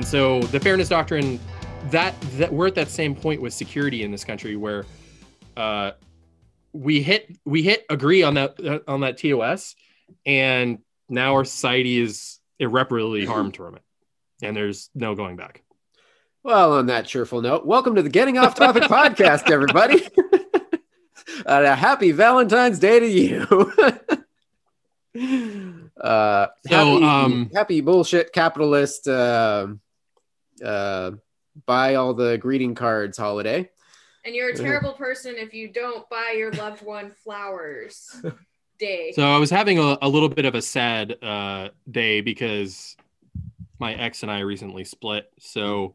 And so the fairness doctrine, that we're at that same point with security in this country where we hit agree on that TOS, and now our society is irreparably harmed from it, and there's no going back. Well, on that cheerful note, welcome to the Getting Off Topic podcast, everybody. A happy Valentine's Day to you. Happy bullshit capitalist buy all the greeting cards holiday. And you're a terrible person if you don't buy your loved one flowers day. So I was having a little bit of a sad day because my ex and I recently split. So,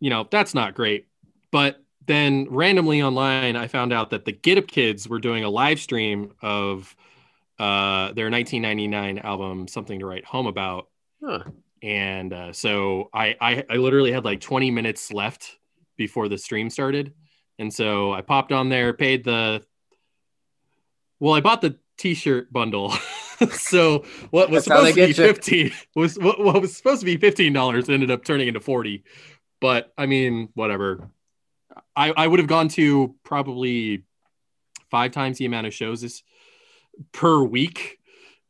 you know, that's not great. But then randomly online, I found out that the Get Up Kids were doing a live stream of their 1999 album, Something to Write Home About. Huh. And so I literally had like 20 minutes left before the stream started. And so I popped on there, paid I bought the t-shirt bundle. So what was supposed to be $15 ended up turning into $40. But I mean, whatever. I would have gone to probably 5 times the amount of shows per week.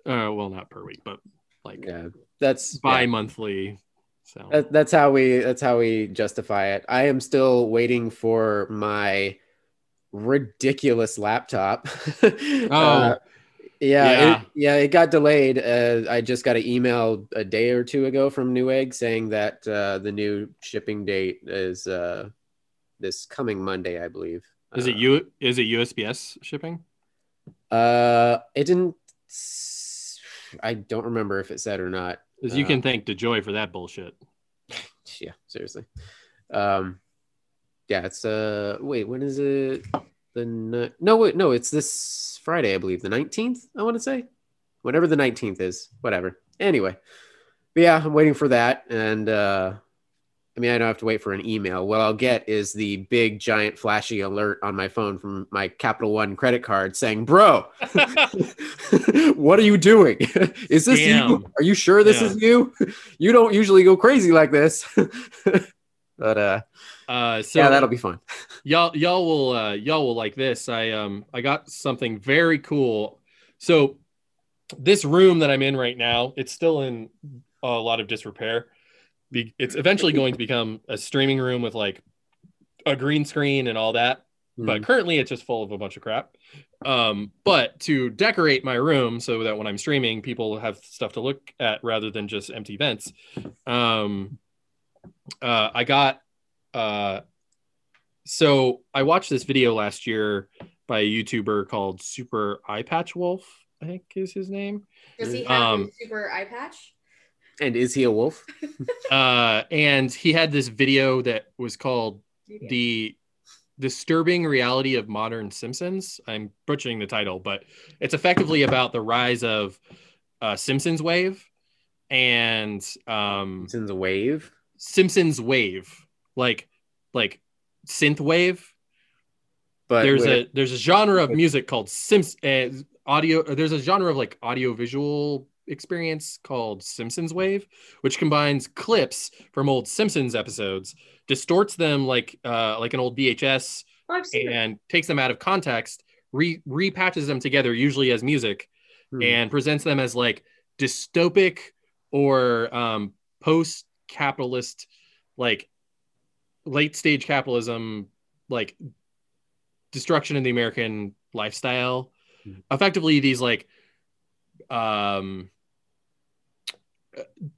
Well, not per week, but like that's bi-monthly. Yeah. So that's how we justify it. I am still waiting for my ridiculous laptop. It got delayed. I just got an email a day or two ago from Newegg saying that the new shipping date is this coming Monday, I believe. Is it is it USPS shipping? It didn't. I don't remember if it said or not. Because you can thank DeJoy for that bullshit. Yeah, seriously. It's wait, when is it? It's this Friday, I believe, the 19th. I want to say, whatever the 19th is, whatever. Anyway, but yeah, I'm waiting for that, and I mean, I don't have to wait for an email. What I'll get is the big, giant, flashy alert on my phone from my Capital One credit card saying, "Bro, what are you doing? Is this you? Are you sure this is you? You don't usually go crazy like this." But so that'll be fun. Y'all will like this. I got something very cool. So this room that I'm in right now, it's still in a lot of disrepair. It's eventually going to become a streaming room with like a green screen and all that. Mm. But currently it's just full of a bunch of crap. But to decorate my room so that when I'm streaming, people have stuff to look at rather than just empty vents. I got so I watched this video last year by a YouTuber called Super Eyepatch Wolf, I think is his name. Does he have Super Eyepatch? And is he a wolf? And he had this video that was called The Disturbing Reality of Modern Simpsons. I'm butchering the title, but it's effectively about the rise of Simpsons Wave and Simpsons Wave, like synth wave. But there's a genre of music called there's a genre of like audiovisual experience called Simpsons Wave, which combines clips from old Simpsons episodes, distorts them like an old VHS, and takes them out of context, repatches them together, usually as music, and presents them as like dystopic or post-capitalist, like late-stage capitalism, like destruction of the American lifestyle. Effectively, these like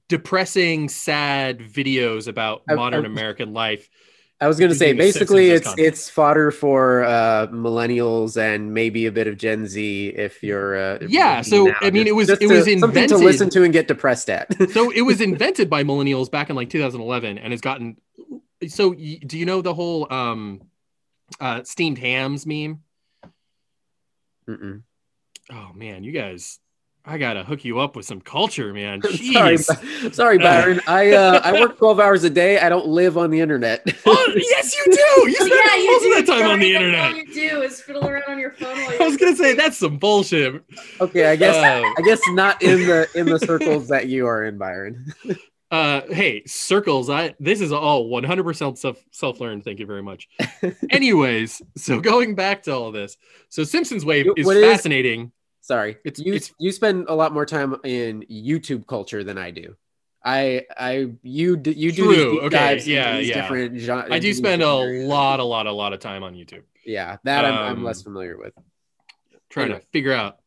depressing, sad videos about modern American life. I was going to say, basically, it's fodder for millennials and maybe a bit of Gen Z. If you're so I mean, it was invented to listen to and get depressed at. So it was invented by millennials back in like 2011, and it's gotten. So do you know the whole steamed hams meme? Mm-mm. Oh man, you guys. I gotta hook you up with some culture, man. Jeez. Sorry, Byron. I work 12 hours a day. I don't live on the internet. Oh, yes, you do. You spend most of that time on the internet. All you do is fiddle around on your phone. I was gonna say that's some bullshit. Okay, I guess not in the circles that you are in, Byron. Hey, circles. This is all 100% self-learned. Thank you very much. Anyways, so going back to all this. So Simpsons Wave is fascinating. Sorry. You spend a lot more time in YouTube culture than I do. You do these deep dives into these different genres. I do spend a lot of time on YouTube. Yeah, that I'm less familiar with. Trying to figure out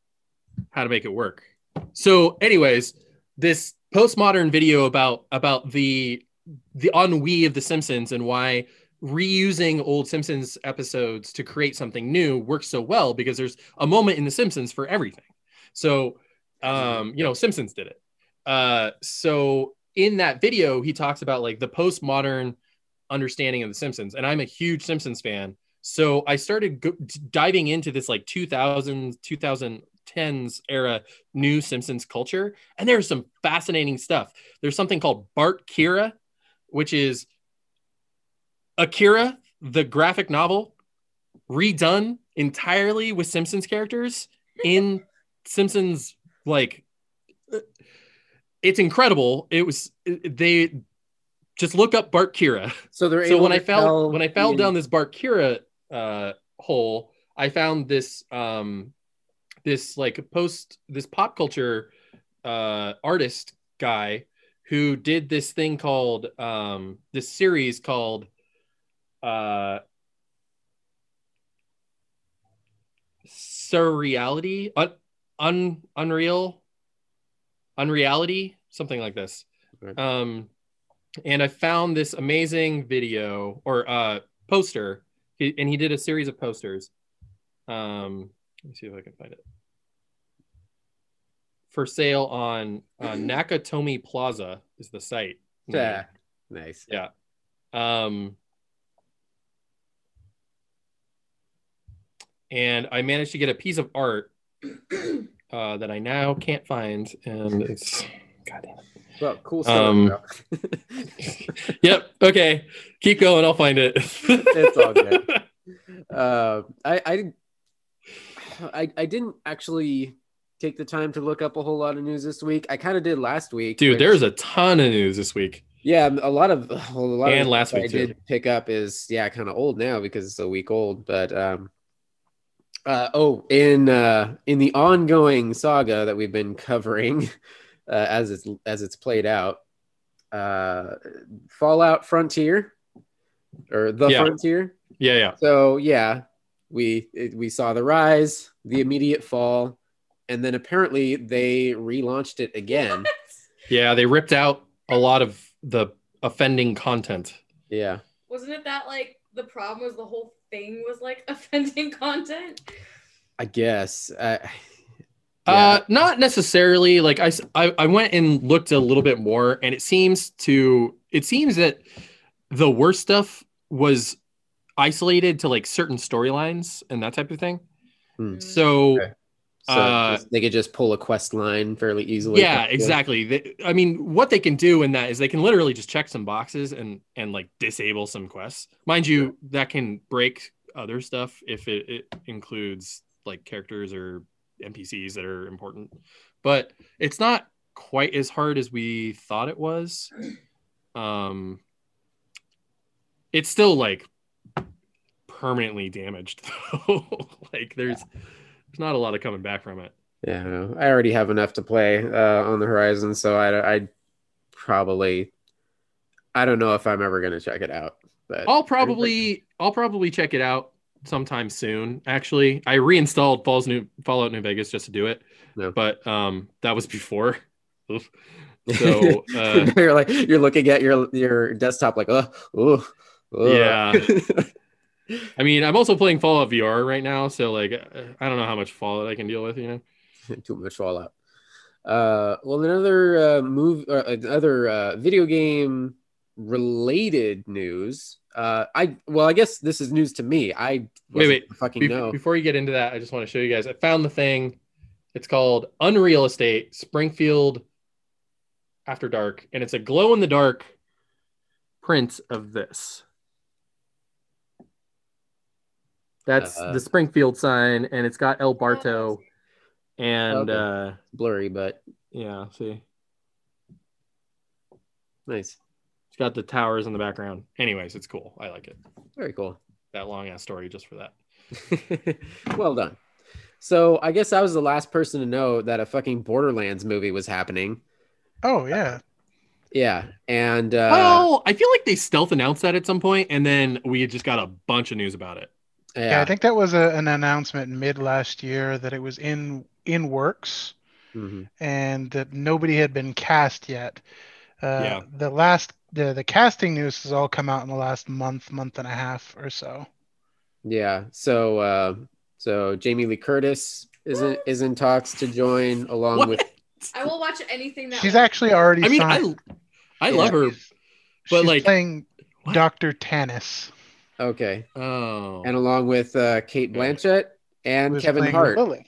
how to make it work. So anyways, this postmodern video about the ennui of The Simpsons and why reusing old Simpsons episodes to create something new works so well, because there's a moment in The Simpsons for everything. So, Simpsons did it. So in that video, he talks about like the postmodern understanding of The Simpsons. And I'm a huge Simpsons fan. So I started diving into this like 2000s, 2010s era new Simpsons culture. And there's some fascinating stuff. There's something called Bart Kira, which is Akira, the graphic novel, redone entirely with Simpsons characters in Simpsons, like... It's incredible. They just look up Bart Kira. So when I fell down this Bart Kira hole, I found this this pop culture artist guy who did this thing called this series called Surreality, Unreality, something like this. And I found this amazing video or poster, and he did a series of posters. Let me see if I can find it. For sale on Nakatomi Plaza is the site. Yeah, nice. Yeah. And I managed to get a piece of art that I now can't find, and it's goddamn. Well, cool stuff. Yep. Okay. Keep going. I'll find it. It's all good. I didn't actually take the time to look up a whole lot of news this week. I kind of did last week. Dude, there's a ton of news this week. Yeah, a lot. And last week I did pick up is kind of old now because it's a week old, but. In the ongoing saga that we've been covering, as it's played out, Fallout Frontier, or the Frontier. Yeah, yeah. So we saw the rise, the immediate fall, and then apparently they relaunched it again. Yeah, they ripped out a lot of the offending content. Yeah. Wasn't it that like the problem was the whole thing was like offending content, I guess. Not necessarily. Like I went and looked a little bit more, and it seems that the worst stuff was isolated to like certain storylines and that type of thing. So, okay. So they could just pull a quest line fairly easily. Yeah, exactly. What they can do in that is they can literally just check some boxes and like disable some quests. Mind you, that can break other stuff if it includes like characters or NPCs that are important. But it's not quite as hard as we thought it was. It's still like permanently damaged, though. Like there's not a lot of coming back from it. Yeah, I already have enough to play on the horizon, so I don't know if I'm ever going to check it out. But I'll probably check it out sometime soon. Actually, I reinstalled Fallout New Vegas just to do it, but that was before. So you're like looking at your desktop like oh. Yeah. I'm also playing Fallout VR right now, so like I don't know how much Fallout I can deal with, Too much Fallout. Another video game related news. I guess this is news to me. I know. Before you get into that, I just want to show you guys. I found the thing. It's called Unreal Estate Springfield After Dark, and it's a glow in the dark print of this. That's the Springfield sign, and it's got El Barto, and blurry, but yeah, see. Nice. It's got the towers in the background. Anyways, it's cool. I like it. Very cool. That long ass story just for that. Well done. So I guess I was the last person to know that a fucking Borderlands movie was happening. Oh yeah. Yeah. And oh, I feel like they stealth announced that at some point, and then we had just got a bunch of news about it. Yeah, I think that was an announcement mid last year that it was in works, mm-hmm. and that nobody had been cast yet. Yeah. The casting news has all come out in the last month and a half or so. Yeah. So so Jamie Lee Curtis is in talks to join along what? With. I will watch anything that she's actually already. I mean, signed. I yeah. love her, but she's like playing what? Dr. Tannis. Okay. Oh. And along with Kate Blanchett and Kevin Hart. Lily.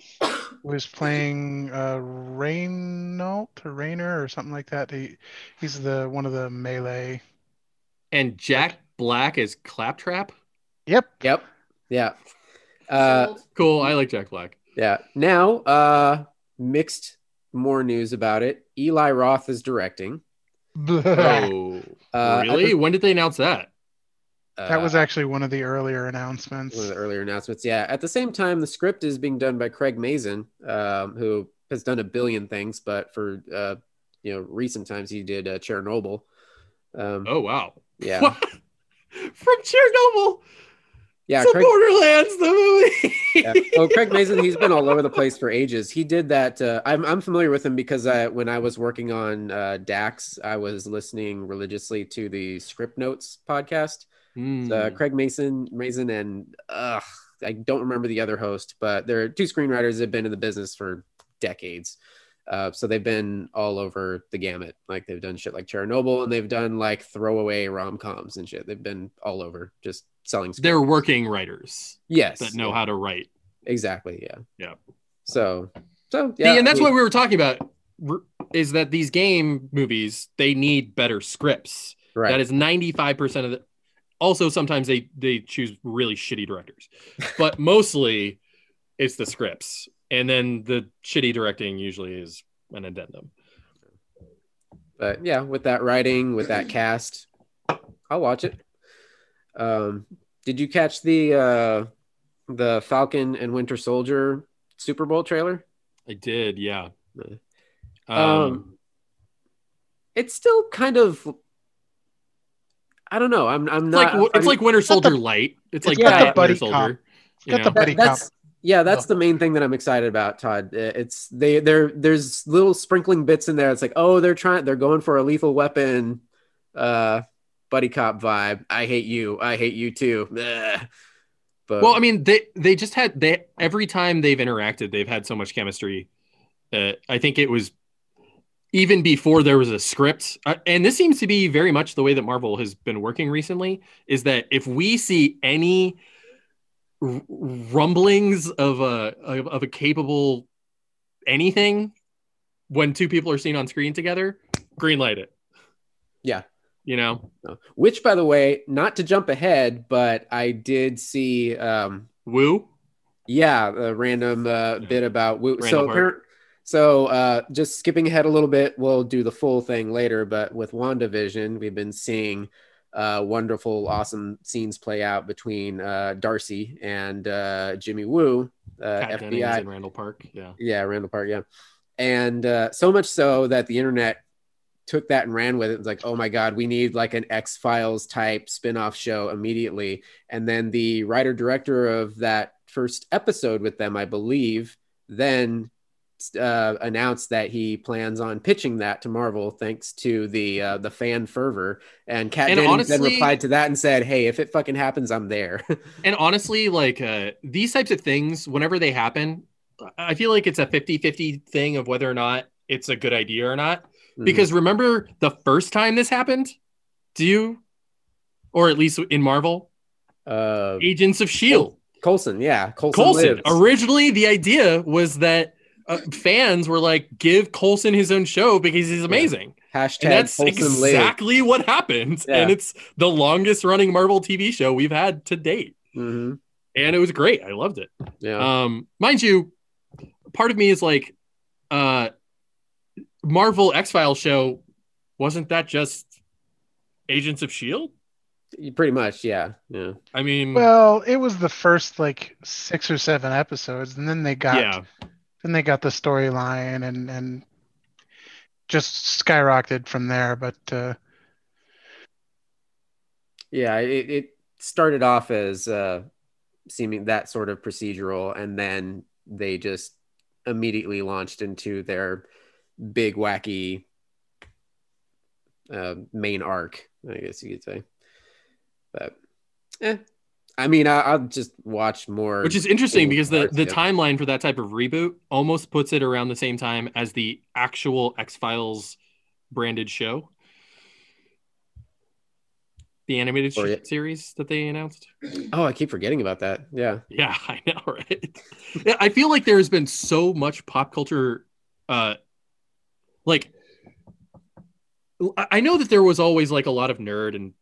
Was playing Raynor or something like that. He's the one of the melee. And Jack Black is Claptrap? Yep. Yeah. Cool. I like Jack Black. Yeah. Now, mixed more news about it. Eli Roth is directing. Oh, really? When did they announce that? That was actually one of the earlier announcements. Yeah. At the same time, the script is being done by Craig Mazin, who has done a billion things, but for recent times he did Chernobyl. Oh wow! Yeah, what? From Chernobyl. Yeah, to Borderlands the movie. Yeah. Oh, Craig Mazin, he's been all over the place for ages. He did that. I'm familiar with him because when I was working on Dax, I was listening religiously to the Script Notes podcast. Craig Mazin, and I don't remember the other host, but there are two screenwriters that have been in the business for decades. So they've been all over the gamut. Like they've done shit like Chernobyl, and they've done like throwaway rom-coms and shit. They've been all over just selling scripts. They're working writers. Yes. That know how to write. Exactly. Yeah. Yeah. So yeah. See, and that's what we were talking about is that these game movies, they need better scripts. Right. That is 95% of the... Also, sometimes they choose really shitty directors, but mostly it's the scripts. And then the shitty directing usually is an addendum. But yeah, with that writing, with that cast, I'll watch it. Did you catch the Falcon and Winter Soldier Super Bowl trailer? I did, yeah. It's still kind of... I don't know. I'm not. It's like Winter Soldier light. It's like that Winter Soldier. Got the buddy cop. Yeah, that's the main thing that I'm excited about, Todd. It's there's little sprinkling bits in there. It's like, oh, they're going for a Lethal Weapon, buddy cop vibe. I hate you too. But, well, I mean, they just had every time they've interacted, they've had so much chemistry. I think it was. Even before there was a script, and this seems to be very much the way that Marvel has been working recently, is that if we see any rumblings of a capable anything when two people are seen on screen together, green light it. Yeah. Which, by the way, not to jump ahead, but I did see... Woo? Yeah, a random bit about Woo. Randall Park. So just skipping ahead a little bit, we'll do the full thing later, but with WandaVision, we've been seeing wonderful, awesome scenes play out between Darcy and Jimmy Woo, FBI. And Randall Park, yeah. Yeah, Randall Park, yeah. And so much so that the internet took that and ran with it. It's like, oh my God, we need like an X-Files type spinoff show immediately. And then the writer-director of that first episode with them, I believe, then... announced that he plans on pitching that to Marvel thanks to the fan fervor, and Kat Dennings honestly, then replied to that and said, hey, if it fucking happens, I'm there. And honestly, like these types of things, whenever they happen, I feel like it's a 50-50 thing of whether or not it's a good idea or not, because remember the first time this happened, or at least in Marvel, Agents of S.H.I.E.L.D. Coulson, yeah. Coulson. Originally the idea was that fans were like, give Coulson his own show because he's amazing. Yeah. # and that's Coulson exactly Lake. What happened. Yeah. And it's the longest running Marvel TV show we've had to date. Mm-hmm. And it was great. I loved it. Yeah. Mind you, part of me is like, Marvel X-Files show, wasn't that just Agents of S.H.I.E.L.D.? Pretty much, yeah. I mean, well, it was the first like 6 or 7 episodes, and then they got the storyline and just skyrocketed from there. But it started off as seeming that sort of procedural, and then they just immediately launched into their big wacky main arc, I guess you could say. But I mean, I'll just watch more. Which is interesting because the timeline for that type of reboot almost puts it around the same time as the actual X-Files branded show. The animated series that they announced. Oh, I keep forgetting about that. Yeah. Yeah, I know, right? I feel like there's been so much pop culture. Like, I know that there was always like a lot of nerd and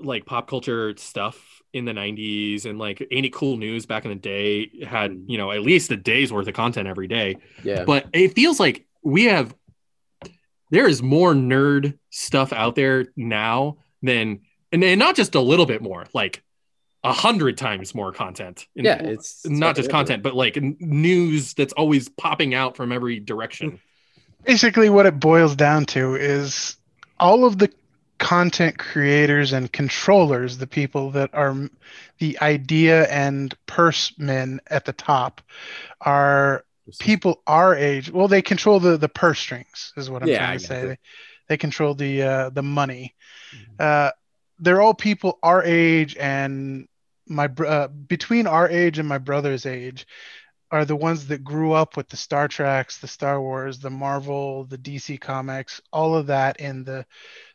like pop culture stuff in the 90s, and like any cool news back in the day had, you know, at least a day's worth of content every day. Yeah. But it feels like there is more nerd stuff out there now than, and not just a little bit more, like 100 times more content. Yeah. It's not just content, but like news that's always popping out from every direction. Basically what it boils down to is all of the content creators and controllers, the people that are the idea and purse men at the top, are people our age. Well, they control the purse strings is what I'm trying to say. They control the money. They're all people our age, and my between our age and my brother's age are the ones that grew up with the Star Treks, the Star Wars, the Marvel, the DC comics, all of that in the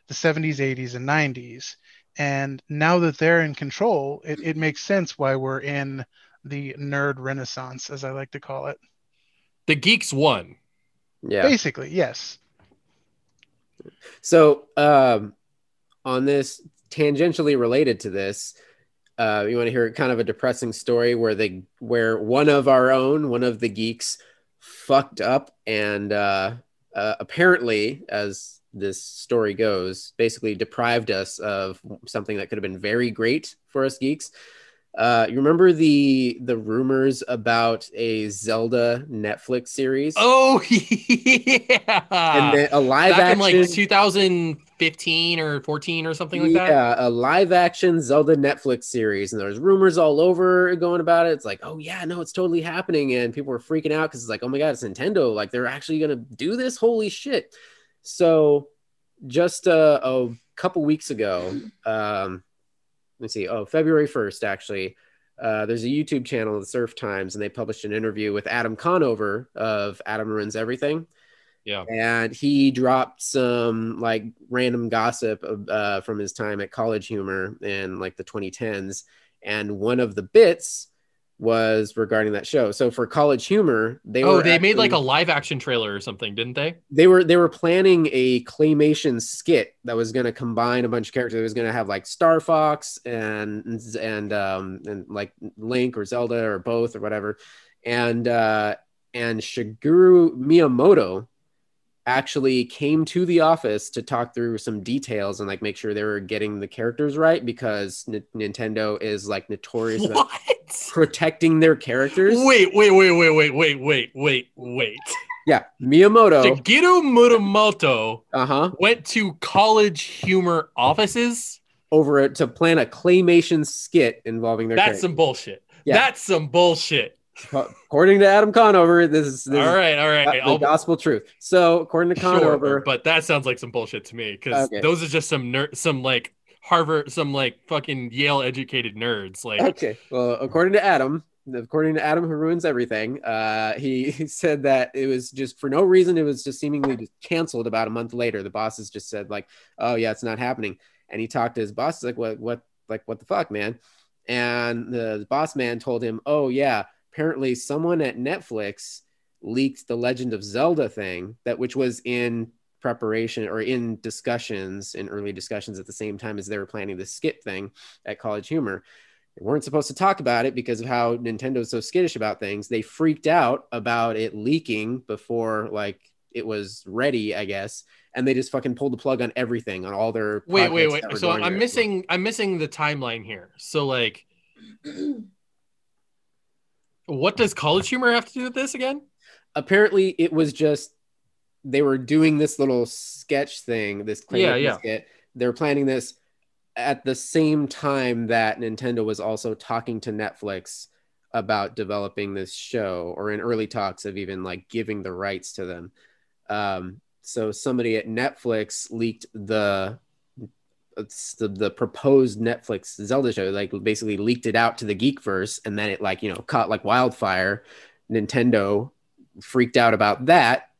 70s, 80s, and 90s. And now that they're in control, it makes sense why we're in the nerd renaissance, as I like to call it. The geeks won. Yeah. Basically, yes. So on this, tangentially related to this, you want to hear kind of a depressing story where one of our own, one of the geeks, fucked up and apparently, as this story goes, basically deprived us of something that could have been very great for us geeks. You remember the rumors about a Zelda Netflix series? Oh yeah, and then a live back action, in like 2015 or 14 or something like that. Yeah, a live action Zelda Netflix series, and there's rumors all over going about it. It's like, oh yeah, no, it's totally happening, and people were freaking out because it's like, oh my god, it's Nintendo, like they're actually gonna do this, holy shit. So just a couple weeks ago, let's see, February 1st, actually, there's a YouTube channel, The Surf Times, and they published an interview with Adam Conover of Adam Ruins Everything. Yeah. And he dropped some like random gossip from his time at College Humor in like the 2010s. And one of the bits was regarding that show. So for College Humor, they made like a live action trailer or something, didn't they? They were planning a claymation skit that was going to combine a bunch of characters. It was going to have like Star Fox and like Link or Zelda or both or whatever. And Shigeru Miyamoto actually came to the office to talk through some details and like make sure they were getting the characters right, because Nintendo is like notorious about protecting their characters. Wait. Yeah, Shigeru Miyamoto went to College Humor offices over to plan a claymation skit involving their characters. Some bullshit. Yeah. That's some bullshit. According to Adam Conover, this all right. The gospel truth. So according to Conover, sure, but that sounds like some bullshit to me, because those are just some nerd, some like Harvard, some like fucking Yale educated nerds. Like, okay, well, according to Adam who ruins everything, he said that it was just for no reason. It was just seemingly just canceled about a month later. The bosses just said like, oh yeah, it's not happening. And he talked to his boss like, what the fuck, man? And the boss man told him, oh yeah, apparently someone at Netflix leaked the Legend of Zelda thing, which was in preparation or in early discussions at the same time as they were planning the skit thing at College Humor. They weren't supposed to talk about it because of how Nintendo's so skittish about things. They freaked out about it leaking before like it was ready, I guess, and they just fucking pulled the plug on everything, on all their podcasts. Wait. So I'm missing the timeline here. So like, what does College Humor have to do with this again? Apparently, it was just they were doing this little sketch thing, this skit. They were planning this at the same time that Nintendo was also talking to Netflix about developing this show, or in early talks of even like giving the rights to them. So somebody at Netflix leaked the proposed Netflix Zelda show, like basically leaked it out to the Geekverse, and then it like, you know, caught like wildfire. Nintendo freaked out about that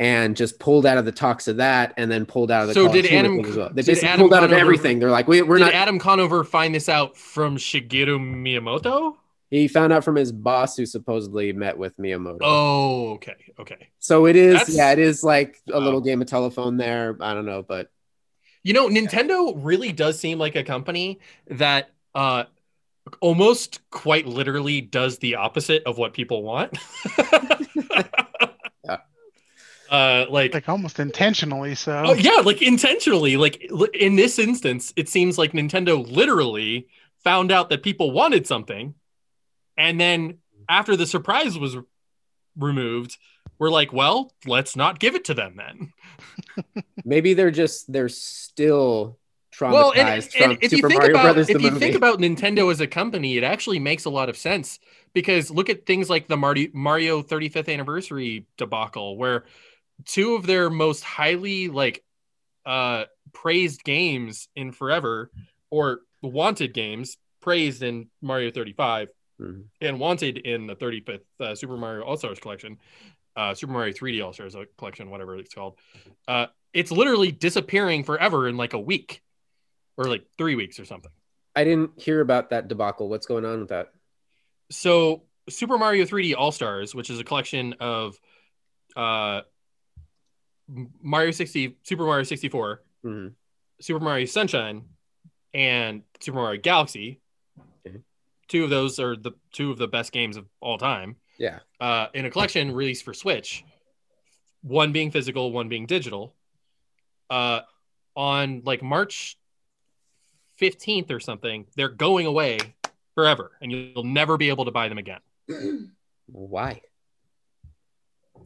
and just pulled out of the talks of that, and then pulled out of the. So did Adam? Well. They basically pulled out of everything. They're like, we're not. Did Adam Conover find this out from Shigeru Miyamoto? He found out from his boss, who supposedly met with Miyamoto. Oh, okay. So it is, it is like a little game of telephone there. I don't know, but you know, Nintendo really does seem like a company that almost quite literally does the opposite of what people want. Like almost intentionally so. Oh yeah, like intentionally. Like in this instance, it seems like Nintendo literally found out that people wanted something, and then after the surprise was removed, we're like, well, let's not give it to them then. Maybe they're still traumatized from Super Mario Brothers the movie. If you think about Nintendo as a company, it actually makes a lot of sense, because look at things like the Mario 35th anniversary debacle, where two of their most highly like praised games in forever, or wanted games, praised in Mario 35 and wanted in the 35th Super Mario All-Stars collection, Super Mario 3D All-Stars collection, whatever it's called, it's literally disappearing forever in like a week or like 3 weeks or something. I didn't hear about that debacle. What's going on with that? So Super Mario 3D All-Stars, which is a collection of Mario 60, Super Mario 64, Super Mario Sunshine, and Super Mario Galaxy. Two of those are the two of the best games of all time. Yeah. In a collection released for Switch, one being physical, one being digital. On like March 15th or something, they're going away forever, and you'll never be able to buy them again. Why?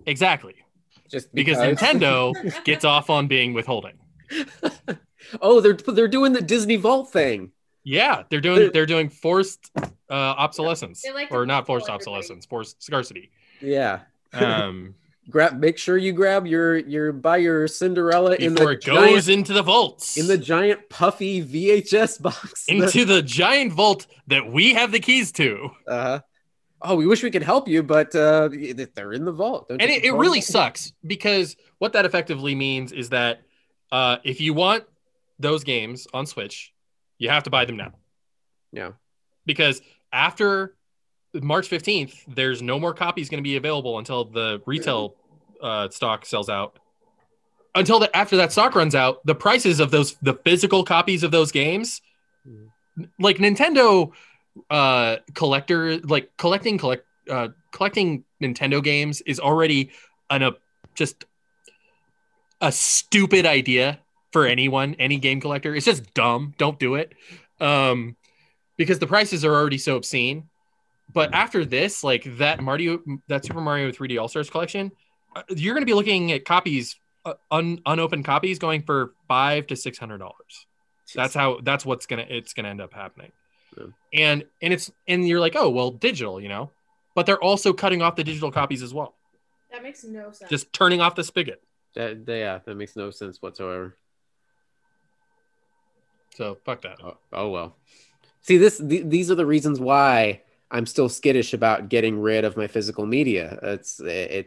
Exactly. Just because Nintendo gets off on being withholding. Oh, they're doing the Disney Vault thing. Yeah, they're doing forced obsolescence, like, or not forced obsolescence, forced scarcity. Yeah. Make sure you grab your Cinderella before it goes into the vaults, in the giant puffy VHS box, into the giant vault that we have the keys to. Oh, we wish we could help you, but they're in the vault. And it really sucks, because what that effectively means is that if you want those games on Switch, you have to buy them now. Yeah. Because after March 15th, there's no more copies going to be available until the retail stock sells out. After that stock runs out, the prices of the physical copies of those games, like Nintendo collecting Nintendo games is already just a stupid idea. For anyone, any game collector, it's just dumb. Don't do it, because the prices are already so obscene. But after this, like that Super Mario 3D All-Stars collection, you're going to be looking at copies, unopened copies, going for $500 to $600. That's what's gonna end up happening. Yeah. And you're like, oh well, digital, you know, but they're also cutting off the digital copies as well. That makes no sense. Just turning off the spigot. That makes no sense whatsoever. So fuck that. Oh well. See, these are the reasons why I'm still skittish about getting rid of my physical media. It's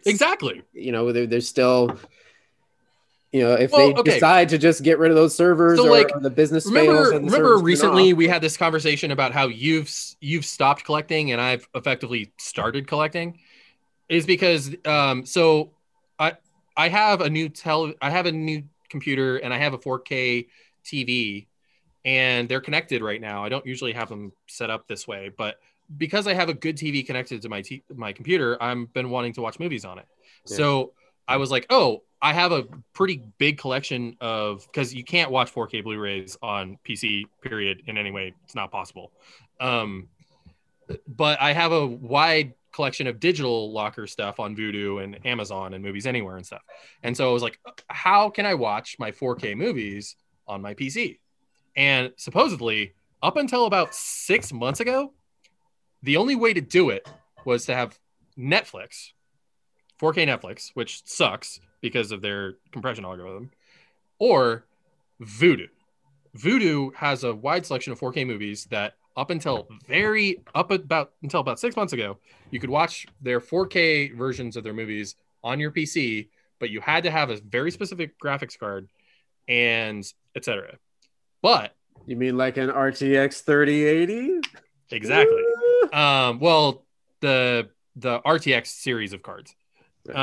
exactly. You know, there's still, you know, if they decide to just get rid of those servers, so, or the business fails. Remember recently we had this conversation about how you've stopped collecting and I've effectively started collecting, is because so I have a new computer and I have a 4K TV. And they're connected right now. I don't usually have them set up this way, but because I have a good TV connected to my computer, I've been wanting to watch movies on it. Yeah. So I was like, oh, I have a pretty big collection of, because you can't watch 4K Blu-rays on PC, period, in any way. It's not possible. But I have a wide collection of digital locker stuff on Vudu and Amazon and Movies Anywhere and stuff. And so I was like, how can I watch my 4K movies on my PC? And supposedly, up until about 6 months ago, the only way to do it was to have Netflix, 4K Netflix, which sucks because of their compression algorithm, or Vudu. Vudu has a wide selection of 4K movies that up until about 6 months ago, you could watch their 4K versions of their movies on your PC, but you had to have a very specific graphics card and etc. But you mean like an RTX 3080? Exactly. Well, the RTX series of cards. You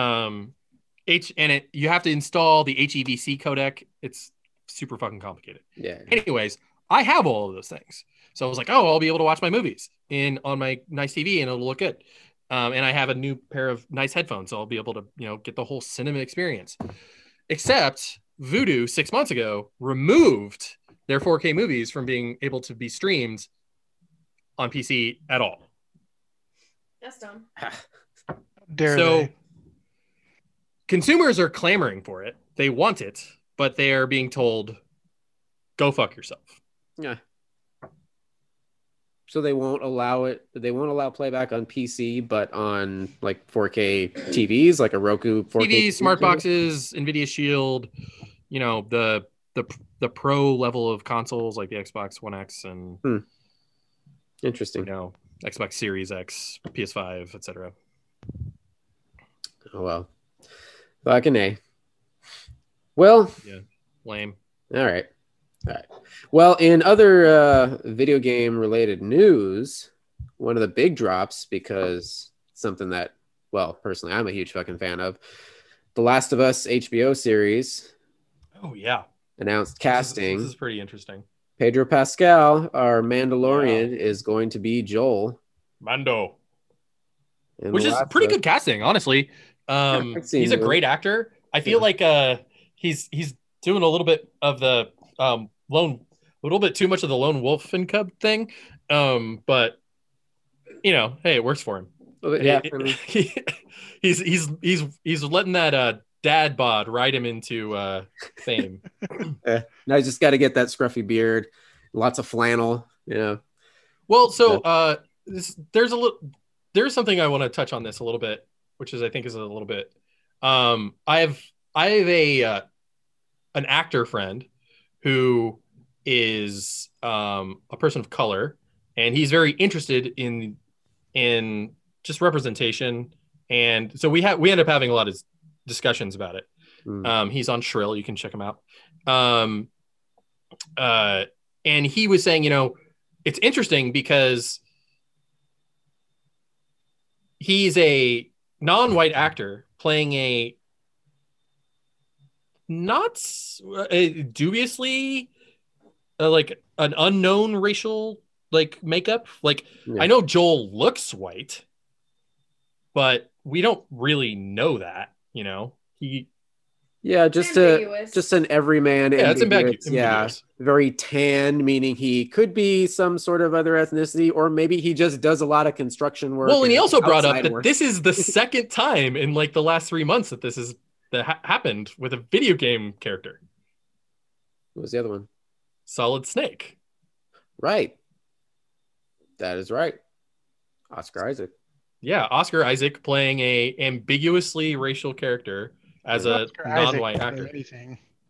have to install the HEVC codec. It's super fucking complicated. Yeah. Anyways, I have all of those things. So I was like, oh, I'll be able to watch my movies on my nice TV and it'll look good. And I have a new pair of nice headphones, so I'll be able to, get the whole cinema experience. Except Vudu 6 months ago removed their 4K movies from being able to be streamed on PC at all. That's dumb. Consumers are clamoring for it. They want it, but they are being told, go fuck yourself. Yeah. So they won't allow it. They won't allow playback on PC, but on like 4K TVs, like a Roku 4K TVs, smart boxes, NVIDIA Shield, the pro level of consoles like the Xbox One X and interesting. Xbox Series X, PS5, etc. Oh well. Fucking A. Well. Yeah. Lame. All right. Well, in other video game related news, one of the big drops, because something that, well, personally, I'm a huge fucking fan of, The Last of Us HBO series. Oh, yeah. Announced casting. This is pretty interesting. Pedro Pascal, our Mandalorian, is going to be Joel. Mando. Which is pretty good casting, honestly. He's a great actor. I feel like he's doing a little bit of the... a little bit too much of the lone wolf and cub thing, but hey, it works for him. Yeah, he's letting that dad bod ride him into fame. Now he's just got to get that scruffy beard, lots of flannel. Well, so there's something I want to touch on this a little bit, which is I think is a little bit. I have a an actor friend who is a person of color, and he's very interested in just representation. And so we end up having a lot of discussions about it. He's on Shrill. You can check him out. And he was saying, it's interesting because he's a non-white actor playing a dubiously like an unknown racial makeup. I know Joel looks white, but we don't really know that. Just an everyman. Yeah, it's ambiguous. Yeah, very tan, meaning he could be some sort of other ethnicity, or maybe he just does a lot of construction work. Well, and he also brought up that this is the second time in the last 3 months that this is. That happened with a video game character. What was the other one? Solid Snake. Right. That is right. Oscar Isaac. Yeah, Oscar Isaac playing a ambiguously racial character as a non-white actor.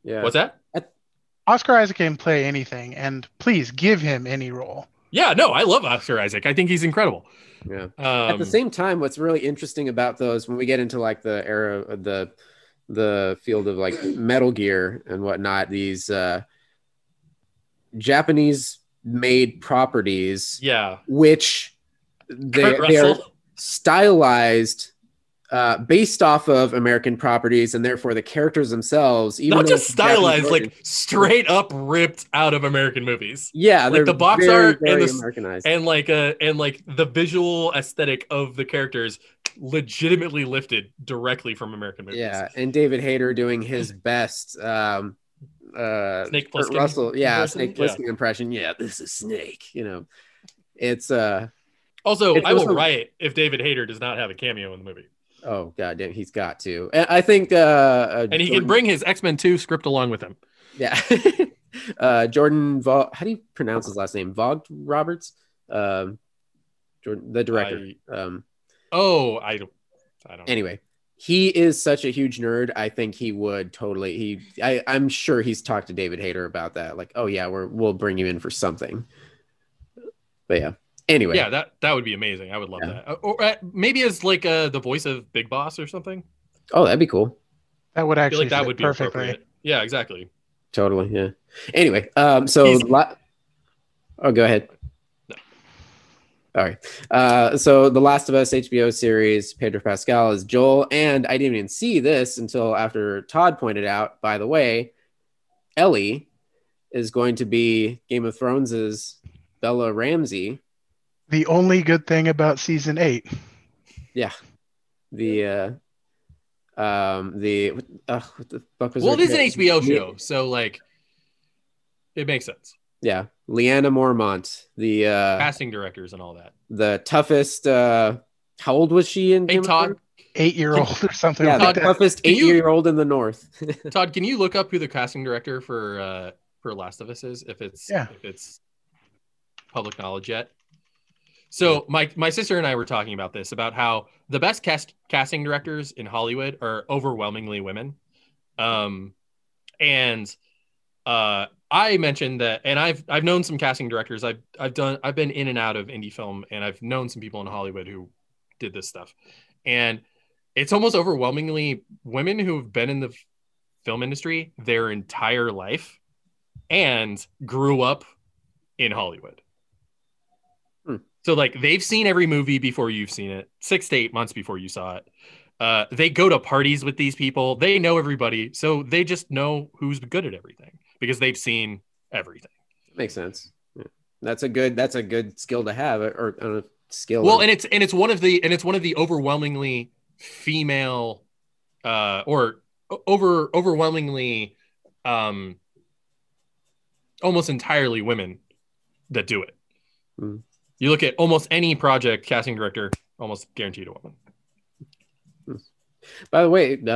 Yeah. What's that? Oscar Isaac can play anything, and please give him any role. Yeah, no, I love Oscar Isaac. I think he's incredible. Yeah. At the same time, what's really interesting about those, when we get into the era of the field of Metal Gear and whatnot, these Japanese made properties, which they are stylized based off of American properties, and therefore the characters themselves, even not just stylized, like straight up ripped out of American movies. Yeah, like the box art and the, and like the visual aesthetic of the characters legitimately lifted directly from American movies. Yeah, and David Hayter doing his best Snake Plissken Russell, yeah, Snake Plissken impression. Yeah, this is Snake. You know, it's also I will riot if David Hayter does not have a cameo in the movie. Oh, God damn, he's got to. And I think... and he can bring his X-Men 2 script along with him. Yeah. Jordan Vogt... How do you pronounce his last name? Vogt Roberts? Jordan, the director. I don't know. Anyway, he is such a huge nerd. I think he would totally... I'm sure he's talked to David Hayter about that. Like, oh, yeah, we'll bring you in for something. But yeah. Anyway, yeah, that would be amazing. I would love that. Or maybe as like the voice of Big Boss or something. Oh, that'd be cool. That would actually that would be perfect. Yeah, exactly. Totally. Yeah. Anyway, oh, go ahead. No. All right. So The Last of Us HBO series, Pedro Pascal is Joel, and I didn't even see this until after Todd pointed out. By the way, Ellie is going to be Game of Thrones' Bella Ramsey. The only good thing about season 8. Yeah. What the fuck was it? Well, it is an HBO show, so like it makes sense. Yeah. Leanna Mormont, the casting directors and all that. The toughest how old was she in Todd? 8-year-old or something. Yeah, the toughest 8-year-old in the North. Todd, can you look up who the casting director for Last of Us is if it's public knowledge yet? So my sister and I were talking about this, about how the best casting directors in Hollywood are overwhelmingly women. I mentioned that, and I've known some casting directors. I've been in and out of indie film, and I've known some people in Hollywood who did this stuff. And it's almost overwhelmingly women who have been in the film industry their entire life and grew up in Hollywood. So like they've seen every movie before you've seen it, 6 to 8 months before you saw it. They go to parties with these people. They know everybody. So they just know who's good at everything because they've seen everything. Makes sense. Yeah. That's a good skill to have, or skill. Well, and it's one of the overwhelmingly female or overwhelmingly almost entirely women that do it. Mm. You look at almost any project, casting director, almost guaranteed a woman. By the way, kind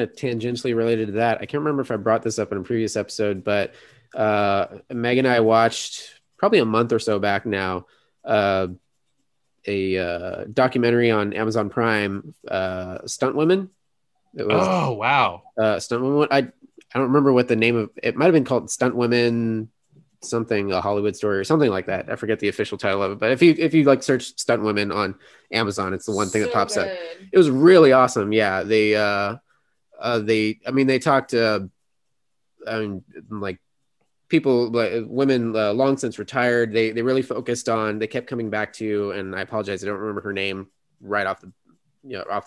of tangentially related to that, I can't remember if I brought this up in a previous episode, but Meg and I watched probably a month or so back now a documentary on Amazon Prime, Stunt Women. It was, oh, wow. Stunt Women. I don't remember what the name of it might have been, called Stunt Women. Something, a Hollywood story or something like that. I forget the official title of it, but if you like search stunt women on Amazon, it's the one thing that pops up. It was really awesome. Yeah, they talked to like people, like women long since retired. They really focused on, they kept coming back to, and I apologize, I don't remember her name right off the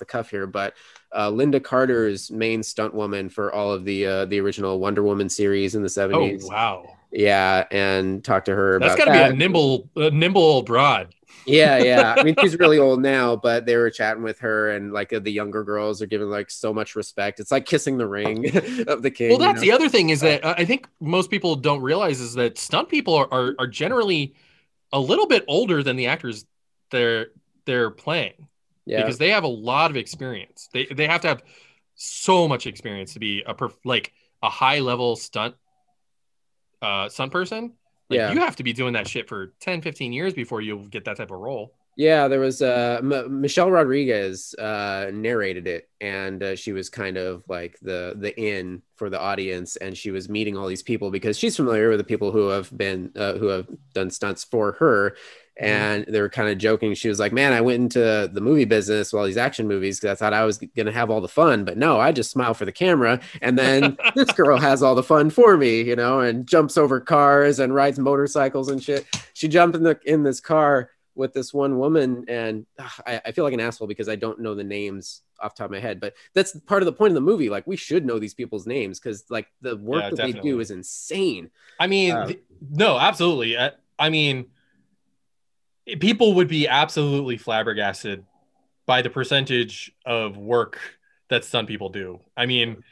cuff here, but Linda Carter's main stunt woman for all of the original Wonder Woman series in the 70s. Oh, wow. Yeah, and talk to her about that. That's got to be a nimble old broad. Yeah. I mean, she's really old now, but they were chatting with her, and like the younger girls are giving like so much respect. It's like kissing the ring of the king. Well, that's the other thing is that I think most people don't realize is that stunt people are generally a little bit older than the actors they're playing. Yeah. Because they have a lot of experience. They have to have so much experience to be a high level stunt person. Like, yeah, you have to be doing that shit for 10-15 years before you get that type of role. Yeah, there was Michelle Rodriguez narrated it, and she was kind of like the in for the audience, and she was meeting all these people because she's familiar with the people who have been who have done stunts for her. And they were kind of joking. She was like, man, I went into the movie business, all these action movies, because I thought I was going to have all the fun. But no, I just smile for the camera. And then this girl has all the fun for me, you know, and jumps over cars and rides motorcycles and shit. She jumped in this car with this one woman, and I feel like an asshole because I don't know the names off the top of my head, but that's part of the point of the movie. Like, we should know these people's names because like the work that definitely. They do is insane. I mean, no, absolutely. I mean, people would be absolutely flabbergasted by the percentage of work that some people do. I mean,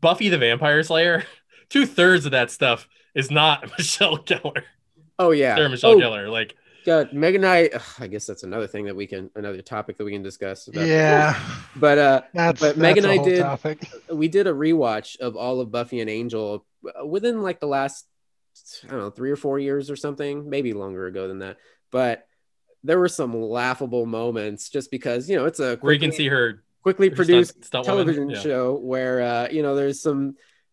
Buffy the Vampire Slayer, 2/3 of that stuff is not Michelle Gellar. Oh yeah. Sarah Michelle Gellar. Like, God, Meg and I guess that's another thing that we can, another topic that we can discuss. About. Yeah. But, but Meg and I did a rewatch of all of Buffy and Angel within like the last, I don't know, 3 or 4 years or something, maybe longer ago than that. But there were some laughable moments just because, you know, it's a where you can see her quickly produced television show where, you know,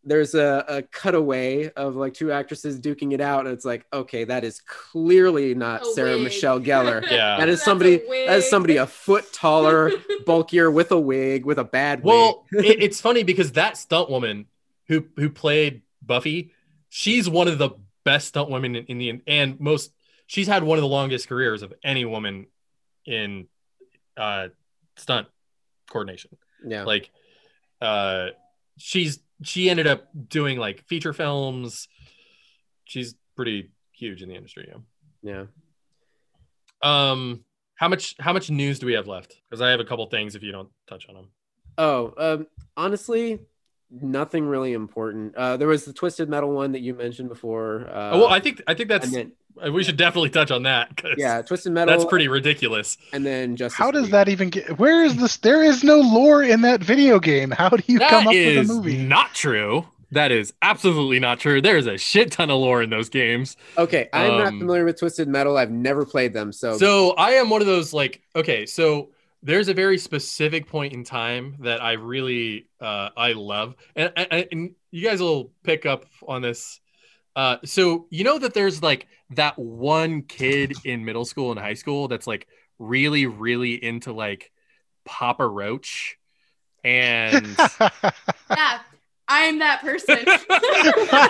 there's a cutaway of like two actresses duking it out, and it's like, okay, that is clearly not Sarah Michelle Gellar. Yeah. That is somebody a foot taller, bulkier, with a wig, with a bad wig. Well, it's funny because that stunt woman who played Buffy, she's one of the best stunt women in the and most. She's had one of the longest careers of any woman in stunt coordination. Yeah, like she ended up doing like feature films. She's pretty huge in the industry. Yeah. How much news do we have left? Because I have a couple things if you don't touch on them. Oh, honestly, nothing really important. There was the Twisted Metal one that you mentioned before. I think that's. We should definitely touch on that. Yeah, Twisted Metal. That's pretty ridiculous. And then Justice How does League. That even get... Where is this? There is no lore in that video game. How do you come up with a movie? That is not true. That is absolutely not true. There is a shit ton of lore in those games. Okay, I'm not familiar with Twisted Metal. I've never played them. So I am one of those like... Okay, so there's a very specific point in time that I really... I love. And you guys will pick up on this. So you know that there's like that one kid in middle school and high school that's like really, really into like Papa Roach, and yeah, I'm that person.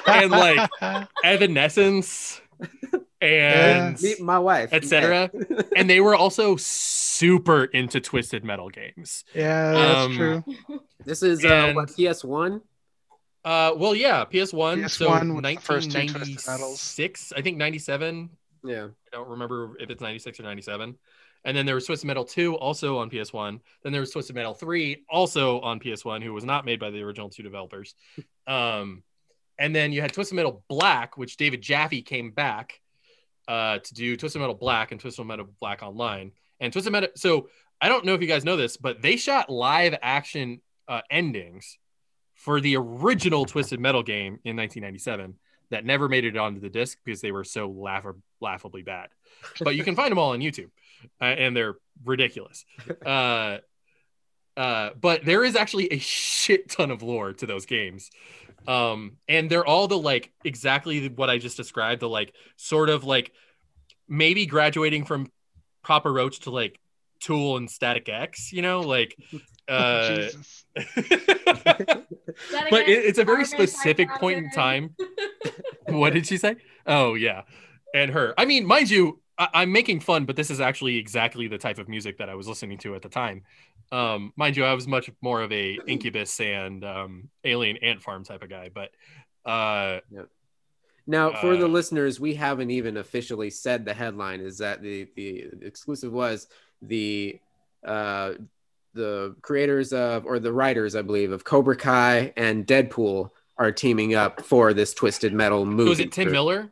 And like Evanescence and meet my wife, etc. Yeah. And they were also super into Twisted Metal games. Yeah, that's true. This is what, PS1. Well, yeah, PS1. So 1996, I think 97. Yeah, I don't remember if it's 96 or 97. And then there was Twisted Metal 2, also on PS1. Then there was Twisted Metal 3, also on PS1, who was not made by the original two developers. And then you had Twisted Metal Black, which David Jaffe came back to do Twisted Metal Black and Twisted Metal Black Online. And Twisted Metal. So I don't know if you guys know this, but they shot live action endings for the original Twisted Metal game in 1997 that never made it onto the disc because they were so laughably bad. But you can find them all on YouTube, and they're ridiculous. But there is actually a shit ton of lore to those games. And they're all the like exactly what I just described, the like sort of like maybe graduating from Papa Roach to like Tool and Static X, you know, like but it's a very specific point in time. What did she say? Oh yeah, and her. I mean, mind you, I'm making fun, but this is actually exactly the type of music that I was listening to at the time. Mind you, I was much more of a Incubus and Alien Ant Farm type of guy, but yep. Now, for the listeners, we haven't even officially said the headline. Is that the exclusive was the creators of, or the writers, I believe, of Cobra Kai and Deadpool are teaming up for this Twisted Metal movie. Was it Tim Miller?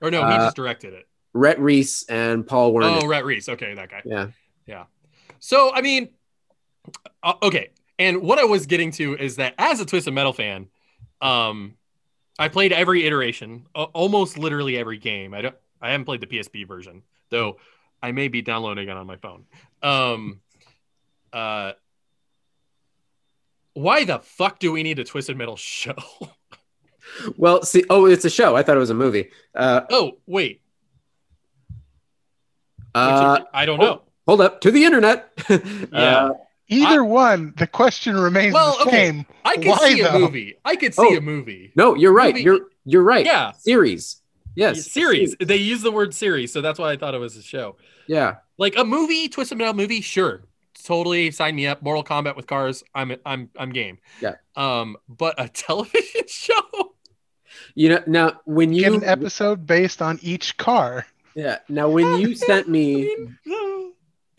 Or no, he just directed it. Rhett Reese and Paul Wernick. Oh, Rhett Reese. Okay, that guy. Yeah. So, I mean, okay. And what I was getting to is that as a Twisted Metal fan, I played every iteration, almost literally every game. I haven't played the PSP version, though I may be downloading it on my phone. Why the fuck do we need a Twisted Metal show? Well, see, it's a show. I thought it was a movie. Wait. I don't know. Hold up to the internet. Either one. The question remains the same. Okay. I could see a movie. No, you're right. You're right. Yeah. Series. Yes. Series. They use the word series, so that's why I thought it was a show. Yeah. Like a movie, Twist and Metal movie, sure. Totally sign me up. Mortal Kombat with cars, I'm game. Yeah. But a television show? You know, now when you get an episode based on each car. Yeah. Now when you sent me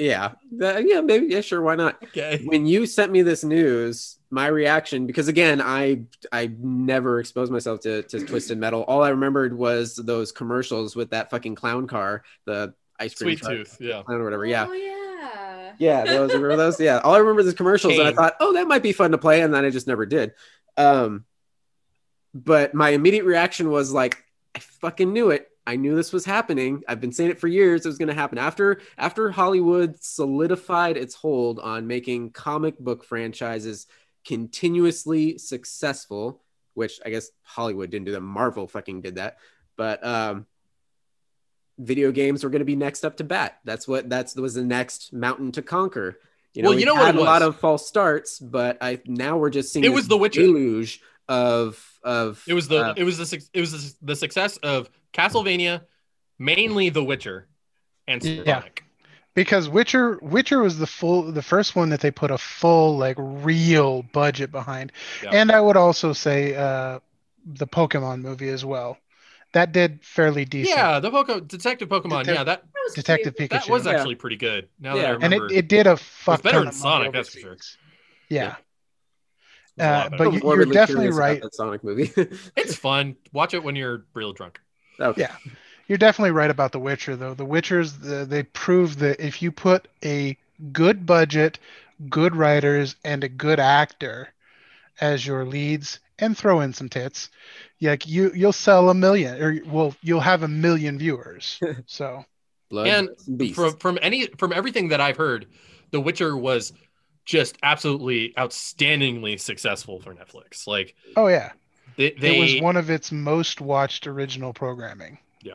yeah, maybe, yeah, sure, why not? Okay. When you sent me this news, my reaction, because again, I never exposed myself to Twisted Metal. All I remembered was those commercials with that fucking clown car, the ice cream Sweet truck, Tooth, yeah, clown or whatever. Yeah. Oh, yeah. Yeah, those, remember those? Yeah. All I remember is commercials, and I thought, oh, that might be fun to play, and then I just never did. But my immediate reaction was like, I fucking knew it. I knew this was happening. I've been saying it for years. It was going to happen. After Hollywood solidified its hold on making comic book franchises continuously successful, which I guess Hollywood didn't do that. Marvel fucking did that. But video games were going to be next up to bat. That was the next mountain to conquer. You know, well, we had a lot of false starts, but now we're just seeing the Witcher deluge of it was the success of Castlevania, mainly The Witcher, and Sonic. Because Witcher was the first one that they put a full, like, real budget behind. Yeah. And I would also say the Pokemon movie as well. That did fairly decent. Yeah, the Detective Pokemon. Detective Pikachu. That was actually pretty good. Now that I remember. And it did a fuck ton of money. It's better than Sonic, that's for sure. Yeah. But you're definitely right. That Sonic movie. It's fun. Watch it when you're real drunk. Okay. Yeah. You're definitely right about The Witcher, though. The Witchers, they prove that if you put a good budget, good writers, and a good actor as your leads, and throw in some tits, like you'll sell a million, or you'll have a million viewers. So, and from everything that I've heard, The Witcher was just absolutely outstandingly successful for Netflix. Like, oh yeah, it was one of its most watched original programming. Yeah,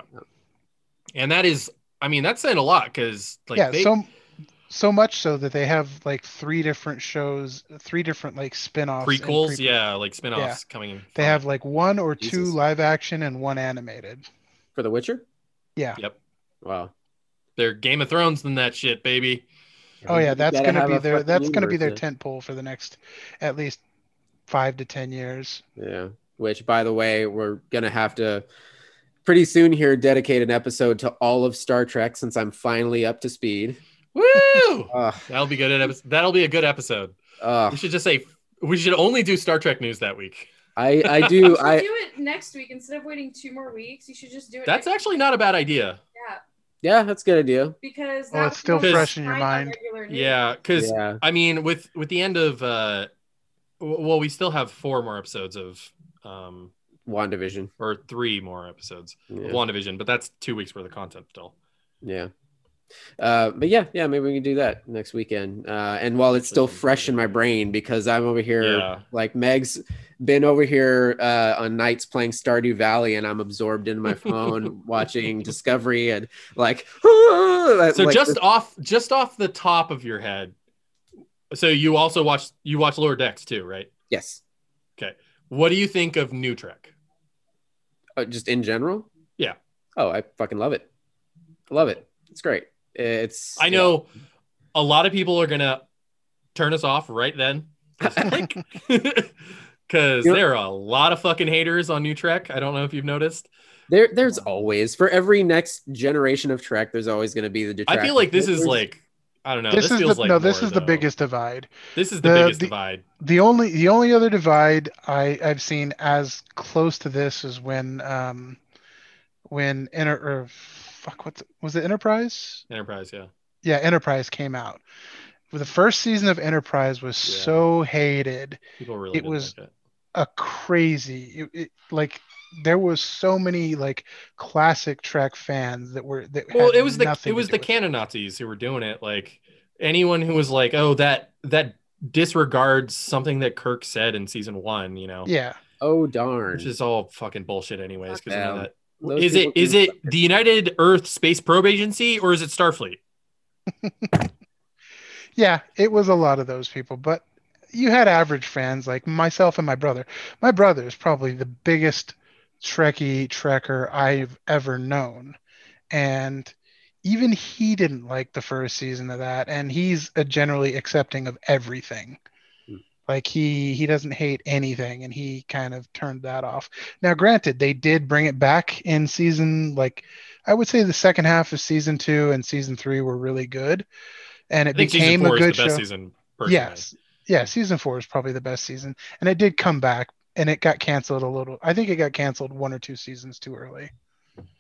and that is, I mean, that's saying a lot, because so much so that they have like three different like spin-offs, prequels, like spin-offs coming in. They have like one or two live action and one animated for The Witcher. Yeah. Yep. Wow. They're Game of Thrones than that shit, baby. Oh yeah, that's gonna be their tentpole for the next at least 5 to 10 years. Yeah. Which, by the way, we're gonna have to pretty soon here dedicate an episode to all of Star Trek, since I'm finally up to speed. Woo! That'll be good. That'll be a good episode. We should just say we should only do Star Trek news that week. I do it next week instead of waiting 2 more weeks. You should just do it. That's actually not a bad idea. Yeah. Yeah, that's a good idea. Because it's still fresh in your mind. Yeah, because I mean, with the end of we still have 4 more episodes of WandaVision, or 3 more episodes of WandaVision, but that's 2 weeks worth of content still. Yeah. But yeah, maybe we can do that next weekend. And while it's still fresh in my brain, because I'm over here, like Meg's been over here on nights playing Stardew Valley, and I'm absorbed into my phone watching Discovery, and like. So like just off the top of your head, so you also watch Lower Decks too, right? Yes. Okay. What do you think of New Trek? Just in general? Yeah. Oh, I fucking love it. I love it. It's great. I know a lot of people are going to turn us off right then. Because there are a lot of fucking haters on New Trek. I don't know if you've noticed. There's always, for every next generation of Trek, there's always going to be the detractors. I feel like this is like, I don't know. This is the biggest divide. This is the biggest divide. The only other divide I've seen as close to this is was it Enterprise? Enterprise, yeah. Yeah, Enterprise came out. The first season of Enterprise was so hated. People really it was crazy, there was so many like classic Trek fans that were it was the canon Nazis who were doing it. Like anyone who was like, oh, that disregards something that Kirk said in season 1, you know? Yeah. Oh darn. Which is all fucking bullshit anyways, because you know that. Is it the United Earth Space Probe Agency, or is it Starfleet? Yeah, it was a lot of those people, but you had average fans like myself and my brother. My brother is probably the biggest Trekkie trekker I've ever known. And even he didn't like the first season of that, and he's a generally accepting of everything. Like, he doesn't hate anything, and he kind of turned that off. Now, granted, they did bring it back in season, like, I would say the second half of season 2 and season 3 were really good, and it became a good show. Best season, yes. Yeah, season 4 is probably the best season, and it did come back, and it got canceled a little. I think it got canceled 1 or 2 seasons too early.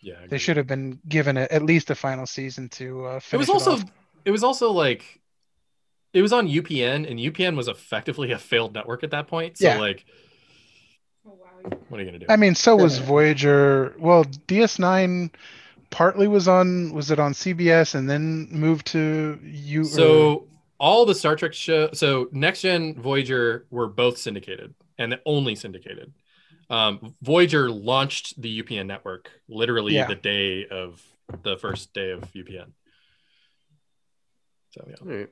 Yeah, they should have been given at least a final season to finish it off. It was also like, it was on UPN, and UPN was effectively a failed network at that point. So, yeah. Like, what are you going to do? I mean, so was Voyager. Well, DS9 partly was it on CBS and then moved to U? So all the Star Trek show, so Next Gen, Voyager were both syndicated and only syndicated. Voyager launched the UPN network literally the day of the first day of UPN. So, yeah.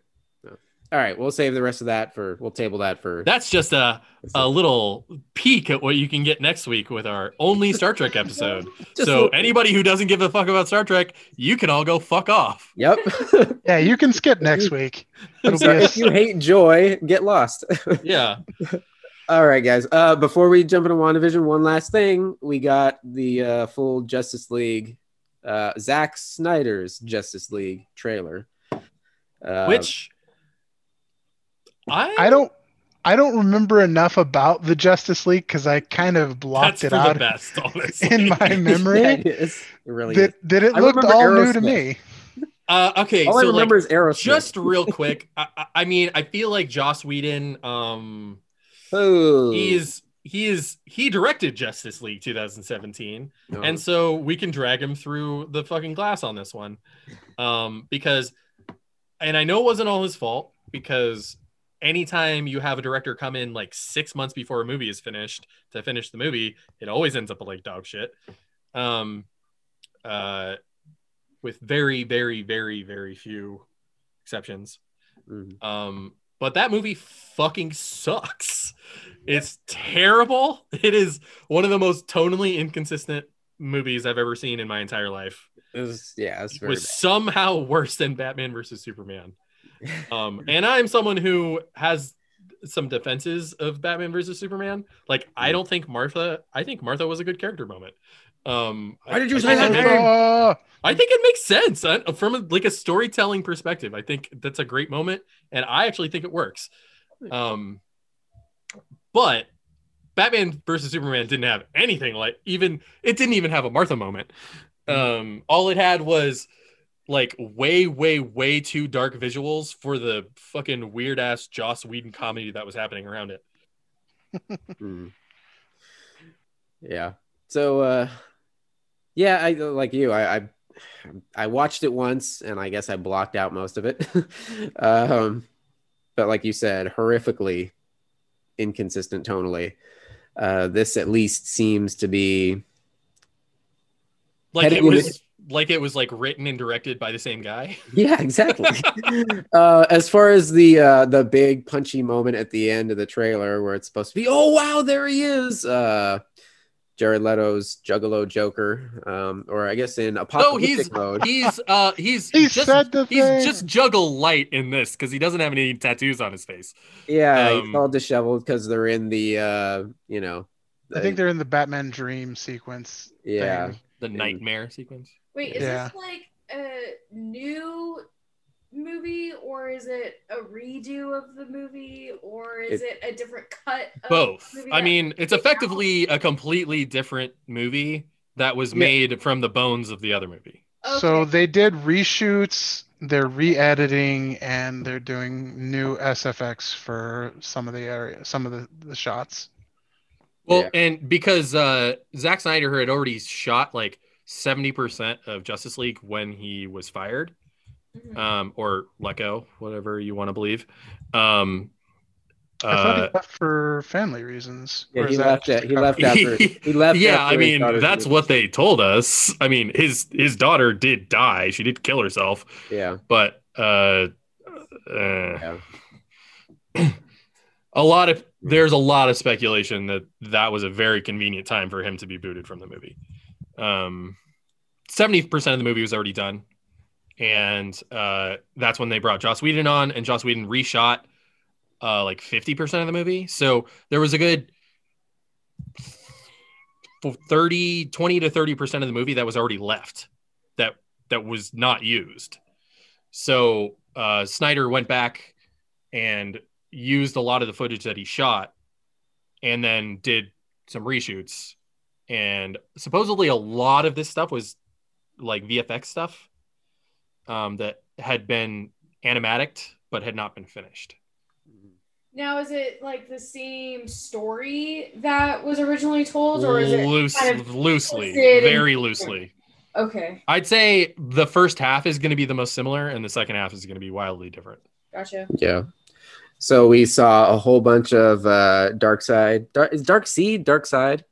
All right, we'll save the rest of that for, we'll table that for. That's just a little peek at what you can get next week with our only Star Trek episode. So anybody who doesn't give a fuck about Star Trek, you can all go fuck off. Yep. Yeah, you can skip next week. If you hate joy, get lost. Yeah. All right, guys. Before we jump into WandaVision, one last thing. We got the full Justice League, Zack Snyder's Justice League trailer. Which... I don't remember enough about the Justice League because I kind of blocked it out in my memory. That it looked all new to me. Okay, all so I remember is Aerosmith. Just real quick, I mean, I feel like Joss Whedon. He directed Justice League 2017, and so we can drag him through the fucking glass on this one, because, and I know it wasn't all his fault because. Anytime you have a director come in like 6 months before a movie is finished to finish the movie, it always ends up like dog shit. With very, very, very, very few exceptions. Mm-hmm. But that movie fucking sucks. It's terrible. It is one of the most tonally inconsistent movies I've ever seen in my entire life. It was somehow worse than Batman versus Superman. And I'm someone who has some defenses of Batman versus Superman. Like, I think Martha was a good character moment. Why did you say that name? I think it makes sense from a storytelling perspective. I think that's a great moment, and I actually think it works. But Batman versus Superman didn't have anything it didn't even have a Martha moment. All it had was. Like way, way, way too dark visuals for the fucking weird ass Joss Whedon comedy that was happening around it. Yeah. So, I like you. I watched it once, and I guess I blocked out most of it. But like you said, horrifically inconsistent tonally. This at least seems to be like it was. It was written and directed by the same guy. Yeah, exactly. As far as the big punchy moment at the end of the trailer where it's supposed to be, oh wow, there he is, Jared Leto's Juggalo Joker, or I guess in apocalyptic mode. He's just Juggle Light in this because he doesn't have any tattoos on his face. Yeah, he's all disheveled because they're in the I think they're in the Batman Dream sequence. Yeah, the nightmare sequence. Wait, is this like a new movie, or is it a redo of the movie, or is it a different cut of both? Movie I mean, it's effectively a completely different movie that was made from the bones of the other movie. Okay. So they did reshoots, they're re-editing, and they're doing new SFX for some of the shots. Well, and because Zack Snyder had already shot like 70% of Justice League when he was fired, or let go, whatever you want to believe. I thought he left for family reasons. Yeah, he left after. Yeah, after that's what they told us. I mean, his daughter did die. She did kill herself. Yeah, but yeah. A lot of There's a lot of speculation that that was a very convenient time for him to be booted from the movie. 70% of the movie was already done. And that's when they brought Joss Whedon on, and Joss Whedon reshot like 50% of the movie. So there was a good 20 to 30% of the movie that was already left that was not used. So Snyder went back and used a lot of the footage that he shot and then did some reshoots. And supposedly a lot of this stuff was like VFX stuff that had been animaticed but had not been finished. Now, is it like the same story that was originally told, or is it kind of loosely, very loosely? Okay. I'd say the first half is going to be the most similar, and the second half is going to be wildly different. Gotcha. Yeah. So we saw a whole bunch of Dark Side. Yeah. It's just Dark Side.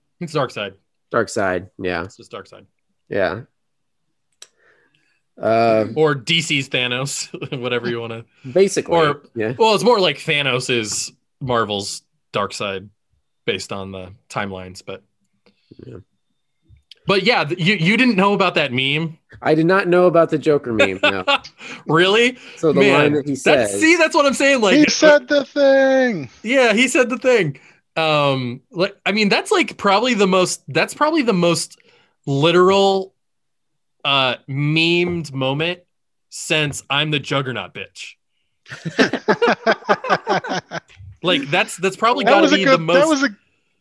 Yeah. Or DC's Thanos, whatever you want to. Basically. Or, yeah. Well, it's more like Thanos is Marvel's Dark Side based on the timelines, but. Yeah. But yeah, you didn't know about that meme. I did not know about the Joker meme. No. Really? So the line that he said. That's what I'm saying. Like he said the thing. Yeah, he said the thing. Like, I mean, that's like probably the most. That's probably the most literal, memed moment since I'm the Juggernaut bitch. Like that's probably got to be the most.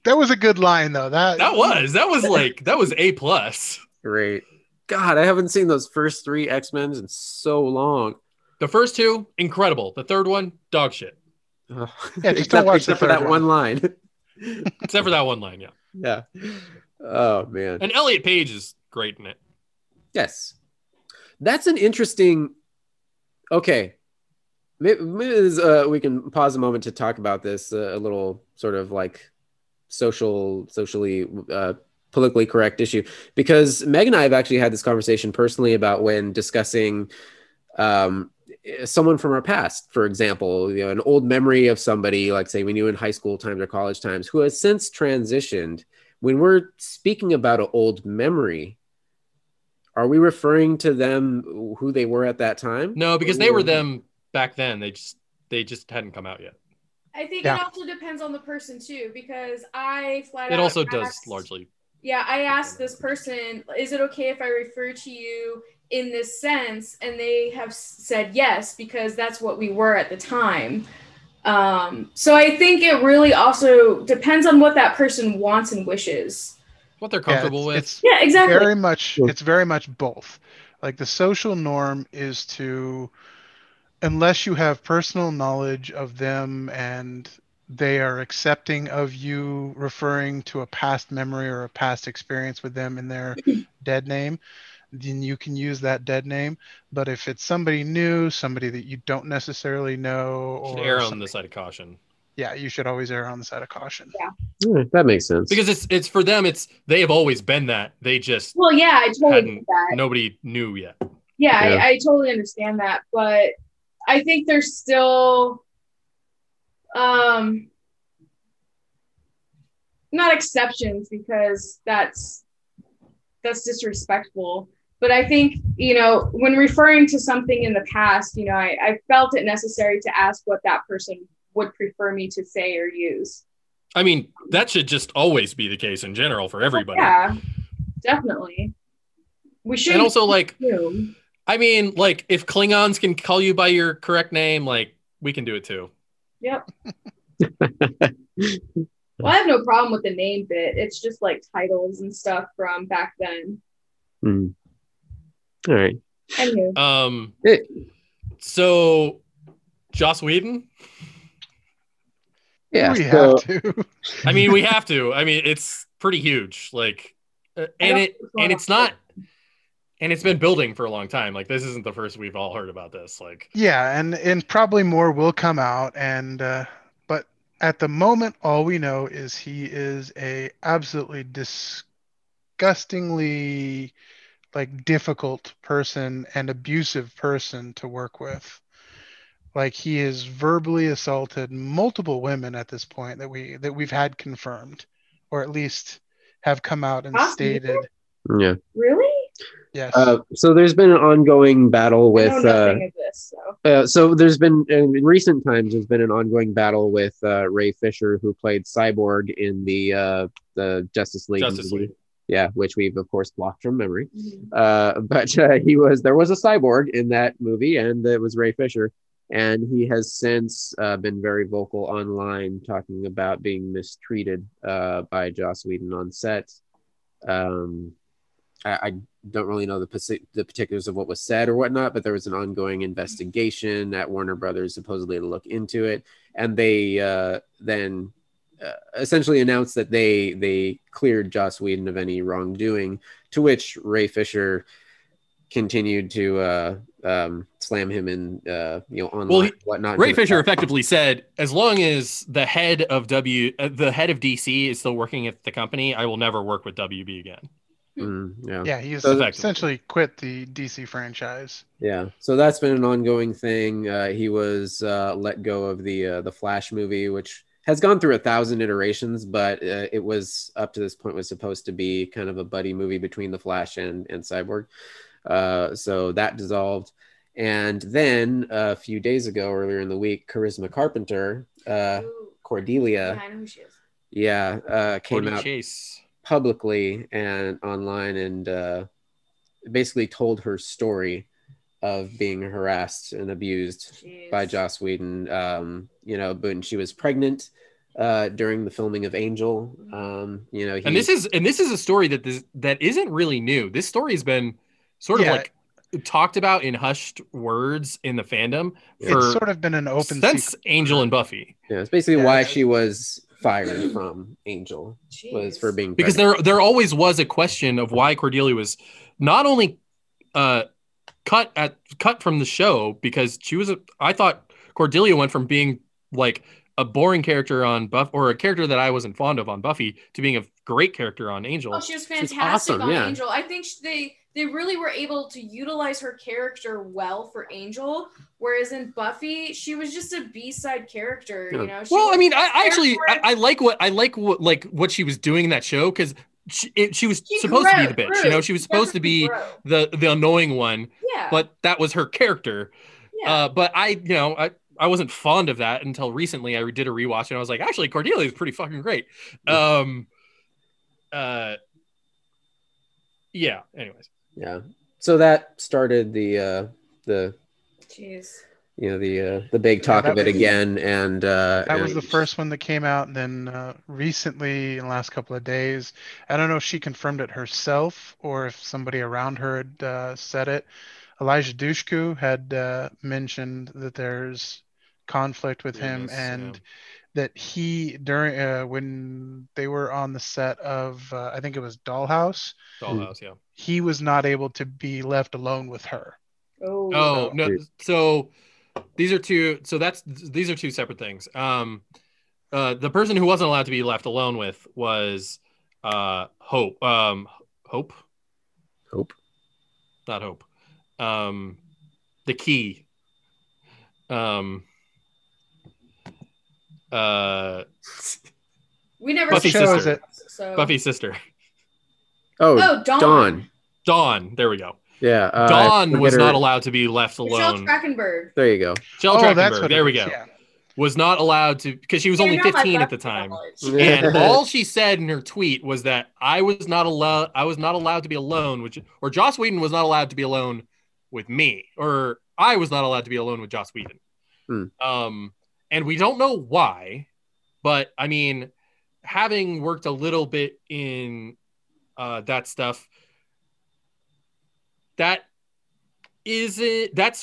That was a good line, though. That was A plus. Great. God, I haven't seen those first three X-Men in so long. The first two, incredible. The third one, dog shit. Yeah, except for that one line. Except for that one line, yeah. Yeah. Oh, man. And Elliot Page is great in it. Yes. That's an interesting... Okay. Maybe we can pause a moment to talk about this a little sort of like... socially politically correct issue, because Meg and I have actually had this conversation personally about when discussing someone from our past, for example, you know, an old memory of somebody, like say we knew in high school times or college times, who has since transitioned. When we're speaking about an old memory, are we referring to them who they were at that time? No, because they were them back then. They just hadn't come out yet. I think it also depends on the person too, because I flat out. It also does largely. Yeah, I asked this person, "Is it okay if I refer to you in this sense?" And they have said yes, because that's what we were at the time. So I think it really also depends on what that person wants and wishes, what they're comfortable with. Yeah, exactly. It's very much both. Like the social norm is to. Unless you have personal knowledge of them and they are accepting of you referring to a past memory or a past experience with them in their dead name, then you can use that dead name. But if it's somebody new, somebody that you don't necessarily know, or err on the side of caution. Yeah, you should always err on the side of caution. Yeah, that makes sense. Because it's for them. They have always been that. They just I totally get that. Nobody knew yet. Yeah. I totally understand that, but. I think there's still not exceptions, because that's disrespectful. But I think, you know, when referring to something in the past, you know, I felt it necessary to ask what that person would prefer me to say or use. I mean, that should just always be the case in general for everybody. Yeah, definitely. We should. And also like... Too. I mean, like, if Klingons can call you by your correct name, like, we can do it too. Yep. Well, I have no problem with the name bit. It's just, like, titles and stuff from back then. Mm. All right. Anyway. So, Joss Whedon? Yeah. We have to. I mean, we have to. I mean, it's pretty huge. Like, it's not... And it's been building for a long time. Like, this isn't the first we've all heard about this. Like, yeah, and probably more will come out. And but at the moment, all we know is he is a absolutely disgustingly like difficult person and abusive person to work with. Like, he has verbally assaulted multiple women at this point that we've had confirmed, or at least have come out and stated. Yeah. Really? Yes. So there's been an ongoing battle with. I know nothing of this, so. So there's been, in recent times, there's been an ongoing battle with Ray Fisher, who played Cyborg in the Justice League. Yeah, which we've of course blocked from memory. Mm-hmm. But there was a cyborg in that movie, and it was Ray Fisher. And he has since been very vocal online, talking about being mistreated by Joss Whedon on set. I don't really know the particulars of what was said or whatnot, but there was an ongoing investigation at Warner Brothers, supposedly to look into it. And they then essentially announced that they cleared Joss Whedon of any wrongdoing, to which Ray Fisher continued to slam him in online. Well, whatnot. Ray Fisher effectively said, as long as the head of DC is still working at the company, I will never work with WB again. Yeah, he's essentially quit the DC franchise. Yeah, so that's been an ongoing thing. He was let go of the Flash movie, which has gone through 1,000 iterations, but it was, up to this point, was supposed to be kind of a buddy movie between the Flash and Cyborg. So that dissolved. And then a few days ago, earlier in the week, Charisma Carpenter, Cordelia. Yeah, I know who she is. Yeah, came out publicly and online, and basically told her story of being harassed and abused by Joss Whedon. When she was pregnant during the filming of Angel. And this is a story that isn't really new. This story has been sort of talked about in hushed words in the fandom. It's sort of been an open since secret. Angel and Buffy. Yeah, it's basically why she was fired from Angel. Jeez. Was for being pregnant. Because there always was a question of why Cordelia was not only cut from the show, because she was I thought Cordelia went from being like a boring character on Buffy, or a character that I wasn't fond of on Buffy, to being a great character on Angel. Oh, she was fantastic. She's awesome, on Angel. I think they really were able to utilize her character well for Angel, whereas in Buffy, she was just a B-side character. Yeah. You know. I like what she was doing in that show, because she was supposed to be the bitch. You know, she was supposed to be the annoying one. Yeah. But that was her character. Yeah. But I wasn't fond of that until recently. I did a rewatch and I was like, actually, Cordelia is pretty fucking great. Yeah. Anyways. Yeah. So that started the. Jeez. You know, the big talk of it again, and that was the first one that came out. And then recently, in the last couple of days, I don't know if she confirmed it herself or if somebody around her had said it. Elijah Dushku had mentioned that there's conflict with him, that he during when they were on the set of I think it was Dollhouse, yeah, he was not able to be left alone with her. Oh no! So these are two separate things. The person who wasn't allowed to be left alone with was Hope. Hope, not Hope. The Key. We never Buffy's sister. It, so. Buffy's sister. Oh, Dawn. There we go. Yeah. Dawn was not allowed to be left alone. Shel Trachtenberg. There you go. Shel Trachtenberg. There we go. Yeah. Was not allowed to, because she was only 15 at the time. And all she said in her tweet was that I was not allowed to be alone, or Joss Whedon was not allowed to be alone with me, or I was not allowed to be alone with Joss Whedon. And we don't know why, but I mean, having worked a little bit in that stuff, that's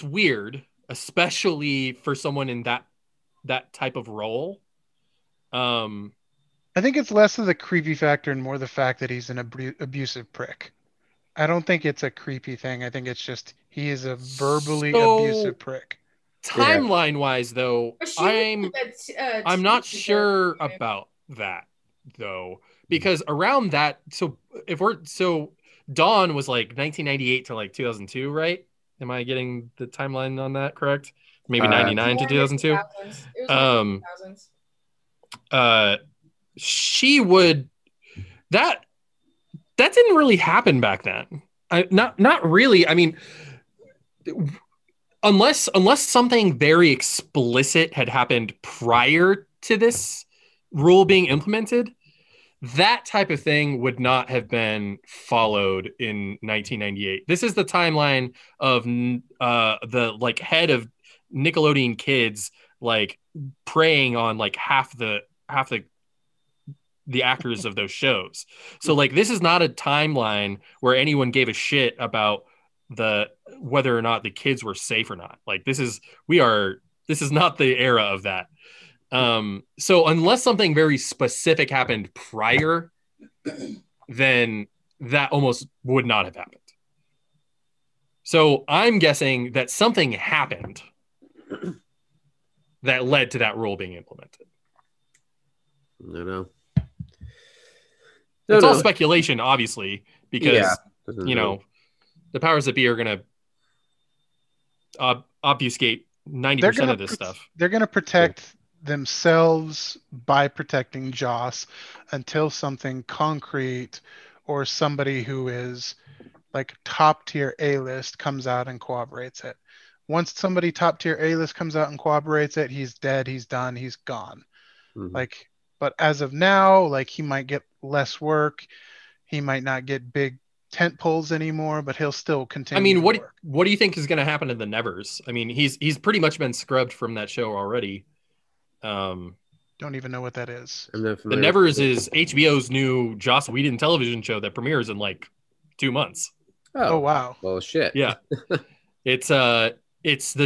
weird, especially for someone in that type of role. I think it's less of the creepy factor and more the fact that he's an abusive prick. I don't think it's a creepy thing. I think it's just he is a verbally abusive prick. Timeline wise, though, I'm not sure about that, though, because around that, so Dawn was like 1998 to like 2002, right? Am I getting the timeline on that correct? maybe 99 to 2002. She would that didn't really happen back then. Not really. I mean, unless something very explicit had happened prior to this rule being implemented, that type of thing would not have been followed in 1998. This is the timeline of the like head of Nickelodeon Kids like preying on like half the actors of those shows. So like this is not a timeline where anyone gave a shit about the whether or not the kids were safe or not. Like this is not the era of that. So unless something very specific happened prior, then that almost would not have happened. So I'm guessing that something happened that led to that rule being implemented. No, it's all speculation, obviously, because, the powers that be are going to obfuscate 90% of this stuff. They're going to protect themselves by protecting Joss until something concrete or somebody who is like top tier A-list comes out and corroborates it. Once somebody top tier A-list comes out and corroborates it, he's dead, he's done, he's gone. Mm-hmm. But as of now, he might get less work. He might not get big tent poles anymore, but he'll still continue. I mean, what do you think is going to happen to the Nevers? I mean, he's pretty much been scrubbed from that show already. Don't even know what that is. The Nevers is HBO's new Joss Whedon television show that premieres in 2 months. Oh wow! Well, shit. Yeah, it's the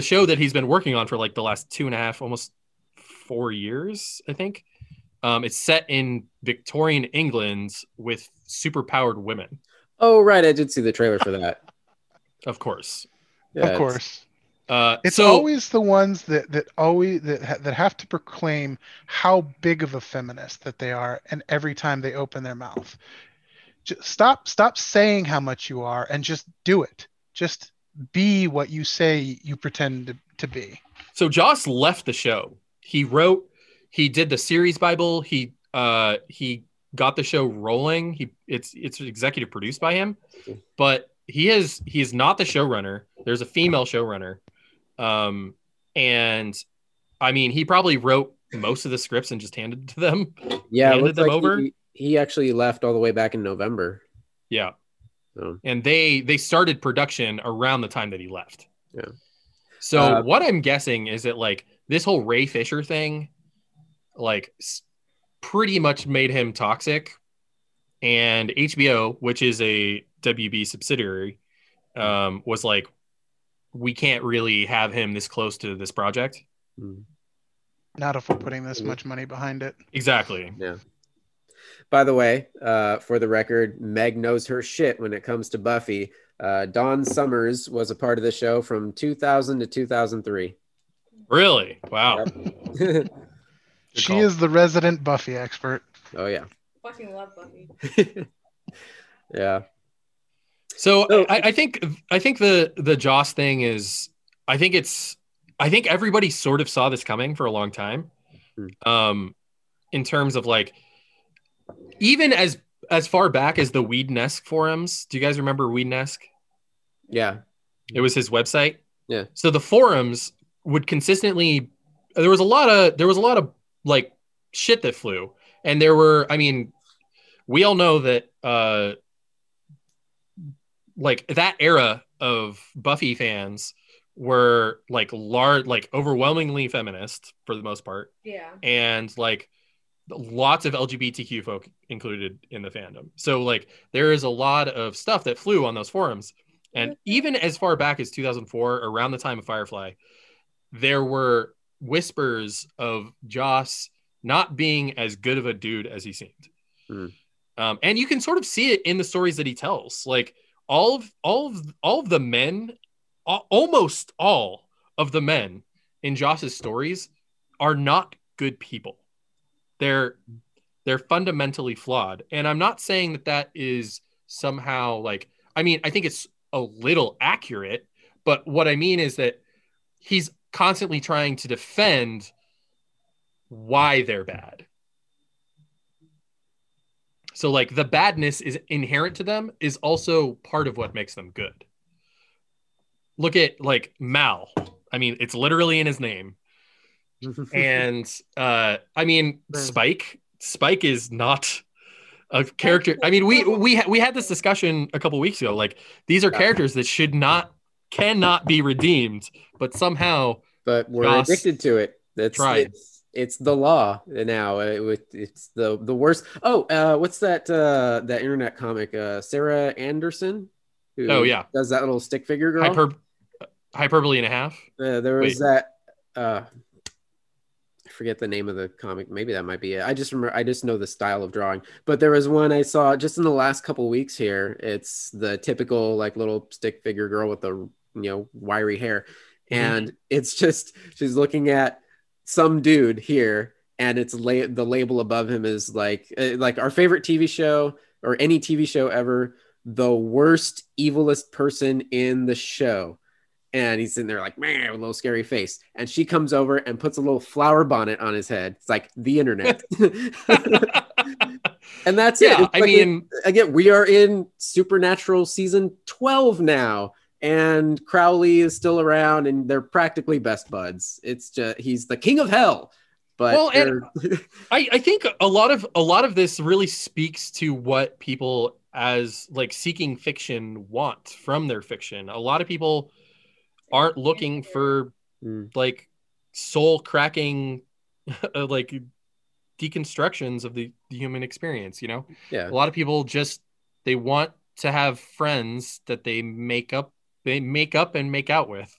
show that he's been working on for the last 2.5, almost 4 years, I think. It's set in Victorian England with superpowered women. Oh, right. I did see the trailer for that. Of course. Yeah, of course. It's always the ones that have to proclaim how big of a feminist that they are. And every time they open their mouth, just stop saying how much you are and just do it. Just be what you say you pretend to be. So Joss left the show. He did the series Bible. He got the show rolling. It's executive produced by him, but he is not the showrunner. There's a female showrunner, and I mean he probably wrote most of the scripts and just handed to them. Yeah, handed them over. He actually left all the way back in November. Yeah, so. And they started production around the time that he left. Yeah. So what I'm guessing is that this whole Ray Fisher thing. Pretty much made him toxic, and HBO, which is a WB subsidiary, was like, we can't really have him this close to this project. Not if we're putting this much money behind it. Exactly. Yeah. By the way, for the record, Meg knows her shit when it comes to Buffy. Dawn Summers was a part of the show from 2000 to 2003. Really? Wow. Yep. She is the resident Buffy expert. Oh, yeah. Fucking love Buffy. Yeah. So I think the Joss thing is, I think everybody sort of saw this coming for a long time. In terms of even as far back as the Whedon-esque forums. Do you guys remember Whedon-esque? Yeah. It was his website. Yeah. So the forums would consistently, there was a lot of shit that flew, and there were, I mean, we all know that that era of Buffy fans were large, overwhelmingly feminist for the most part. Yeah. And lots of LGBTQ folk included in the fandom. So there is a lot of stuff that flew on those forums. And even as far back as 2004, around the time of Firefly, there were whispers of Joss not being as good of a dude as he seemed. And you can sort of see it in the stories that he tells. All of the men, almost all of the men in Joss's stories are not good people. They're fundamentally flawed. And I'm not saying that is somehow I mean, I think it's a little accurate, but what I mean is that he's constantly trying to defend why they're bad. So like the badness is inherent to them is also part of what makes them good. Look at like Mal. I mean, it's literally in his name. And I mean, Spike is not a character. I mean, we had this discussion a couple weeks ago. Like these are characters that cannot be redeemed, but somehow. But we're addicted to it. It's the law now. It's the worst. Oh, what's that internet comic? Sarah Anderson. Who does that little stick figure girl? Hyperbole and a half. There was that. I forget the name of the comic. Maybe that might be it. I just know the style of drawing. But there was one I saw just in the last couple of weeks here. It's the typical like little stick figure girl with the wiry hair, and it's just she's looking at some dude here, and it's the label above him is like our favorite TV show or any TV show ever. The worst, evilest person in the show. And he's in there like, man, with a little scary face. And she comes over and puts a little flower bonnet on his head. It's like the internet. And that's it. It's again, we are in Supernatural season 12 now. And Crowley is still around and they're practically best buds. It's just, he's the king of hell. But I think a lot of this really speaks to what people as like seeking fiction want from their fiction. A lot of people aren't looking for like soul cracking, like deconstructions of the human experience. A lot of people just, they want to have friends that they make up and make out with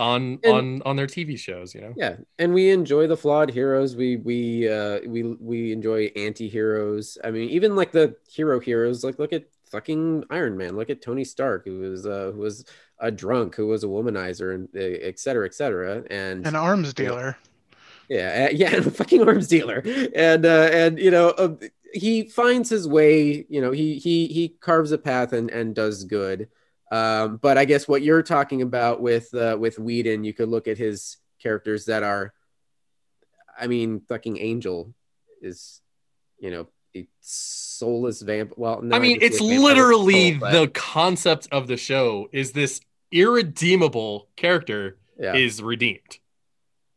on their TV shows. And we enjoy the flawed heroes. We enjoy anti-heroes. I mean, even like the heroes, like look at fucking Iron Man, look at Tony Stark, who was a drunk, who was a womanizer, and et cetera, and an arms dealer. Yeah, and a fucking arms dealer, and he finds his way. He carves a path and does good. But I guess what you're talking about with Whedon, you could look at his characters that are, I mean, fucking Angel is, a soulless vamp. Well, no, I mean, it's literally the concept of the show is this irredeemable character is redeemed.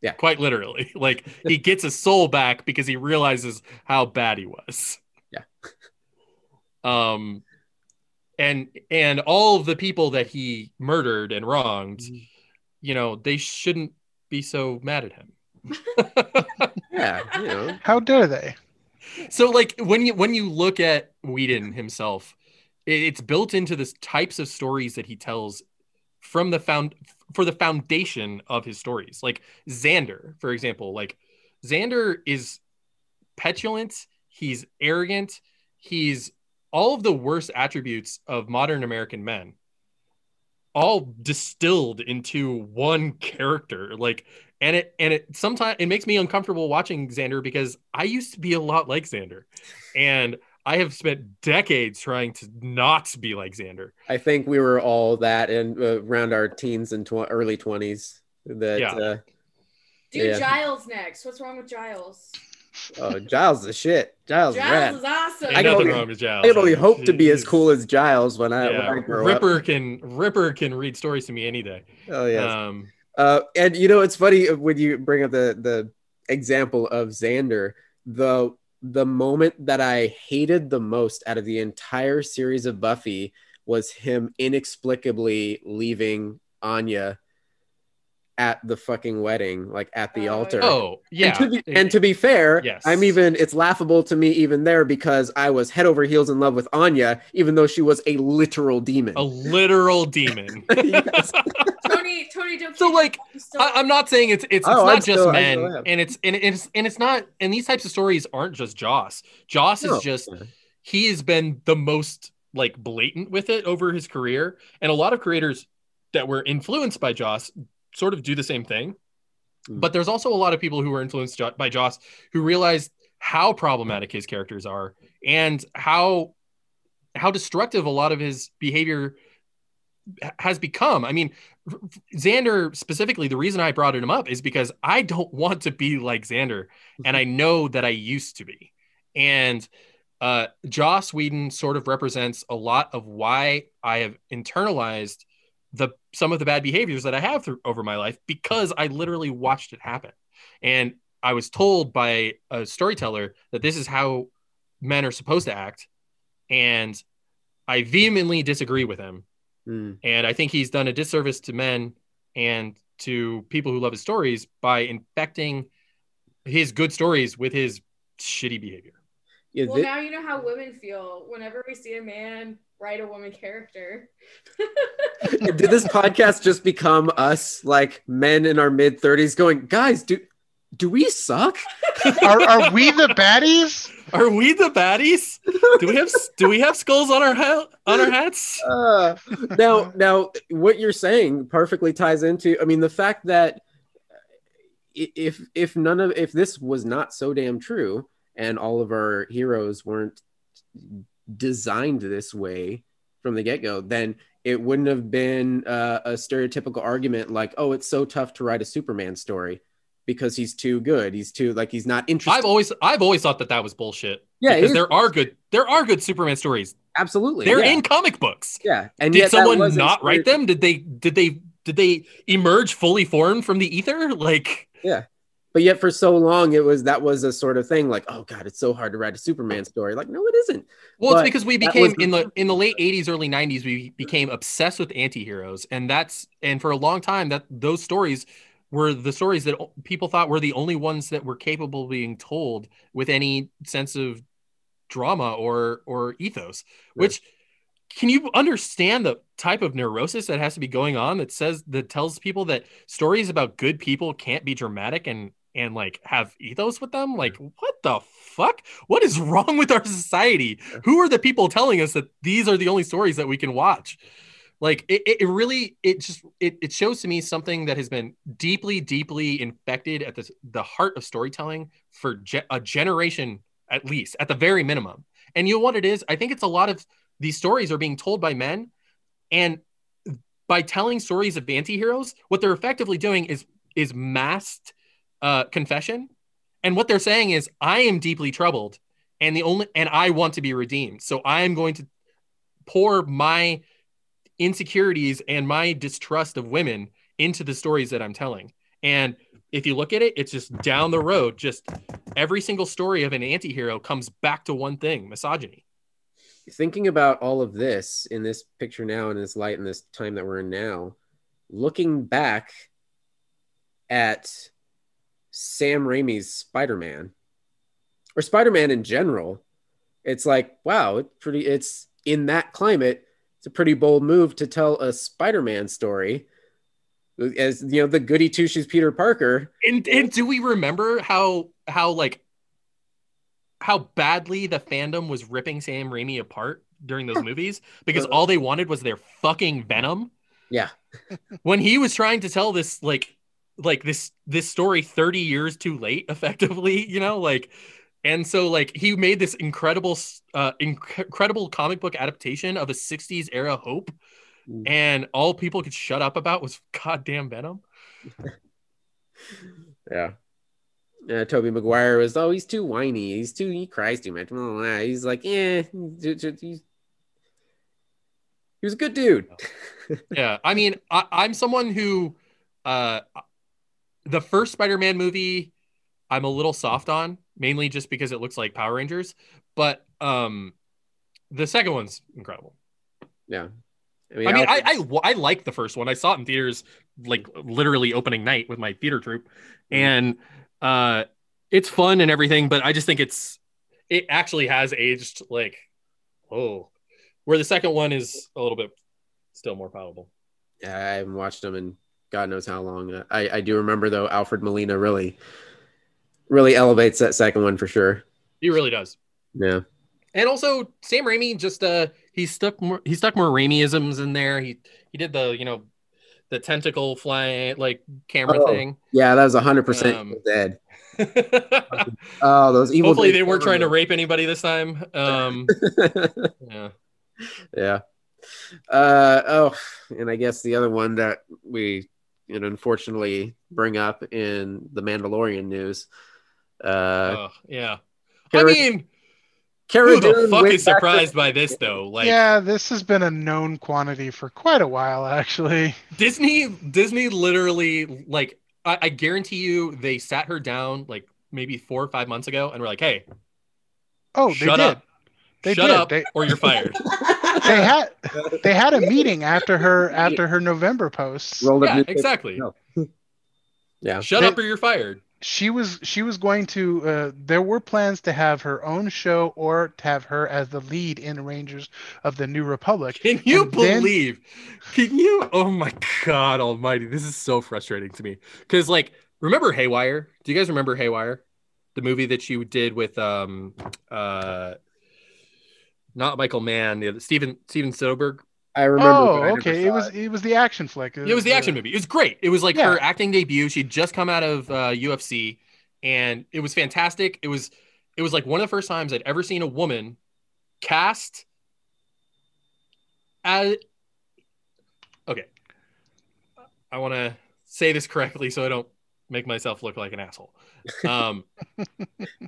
Yeah, quite literally. Like he gets his soul back because he realizes how bad he was. Yeah. And all of the people that he murdered and wronged, they shouldn't be so mad at him. How dare they? So like when you look at Whedon himself, it's built into the types of stories that he tells from the foundation of his stories. Like Xander, for example, like Xander is petulant, he's arrogant, he's all of the worst attributes of modern American men, all distilled into one character. Like, and it sometimes it makes me uncomfortable watching Xander because I used to be a lot like Xander, and I have spent decades trying to not be like Xander. I think we were all that in around our teens and early 20s. Giles next. What's wrong with Giles? Oh, Giles is shit. Giles is awesome. I can only hope to be as cool as Giles when I grow up. Ripper can read stories to me any day. Oh yeah. And it's funny when you bring up the example of Xander. The moment that I hated the most out of the entire series of Buffy was him inexplicably leaving Anya at the fucking wedding, like at the altar. Oh, yeah. And to be fair, yes. It's laughable to me even there because I was head over heels in love with Anya, even though she was a literal demon. Yes. Tony, don't. So like, I'm not saying it's not just men, and it's not. And these types of stories aren't just Joss. He has been the most like blatant with it over his career, and a lot of creators that were influenced by Joss sort of do the same thing. But there's also a lot of people who were influenced by Joss who realized how problematic his characters are and how destructive a lot of his behavior has become. I mean, Xander specifically, the reason I brought him up is because I don't want to be like Xander, and I know that I used to be. And Joss Whedon sort of represents a lot of why I have internalized some of the bad behaviors that I have over my life, because I literally watched it happen. And I was told by a storyteller that this is how men are supposed to act. And I vehemently disagree with him. Mm. And I think he's done a disservice to men and to people who love his stories by infecting his good stories with his shitty behavior. Well, now you know how women feel whenever we see a man write a woman character. Did this podcast just become us, like, men in our mid-30s going, guys, do we suck? Are we the baddies? Are we the baddies? Do we have skulls on our hats? Now, what you're saying perfectly ties into, I mean, the fact that if this was not so damn true, and all of our heroes weren't designed this way from the get-go, then it wouldn't have been a stereotypical argument like, oh, it's so tough to write a Superman story because he's too good. He's too, like, he's not interesting. I've always thought that was bullshit. Yeah, because there are good Superman stories. Absolutely. They're in comic books. Yeah. And did someone not write them? Did they emerge fully formed from the ether? Like, yeah. But yet for so long, that was a sort of thing like, oh God, it's so hard to write a Superman story. Like, no, it isn't. Well, it's because we became in the late 80s, early 90s, we became obsessed with anti-heroes. And for a long time, those stories were the stories that people thought were the only ones that were capable of being told with any sense of drama or ethos. Yeah. Which, can you understand the type of neurosis that has to be going on that tells people that stories about good people can't be dramatic and like have ethos with them? Like, what the fuck? What is wrong with our society? Who are the people telling us that these are the only stories that we can watch? Like, it really shows to me something that has been deeply, deeply infected at the heart of storytelling for a generation, at least, at the very minimum. And you know what it is? I think it's a lot of these stories are being told by men, and by telling stories of anti-heroes, what they're effectively doing is masked confession. And what they're saying is, I am deeply troubled and I want to be redeemed. So I am going to pour my insecurities and my distrust of women into the stories that I'm telling. And if you look at it, it's just down the road. Just every single story of an anti-hero comes back to one thing: misogyny. Thinking about all of this in this picture now, in this light, in this time that we're in now, looking back at Sam Raimi's Spider-Man, or Spider-Man in general, it's like, wow, it's in that climate, it's a pretty bold move to tell a Spider-Man story as, you know, the goody two-shoes Peter Parker. And do we remember how badly the fandom was ripping Sam Raimi apart during those movies, because all they wanted was their fucking Venom. Yeah. When he was trying to tell this, like this story 30 years too late, effectively, you know, like, and so like he made this incredible comic book adaptation of a 60s era hope. Ooh. And all people could shut up about was goddamn Venom. Yeah. Tobey Maguire was, he's too whiny. He cries too much. He's like, yeah. He was a good dude. Yeah. I mean, I'm someone who, the first Spider-Man movie, I'm a little soft on, mainly just because it looks like Power Rangers. But the second one's incredible. Yeah. I mean, I like the first one. I saw it in theaters, like literally opening night with my theater troupe. And it's fun and everything, but I just think it actually has aged, like, where the second one is a little bit still more palatable. Yeah, I haven't watched them in God knows how long. I do remember though, Alfred Molina really elevates that second one for sure. He really does. Yeah. And also Sam Raimi just he stuck more Raimi-isms in there. He did the, you know, the tentacle flying, like, camera thing. Yeah, that was 100% dead. Oh, those evil. Hopefully they weren't trying to rape anybody this time. Yeah. And I guess the other one that we, you know, unfortunately bring up in the Mandalorian news. Yeah. Cara, I mean, who the fuck is surprised by this, though? Like, yeah, this has been a known quantity for quite a while, actually. Disney literally, like, I guarantee you they sat her down, like, maybe 4 or 5 months ago and were like, hey, shut up, or you're fired. They had a meeting after her November posts. Yeah, exactly. Yeah. Shut up or you're fired. She was going to. There were plans to have her own show or to have her as the lead in Rangers of the New Republic. Can you believe? Oh my God, Almighty! This is so frustrating to me because, like, remember Haywire? Do you guys remember Haywire? The movie that you did with not Michael Mann, the other, Steven Soderbergh. I remember. Oh, okay. It was the action flick. It was the action movie. It was great. It was like her acting debut. She'd just come out of UFC, and it was fantastic. It was like one of the first times I'd ever seen a woman cast as. Okay, I want to say this correctly so I don't make myself look like an asshole.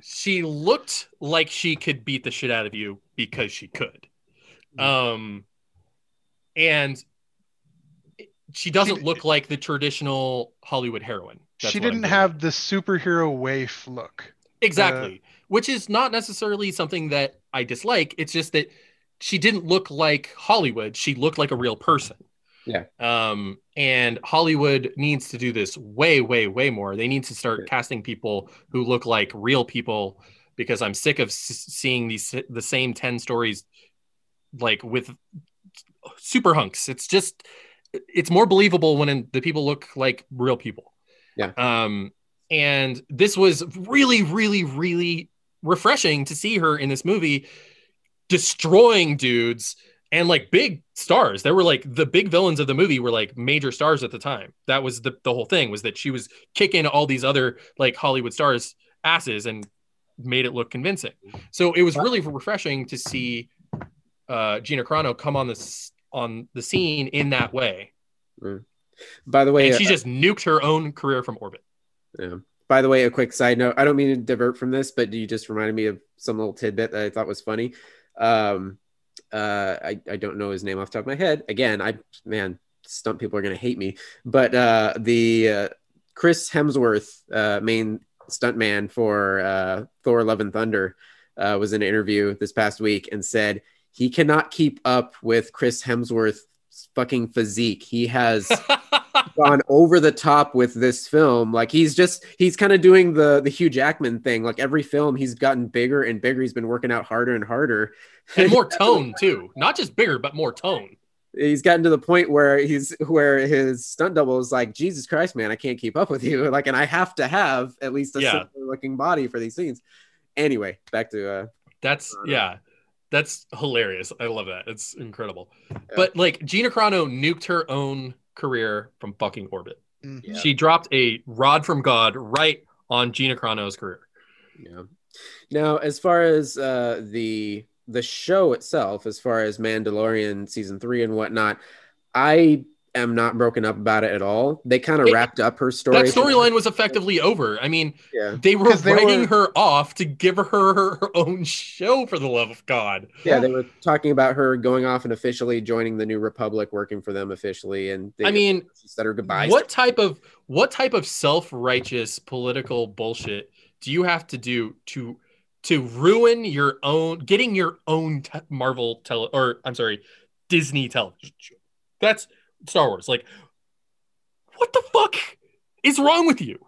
She looked like she could beat the shit out of you because she could. And she doesn't look like the traditional Hollywood heroine. She didn't have the superhero waif look. Exactly. Which is not necessarily something that I dislike. It's just that she didn't look like Hollywood. She looked like a real person. Yeah. And Hollywood needs to do this way, way, way more. They need to start casting people who look like real people, because I'm sick of seeing the same 10 stories, like with super hunks. It's more believable when the people look like real people. Yeah. And this was really, really, really refreshing to see her in this movie destroying dudes. And like big stars, there were like the big villains of the movie were like major stars at the time. That was the whole thing, was that she was kicking all these other like Hollywood stars' asses and made it look convincing. So it was really refreshing to see Gina Carano come on the scene in that way. Mm. By the way, and she just nuked her own career from orbit. Yeah. By the way, a quick side note. I don't mean to divert from this, but you just reminded me of some little tidbit that I thought was funny. I don't know his name off the top of my head. Again, stunt people are going to hate me. But the Chris Hemsworth, main stuntman for Thor: Love and Thunder, was in an interview this past week and said he cannot keep up with Chris Hemsworth's fucking physique. He has gone over the top with this film. Like he's kind of doing the Hugh Jackman thing. Like every film he's gotten bigger and bigger. He's been working out harder and harder. And more tone too. Not just bigger, but more tone. He's gotten to the point where his stunt double is like, Jesus Christ, man, I can't keep up with you. Like, and I have to have at least a similar looking body for these scenes. Anyway, back to that's hilarious. I love that. It's incredible. Yeah. But like Gina Carano nuked her own career from fucking orbit. Mm-hmm. Yeah. She dropped a rod from God right on Gina Carano's career. Yeah. Now, as far as the show itself, as far as Mandalorian season 3 and whatnot, I am not broken up about it at all. They kind of wrapped up her story. That storyline was effectively over. I mean, they were writing her off to give her own show, for the love of God. Yeah, they were talking about her going off and officially joining the New Republic, working for them officially. And I mean, she said her goodbyes. What type of self-righteous political bullshit do you have to do to ruin your own, getting your own Disney television show? That's Star Wars. Like, what the fuck is wrong with you?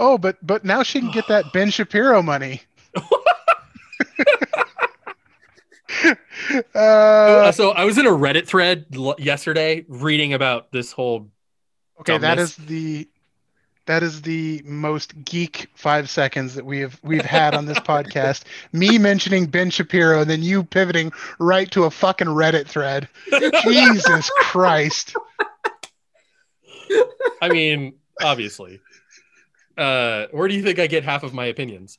Oh, but now she can get that Ben Shapiro money. So I was in a Reddit thread yesterday reading about this whole. Okay, dumbness. That is the most geek 5 seconds that we've had on this podcast. Me mentioning Ben Shapiro and then you pivoting right to a fucking Reddit thread. Jesus Christ. I mean, obviously. Where do you think I get half of my opinions?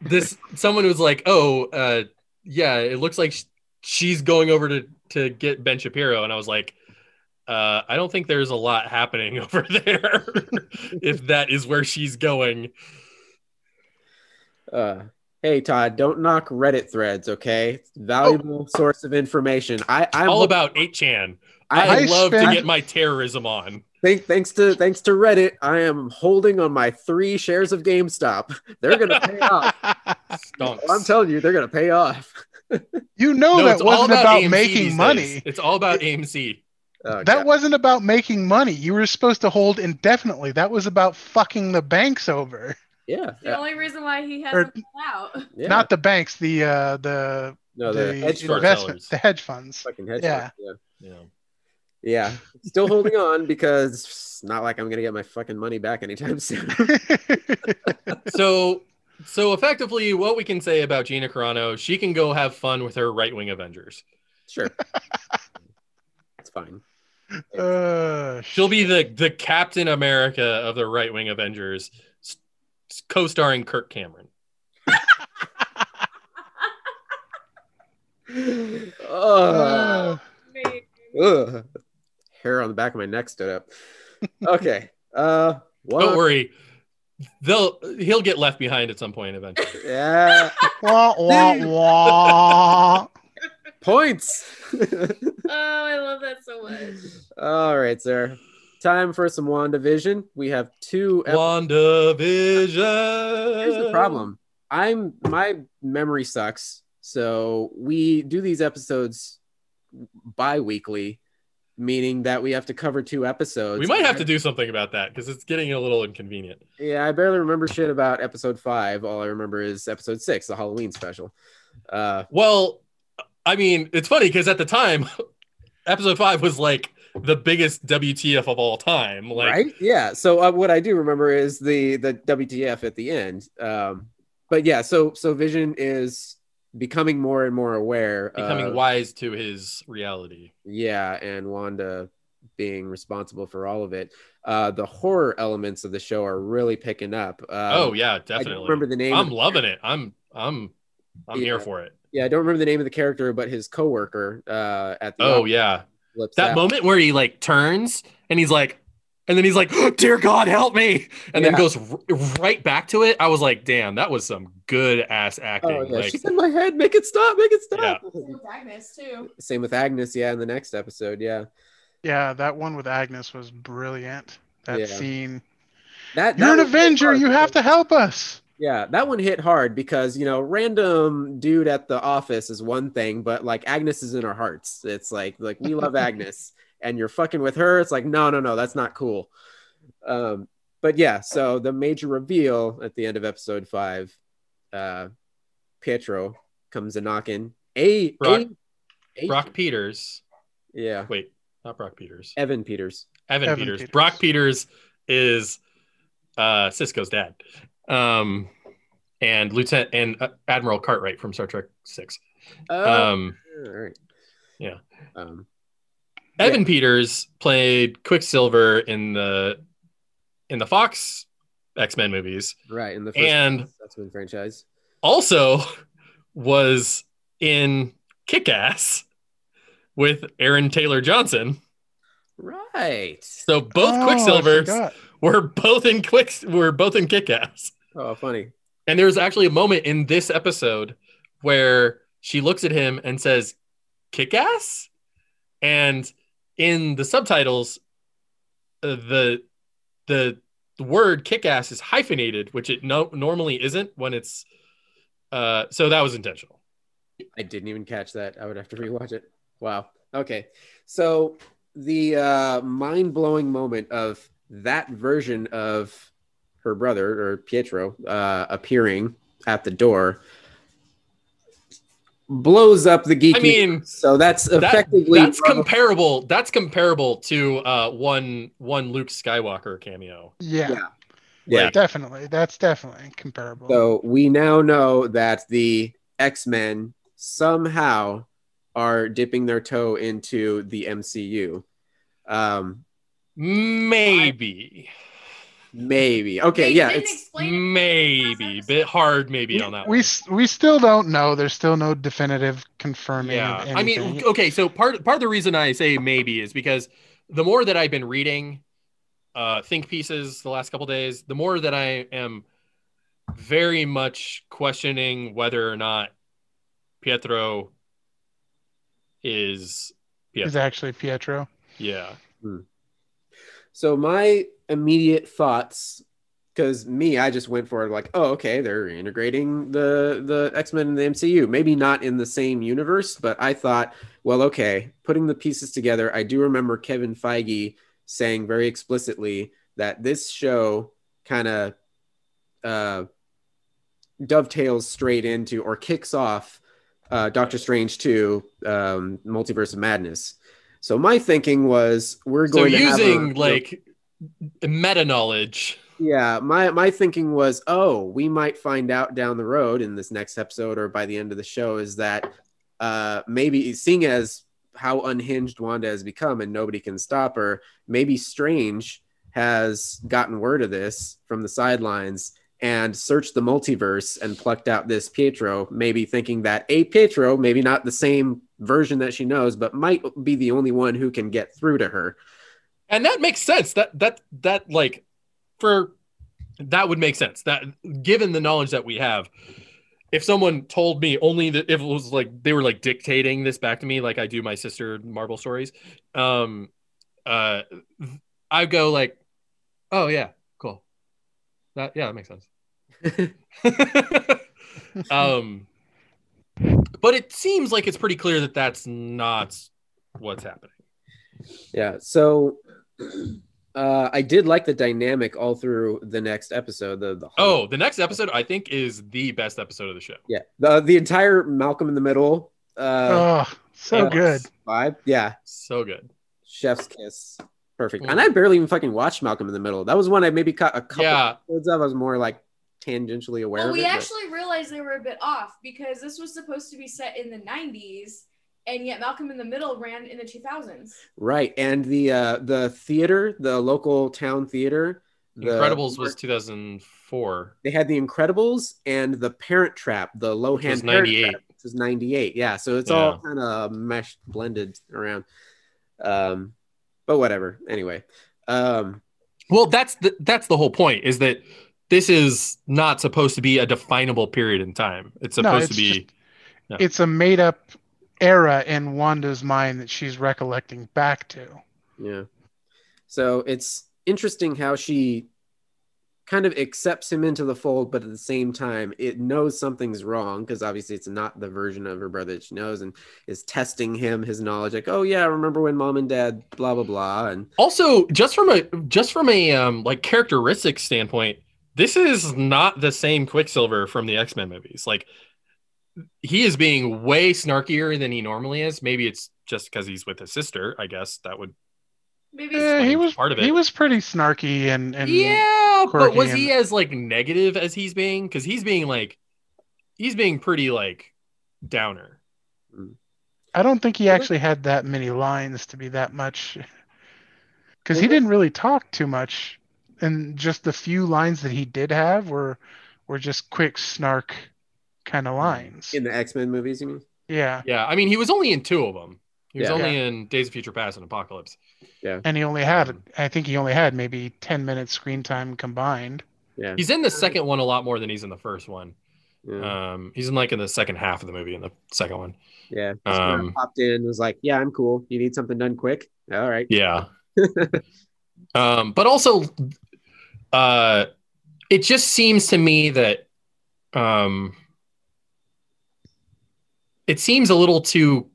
this someone was like, oh, yeah, it looks like she's going over to get Ben Shapiro. And I was like, I don't think there's a lot happening over there if that is where she's going. Hey, Todd, don't knock Reddit threads, okay? Valuable source of information. I'm all about 8chan. I love to get my terrorism on. Thanks to Reddit, I am holding on my 3 shares of GameStop. They're going to pay off. Stunks. I'm telling you, they're going to pay off. You know, no, that wasn't about making money. It's all about AMC. Oh, that wasn't about making money. You were supposed to hold indefinitely. That was about fucking the banks over. Yeah. The only reason why he hasn't pulled out. Yeah. Not the banks, the hedge funds. Fucking hedge funds. Yeah. Yeah, still holding on because it's not like I'm going to get my fucking money back anytime soon. So effectively, what we can say about Gina Carano, she can go have fun with her right-wing Avengers. Sure. It's fine. She'll be the Captain America of the right-wing Avengers, co-starring Kirk Cameron. Ugh. Hair on the back of my neck stood up. Okay. Don't worry. He'll get left behind at some point eventually. Yeah. Wah, wah, wah. Points. I love that so much. All right, sir. Time for some WandaVision. We have 2 WandaVision. Here's the problem. My memory sucks, so we do these episodes bi-weekly, meaning that we have to cover 2 episodes. We might have to do something about that because it's getting a little inconvenient. Yeah, I barely remember shit about episode 5. All I remember is episode 6, the Halloween special. Well, I mean, it's funny because at the time, episode 5 was like the biggest WTF of all time. Like, right? Yeah. So what I do remember is the WTF at the end. But yeah, so Vision is becoming more and more aware, becoming wise to his reality, and Wanda being responsible for all of it. The horror elements of the show are really picking up. Oh yeah, definitely. I don't remember the name. I'm loving it. I'm here for it. Yeah, I don't remember the name of the character, but his coworker at the that moment where he like turns and he's like, and then he's like, oh, dear God, help me. And then goes right back to it. I was like, damn, that was some good ass acting. Oh, yeah. Like, she's in my head. Make it stop. Make it stop. Yeah. Same with Agnes, too. Same with Agnes. Yeah. In the next episode. Yeah. Yeah. That one with Agnes was brilliant. That scene. That you're an Avenger. You have to help us. Yeah, that one hit hard because, you know, random dude at the office is one thing, but like Agnes is in our hearts. It's like we love Agnes and you're fucking with her. It's like, no, that's not cool. But yeah, so the major reveal at the end of episode 5, Pietro comes a knocking. Brock Peters. Yeah. Wait, not Brock Peters. Evan Peters. Evan Peters. Brock Peters is Cisco's dad. And Lieutenant and Admiral Cartwright from Star Trek 6. All right. Yeah. Evan Peters played Quicksilver in the Fox X-Men movies. Right, in the first X-Men franchise. Also was in Kick-Ass with Aaron Taylor Johnson. Right. So both Quicksilvers were both in Kick-Ass. Oh, funny. And there's actually a moment in this episode where she looks at him and says, kick ass? And in the subtitles, the word kick ass is hyphenated, which it normally isn't when it's... so that was intentional. I didn't even catch that. I would have to rewatch it. Wow. Okay. So the mind-blowing moment of that version of her brother or Pietro appearing at the door blows up the geeky. I mean, so comparable. That's comparable to one Luke Skywalker cameo. Yeah, definitely. That's definitely comparable. So we now know that the X-Men somehow are dipping their toe into the MCU. Maybe. Maybe. Okay, they it's maybe a bit hard on that one. We still don't know. There's still no definitive confirming. Yeah, anything. I mean, okay, so part of the reason I say maybe is because the more that I've been reading think pieces the last couple days, the more that I am very much questioning whether or not Pietro is Pietro. Is actually Pietro. Yeah. Mm. So my immediate thoughts, because I just went for it like, oh, okay, they're integrating the X-Men in the MCU. Maybe not in the same universe, but I thought, well, okay, putting the pieces together, I do remember Kevin Feige saying very explicitly that this show kind of dovetails straight into or kicks off Doctor Strange 2 Multiverse of Madness. So my thinking was we're going using like meta knowledge. Yeah, my thinking was, oh, we might find out down the road in this next episode or by the end of the show is that maybe seeing as how unhinged Wanda has become and nobody can stop her, maybe Strange has gotten word of this from the sidelines and searched the multiverse and plucked out this Pietro, maybe thinking that a Pietro, maybe not the same version that she knows, but might be the only one who can get through to her. And that makes sense. That would make sense. That given the knowledge that we have, if someone told me only that, if it was like they were like dictating this back to me, like I do my sister Marvel stories, I go like, oh yeah, cool. That makes sense. But it seems like it's pretty clear that that's not what's happening. Yeah. So I did like the dynamic all through the next episode. The next episode I think is the best episode of the show. Yeah. The entire Malcolm in the Middle. So good. Vibe. Yeah. So good. Chef's kiss. Perfect. Mm. And I barely even fucking watched Malcolm in the Middle. That was one I maybe caught a couple episodes of. I was more like tangentially aware of it. We actually realized they were a bit off because this was supposed to be set in the 90s. And yet Malcolm in the Middle ran in the 2000s. Right. And the theater, the local town theater. Incredibles was 2004. They had The Incredibles and The Parent Trap, the Lohan Parent Trap, which was 98. Yeah. So it's all kind of meshed, blended around. But whatever. Anyway. Well, that's the whole point is that this is not supposed to be a definable period in time. It's supposed to be. It's a made up era in Wanda's mind that she's recollecting back to. Yeah. So it's interesting how she kind of accepts him into the fold, but at the same time, it knows something's wrong because obviously it's not the version of her brother that she knows and is testing him, his knowledge. Like, oh yeah, I remember when mom and dad, blah, blah, blah. And also just from a like characteristic standpoint, this is not the same Quicksilver from the X-Men movies. Like, he is being way snarkier than he normally is. Maybe it's just because he's with his sister. I guess that would. Maybe he was part of it. He was pretty snarky and yeah, but was he as like negative as he's being? Because he's being pretty like downer. I don't think he actually had that many lines to be that much, because he didn't really talk too much, and just the few lines that he did have were just quick snark kind of lines. In the X-Men movies, you mean? Yeah. I mean, he was only in two of them. He was only in Days of Future Past and Apocalypse. Yeah. And he only had, I think he only had maybe 10 minutes screen time combined. Yeah. He's in the second one a lot more than he's in the first one. Yeah. He's in the second half of the movie in the second one. Yeah. Popped in and was like, yeah, I'm cool. You need something done quick? All right. Yeah. But also, it just seems to me that it seems a little too,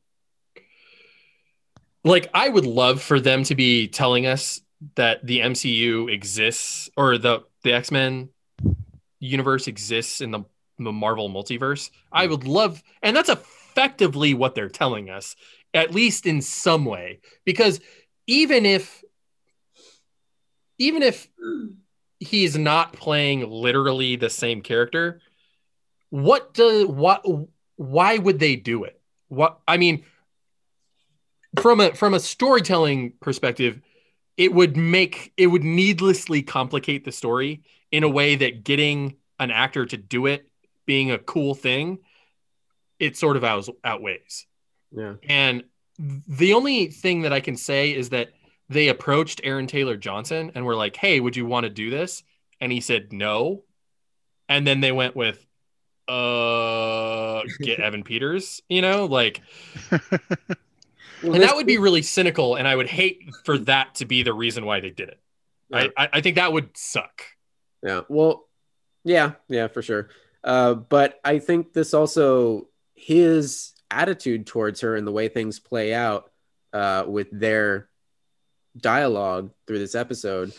like, I would love for them to be telling us that the MCU exists or the X-Men universe exists in the Marvel multiverse. I would love, and that's effectively what they're telling us, at least in some way, because even if he's not playing literally the same character, why would they do it? What I mean, from a storytelling perspective, it would needlessly complicate the story in a way that getting an actor to do it being a cool thing, it sort of outweighs. Yeah. And the only thing that I can say is that they approached Aaron Taylor Johnson and were like, hey, would you want to do this? And he said no. And then they went with, get Evan Peters, you know, like, and that would be really cynical. And I would hate for that to be the reason why they did it. Yeah. I think that would suck. Yeah. Well, yeah, for sure. But I think this also, his attitude towards her and the way things play out with their dialogue through this episode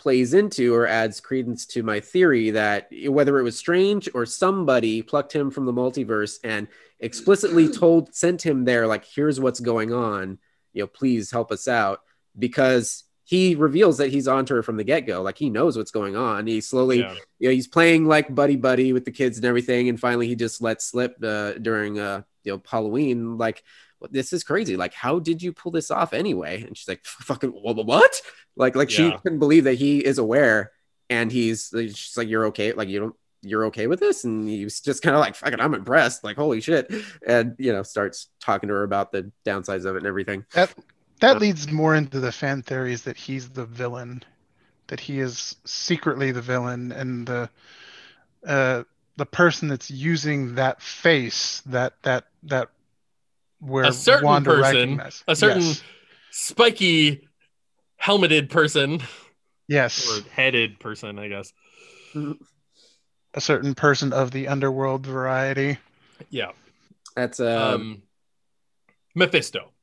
plays into or adds credence to my theory that whether it was Strange or somebody plucked him from the multiverse and explicitly sent him there, like, here's what's going on, you know, please help us out, because he reveals that he's onto her from the get-go. Like, he knows what's going on. He slowly, you know, he's playing like buddy with the kids and everything. And finally he just lets slip during, you know, Halloween, like, well, this is crazy. Like, how did you pull this off anyway? And she's like, fucking what? Like she couldn't believe that he is aware, and she's like, you're okay. Like, you're okay with this. And he was just kind of like, fucking, I'm impressed. Like, holy shit. And, you know, starts talking to her about the downsides of it and everything. That leads more into the fan theories that he's the villain, that he is secretly the villain, and the person that's using that face that where a certain Wanda recognizes, a certain spiky helmeted person, or headed person, I guess, a certain person of the underworld variety. Yeah, that's Mephisto.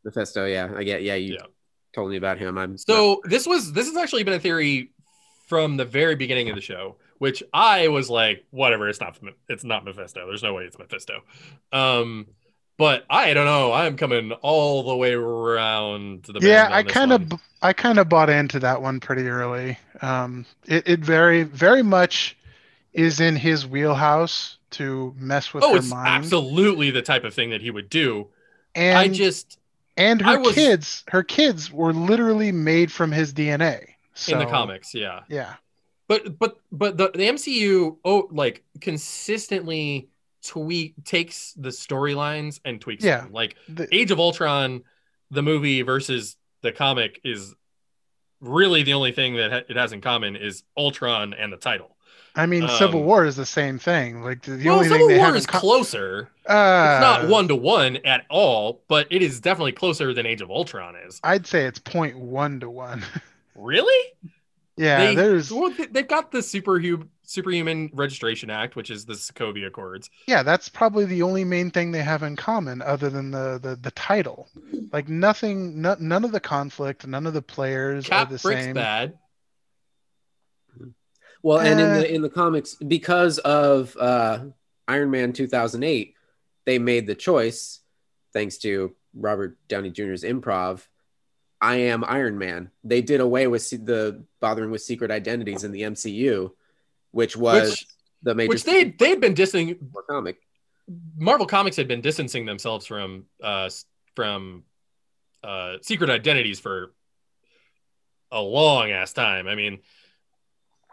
Mephisto, yeah, I get, yeah, you told me about him. This has actually been a theory from the very beginning of the show, which I was like, whatever, it's not Mephisto. There's no way it's Mephisto. But I don't know. I'm coming all the way around to the I kind of bought into that one pretty early. It very, very much is in his wheelhouse to mess with her mind. Oh, it's absolutely the type of thing that he would do. And her kids were literally made from his DNA. So, in the comics, yeah. But the MCU consistently takes the storylines and tweaks them. Like Age of Ultron, the movie versus the comic, is really the only thing that it has in common is Ultron and the title. I mean, Civil War is the same thing. Like Civil War is closer. It's not 1-to-1 at all, but it is definitely closer than Age of Ultron is. I'd say it's 0.1-to-1. Really? Yeah. They've got the Superhuman Registration Act, which is the Sokovia Accords. Yeah, that's probably the only main thing they have in common, other than the title. Like nothing, none of the conflict, none of the players are the same. Cap's bad. Well, and in the comics, because of Iron Man 2008, they made the choice, thanks to Robert Downey Jr.'s improv, I am Iron Man. They did away with bothering with secret identities in the MCU, which was the major. Which they'd been distancing. Marvel Comics had been distancing themselves from secret identities for a long ass time. I mean,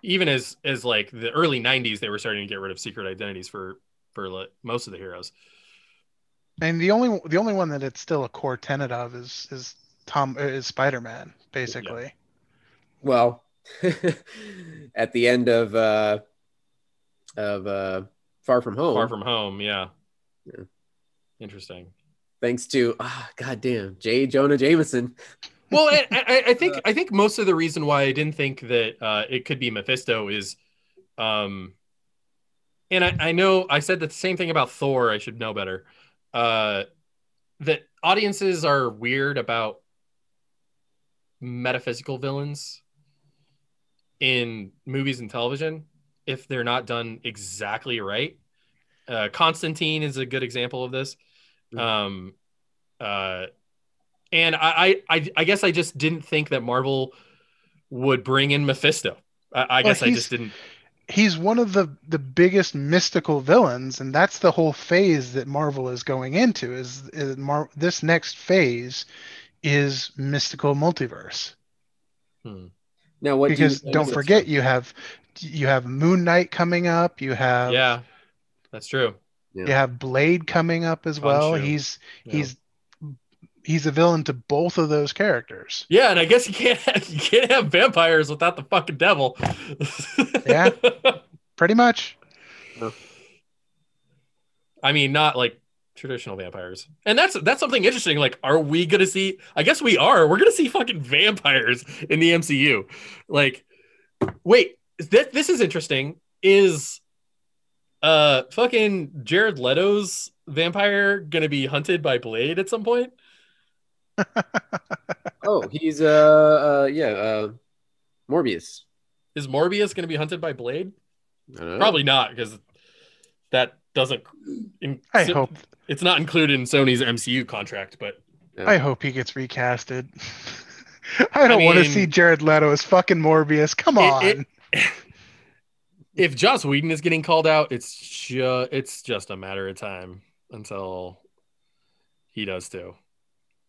even as like the early 90s, they were starting to get rid of secret identities for like most of the heroes. And the only one that it's still a core tenet of is Spider-Man, basically. Yeah. Well, at the end of Far From Home, yeah. Interesting. Thanks to goddamn J. Jonah Jameson. Well, I think most of the reason why I didn't think that it could be Mephisto is, and I know I said the same thing about Thor. I should know better. That audiences are weird about metaphysical villains in movies and television if they're not done exactly right. Constantine is a good example of this. And I guess I just didn't think that Marvel would bring in Mephisto. I guess I just didn't. He's one of the biggest mystical villains, and that's the whole phase that Marvel is going into. This next phase is mystical multiverse. Now, what? Because don't forget, you have Moon Knight coming up. You have that's true. Yeah. You have Blade coming up as well. He's a villain to both of those characters. Yeah, and I guess you can't have vampires without the fucking devil. Yeah, pretty much. I mean, not like traditional vampires, and that's something interesting. Like, are we gonna see? I guess we are. We're gonna see fucking vampires in the MCU. Like, wait, this is interesting. Is fucking Jared Leto's vampire gonna be hunted by Blade at some point? Oh, he's Morbius. Is Morbius gonna be hunted by Blade? Probably not, because that doesn't. I hope it's not included in Sony's MCU contract. But I hope he gets recasted. I mean, want to see Jared Leto as fucking Morbius. Come on. If Joss Whedon is getting called out, it's just a matter of time until he does too.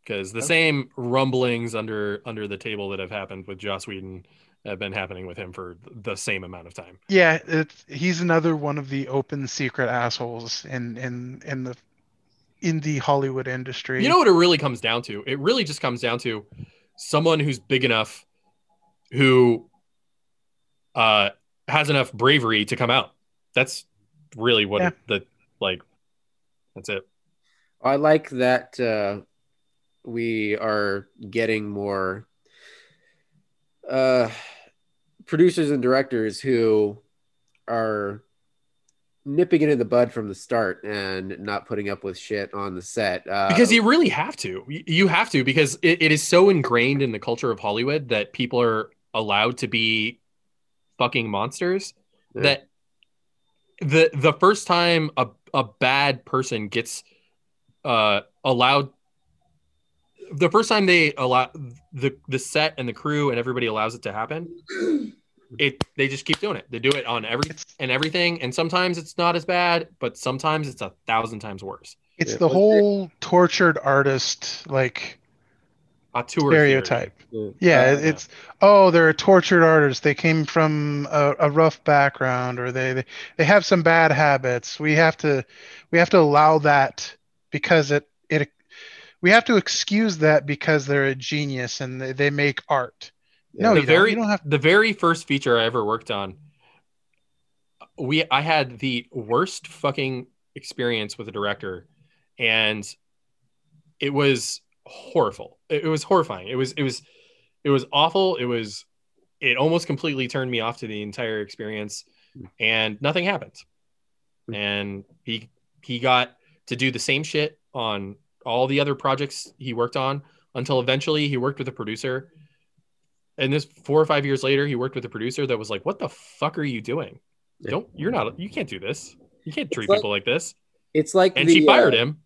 Because the same rumblings under the table that have happened with Joss Whedon have been happening with him for the same amount of time. Yeah, he's another one of the open secret assholes in the Hollywood industry. You know what it really comes down to? It really just comes down to someone who's big enough, who has enough bravery to come out. That's really what that's it. I like that. We are getting more producers and directors who are nipping it in the bud from the start and not putting up with shit on the set. Because you really have to. You have to, because it is so ingrained in the culture of Hollywood that people are allowed to be fucking monsters that the first time a bad person gets allowed... The first time they allow the set and the crew and everybody allows it to happen, they just keep doing it. They do it on everything, and sometimes it's not as bad, but sometimes it's 1,000 times worse. It's the whole tortured artist like stereotype. Theory. Yeah, they're a tortured artist. They came from a rough background, or they have some bad habits. We have to allow that because it. We have to excuse that because they're a genius and they make art. No, you don't have to. The very first feature I ever worked on, I had the worst fucking experience with a director, and it was horrible. It was horrifying. It was awful. It almost completely turned me off to the entire experience, and nothing happened. And he got to do the same shit on all the other projects he worked on until eventually he worked with a producer. And this 4 or 5 years later, he worked with a producer that was like, what the fuck are you doing? You can't do this. You can't treat people like this. It's like, and she fired him.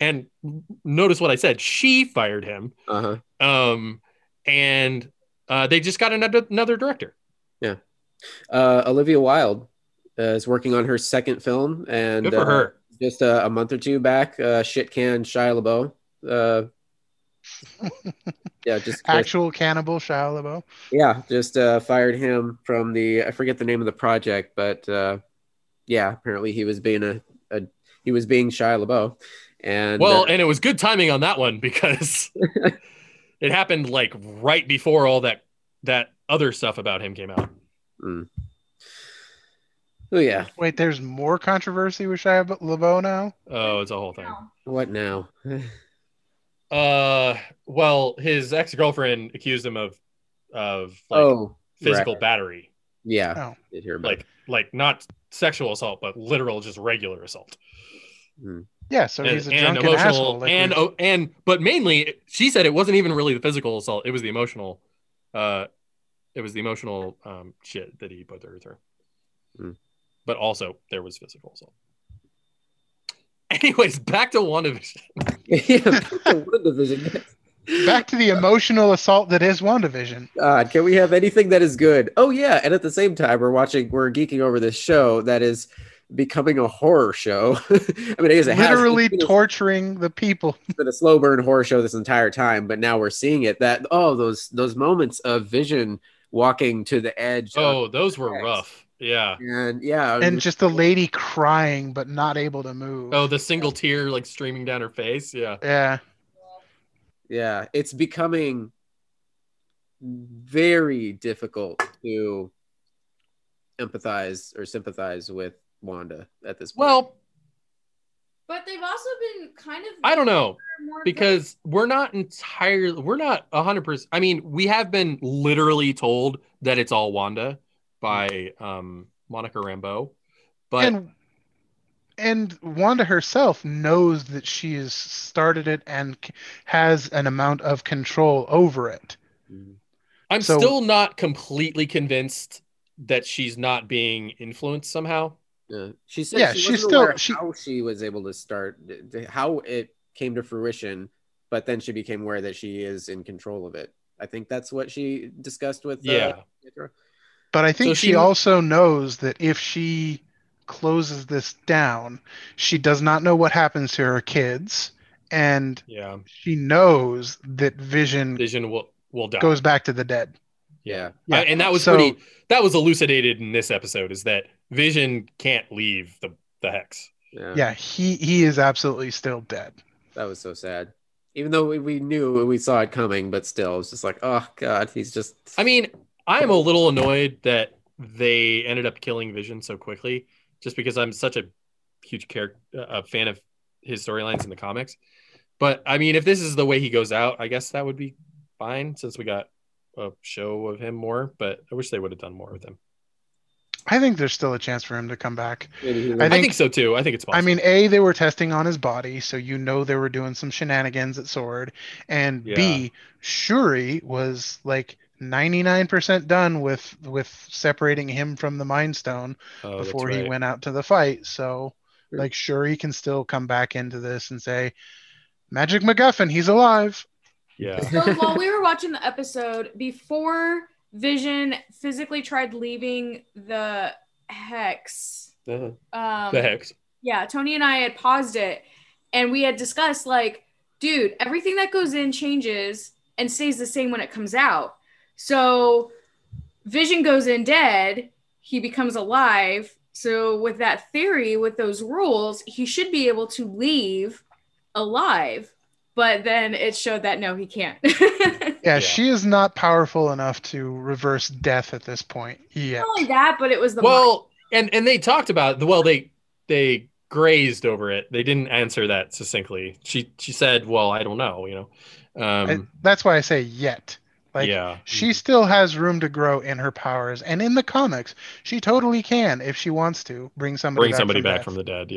And notice what I said, she fired him. And they just got another director. Yeah. Olivia Wilde is working on her second film, and good for her. Just a month or two back, shit can Shia LaBeouf. Just actual cannibal Shia LaBeouf. Yeah, just fired him from I forget the name of the project, but apparently he was being being Shia LaBeouf, and and it was good timing on that one because it happened like right before all that other stuff about him came out. Mm. Oh yeah! Wait, there's more controversy with Shia LaBeouf now. Oh, it's a whole thing. What now? Well, his ex-girlfriend accused him of physical battery. Yeah, did hear about like not sexual assault, but literal just regular assault. Mm. Yeah, so he's a drunken asshole. But mainly, she said it wasn't even really the physical assault; it was the emotional. It was the emotional shit that he put her through. Mm. But also, there was physical assault. Anyways, back to WandaVision. Back to the emotional assault that is WandaVision. God, can we have anything that is good? Oh yeah, and at the same time, we're geeking over this show that is becoming a horror show. I mean, it literally torturing the people. It's been a slow burn horror show this entire time, but now we're seeing it. That those moments of Vision walking to the edge. Oh, those were rough. Yeah. And just the lady crying but not able to move. Oh, the single tear like streaming down her face. Yeah. Yeah. Yeah. It's becoming very difficult to empathize or sympathize with Wanda at this point. Well, but they've also been kind of, I don't know, because we're not 100%. I mean, we have been literally told that it's all Wanda by Monica Rambeau, but and Wanda herself knows that she has started it and has an amount of control over it. I'm still not completely convinced that she's not being influenced somehow. Yeah, she said she wasn't aware how she was able to start, how it came to fruition, but then she became aware that she is in control of it. I think that's what she discussed with Pedro. But I think she also knows that if she closes this down, she does not know what happens to her kids, and she knows that Vision will die. Goes back to the dead. Yeah, yeah. And that was that was elucidated in this episode, is that Vision can't leave the hex. Yeah, he is absolutely still dead. That was so sad. Even though we knew, we saw it coming, but still, it's just like, oh God, he's just. I mean, I'm a little annoyed that they ended up killing Vision so quickly, just because I'm such a huge fan of his storylines in the comics. But I mean, if this is the way he goes out, I guess that would be fine, since we got a show of him more. But I wish they would have done more with him. I think there's still a chance for him to come back. I think so too. I think it's possible. I mean, A, they were testing on his body, so they were doing some shenanigans at Sword, and B, Shuri was like 99% done with separating him from the Mind Stone before he went out to the fight. So like, Shuri can still come back into this and say, Magic MacGuffin, he's alive. Yeah. So while we were watching the episode, before Vision physically tried leaving the hex, Tony and I had paused it and we had discussed, like, dude, everything that goes in changes and stays the same when it comes out. So Vision goes in dead, he becomes alive. So with that theory, with those rules, he should be able to leave alive. But then it showed that, no, he can't. Yeah, she is not powerful enough to reverse death at this point. Yeah. Not only that, but it was the and they talked about they grazed over it. They didn't answer that succinctly. She said, well, I don't know, you know. That's why I say yet. Like, she still has room to grow in her powers, and in the comics, she totally can, if she wants to, bring somebody back from the dead.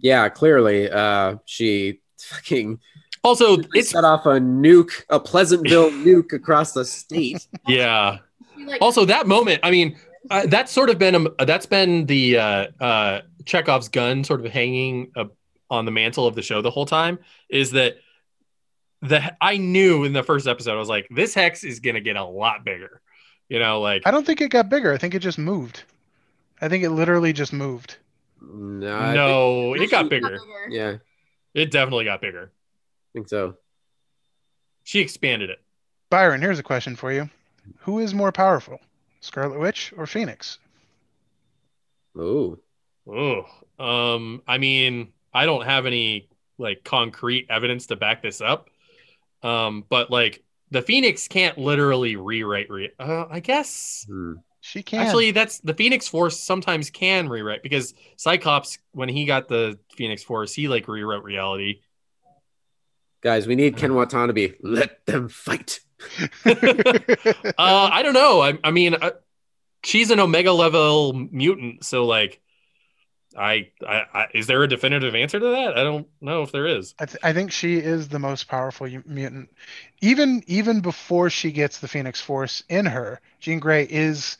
Yeah. Clearly, she fucking also set off a Pleasantville nuke across the state. Yeah. Also, that moment, I mean, that's been the Chekhov's gun sort of hanging on the mantle of the show the whole time. Is that? I knew in the first episode, I was like, this hex is going to get a lot bigger. You know, like, I don't think it got bigger. I think it just moved. I think it literally just moved. No, it got bigger. Yeah. It definitely got bigger. I think so. She expanded it. Byron, here's a question for you. Who is more powerful, Scarlet Witch or Phoenix? Oh. I mean, I don't have any like concrete evidence to back this up. But like, the Phoenix can't literally rewrite. I guess she can. Actually, that's the Phoenix Force sometimes can rewrite, because Cyclops, when he got the Phoenix Force, he like rewrote reality. Guys, we need Ken Watanabe. Let them fight. I don't know. I mean, she's an Omega level mutant, so like, I is there a definitive answer to that? I don't know if there is. I think she is the most powerful mutant. Even before she gets the Phoenix Force in her, Jean Grey is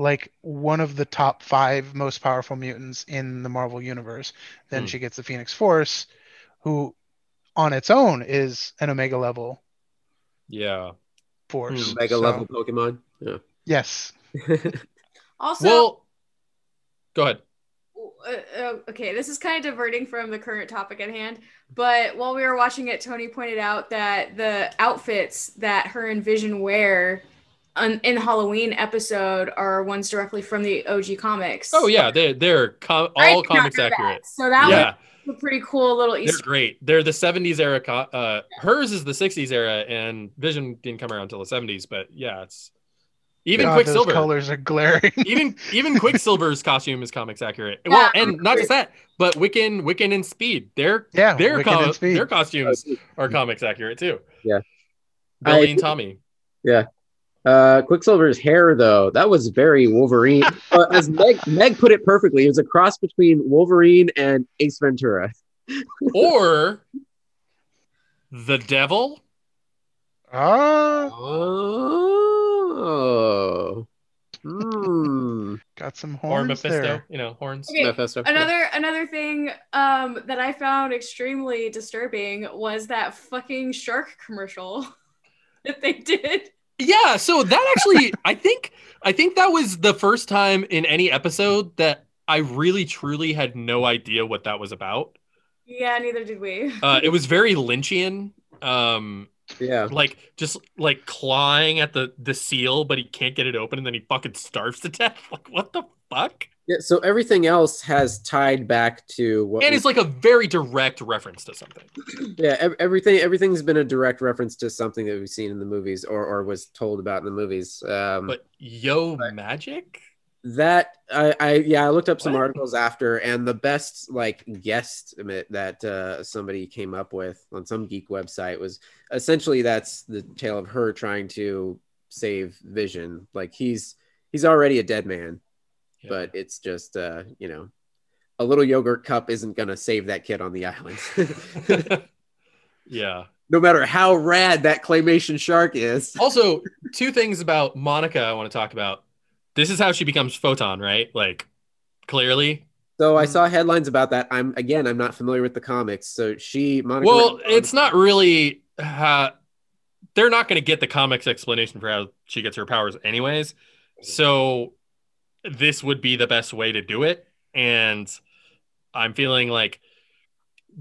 like one of the top 5 most powerful mutants in the Marvel Universe. Then she gets the Phoenix Force, who on its own is an Omega level force. Omega level Pokemon? Yeah. Yes. Also, well, go ahead. okay, this is kind of diverting from the current topic at hand, but while we were watching it, Tony pointed out that the outfits that her and Vision wear in the Halloween episode are ones directly from the OG comics. Oh yeah, they're all comics accurate. That. So that was a pretty cool little Easter. They're great. They're the 70s era. Hers is the 60s era, and Vision didn't come around until the 70s. But yeah, it's even Quicksilver. Those colors are glaring. even Quicksilver's costume is comics accurate. Yeah, well, and not just that, but Wiccan and Speed. Their costumes are comics accurate too. Yeah, Billy and Tommy. Yeah. Quicksilver's hair, though, that was very Wolverine. As Meg put it perfectly, it was a cross between Wolverine and Ace Ventura, or the devil. Got some horns. Or Mephisto, there. You know, horns. Okay. Mephisto. Another thing that I found extremely disturbing was that fucking shark commercial that they did. Yeah, so that actually, I think that was the first time in any episode that I really, truly had no idea what that was about. Yeah, neither did we. It was very Lynchian. Like clawing at the seal, but he can't get it open, and then he fucking starves to death. Like, what the fuck? Yeah, so everything else has tied back to what, and it's like a very direct reference to something. Yeah, everything's been a direct reference to something that we've seen in the movies or was told about in the movies. But magic? That I looked up some articles after, and the best like guesstimate that somebody came up with on some geek website was essentially that's the tale of her trying to save Vision. Like he's already a dead man. Yeah. But it's just, a little yogurt cup isn't going to save that kid on the island. Yeah. No matter how rad that claymation shark is. Also, two things about Monica I want to talk about. This is how she becomes Photon, right? Like, clearly. So I saw headlines about that. I'm not familiar with the comics. So Monica. Well, it's not really. They're not going to get the comics explanation for how she gets her powers anyways. So this would be the best way to do it, and I'm feeling like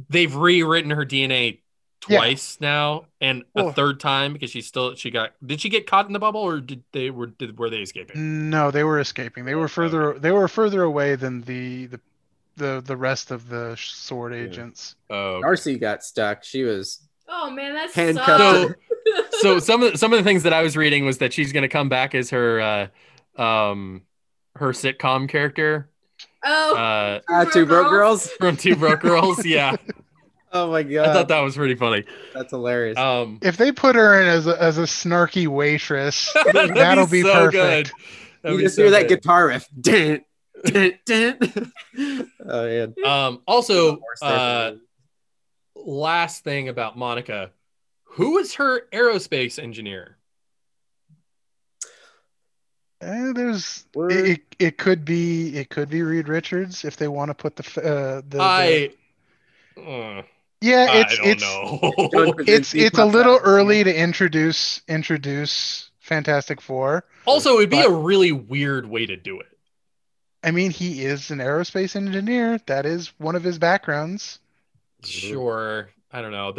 they've rewritten her DNA twice now, and a third time because did she get caught in the bubble, or were they escaping? No, they were escaping. They were further away than the rest of the SWORD agents. Oh, okay. Darcy got stuck. She was that's handcuffed. So some of the things that I was reading was that she's going to come back as her her sitcom character. Two Broke Girls? From Two Broke Girls, yeah. Oh my god. I thought that was pretty funny. That's hilarious. If they put her in as a snarky waitress, that'll be so perfect. Good. You just hear that guitar riff. Oh yeah. Also, last thing about Monica, who is her aerospace engineer? It could be Reed Richards if they want to put I don't know. it's a little early to introduce Fantastic Four. Also, it'd be a really weird way to do it. I mean, he is an aerospace engineer. That is one of his backgrounds. Sure, I don't know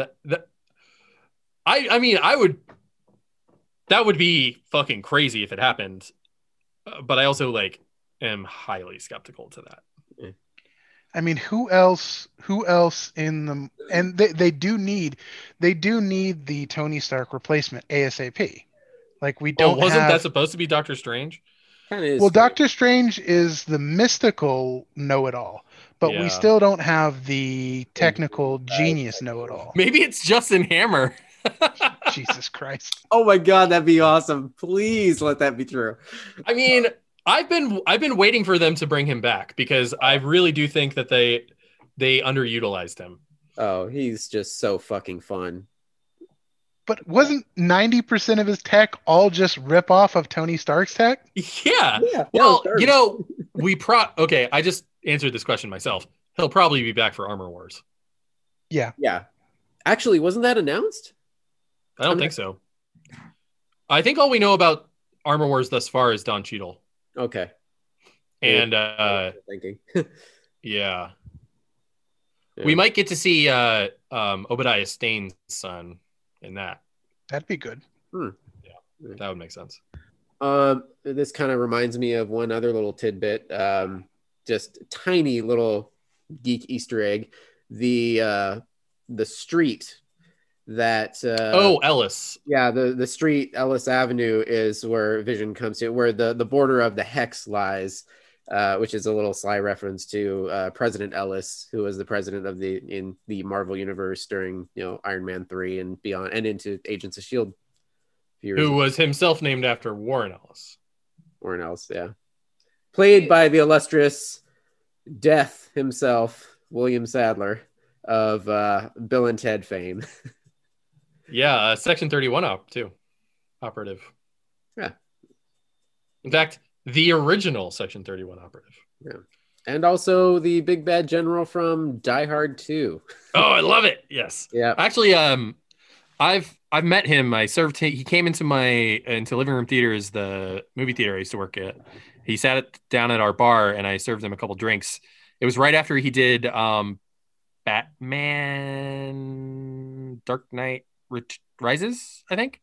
that would be fucking crazy if it happened. But I also am highly skeptical to that. I mean, who else in the, and they do need the Tony Stark replacement ASAP. Like we don't. Wasn't that supposed to be Doctor Strange? Kind of. Well, Doctor Strange is the mystical know-it-all, but we still don't have the technical genius know-it-all. Maybe it's Justin Hammer. Jesus Christ. Oh my god, that'd be awesome. Please let that be true. I mean, I've been waiting for them to bring him back because I really do think that they underutilized him. Oh, he's just so fucking fun. But wasn't 90% of his tech all just rip off of Tony Stark's tech? Yeah. Well, okay, I just answered this question myself. He'll probably be back for Armor Wars. Yeah. Yeah. Actually, wasn't that announced? I don't think so. I think all we know about Armor Wars thus far is Don Cheadle. Okay. And Yeah. Yeah. We might get to see Obadiah Stane's son in that. That'd be good. Hmm. Yeah, that would make sense. This kind of reminds me of one other little tidbit, just tiny little geek Easter egg. The street that Ellis. Yeah, the street Ellis Avenue is where Vision comes to, where the border of the hex lies. Which is a little sly reference to President Ellis, who was the president of the Marvel universe during Iron Man 3 and beyond, and into Agents of S.H.I.E.L.D. Who was himself named after Warren Ellis. Warren Ellis, yeah, played by the illustrious Death himself, William Sadler of Bill and Ted fame. Yeah, Section 31 operative. Yeah, in fact. The original Section 31 operative. Yeah. And also the big bad general from Die Hard 2. Oh, I love it. Yes. Yeah. Actually, I've met him. I served him. He came into Living Room Theaters, the movie theater I used to work at. He sat down at our bar and I served him a couple drinks. It was right after he did Batman Dark Knight Rises, I think.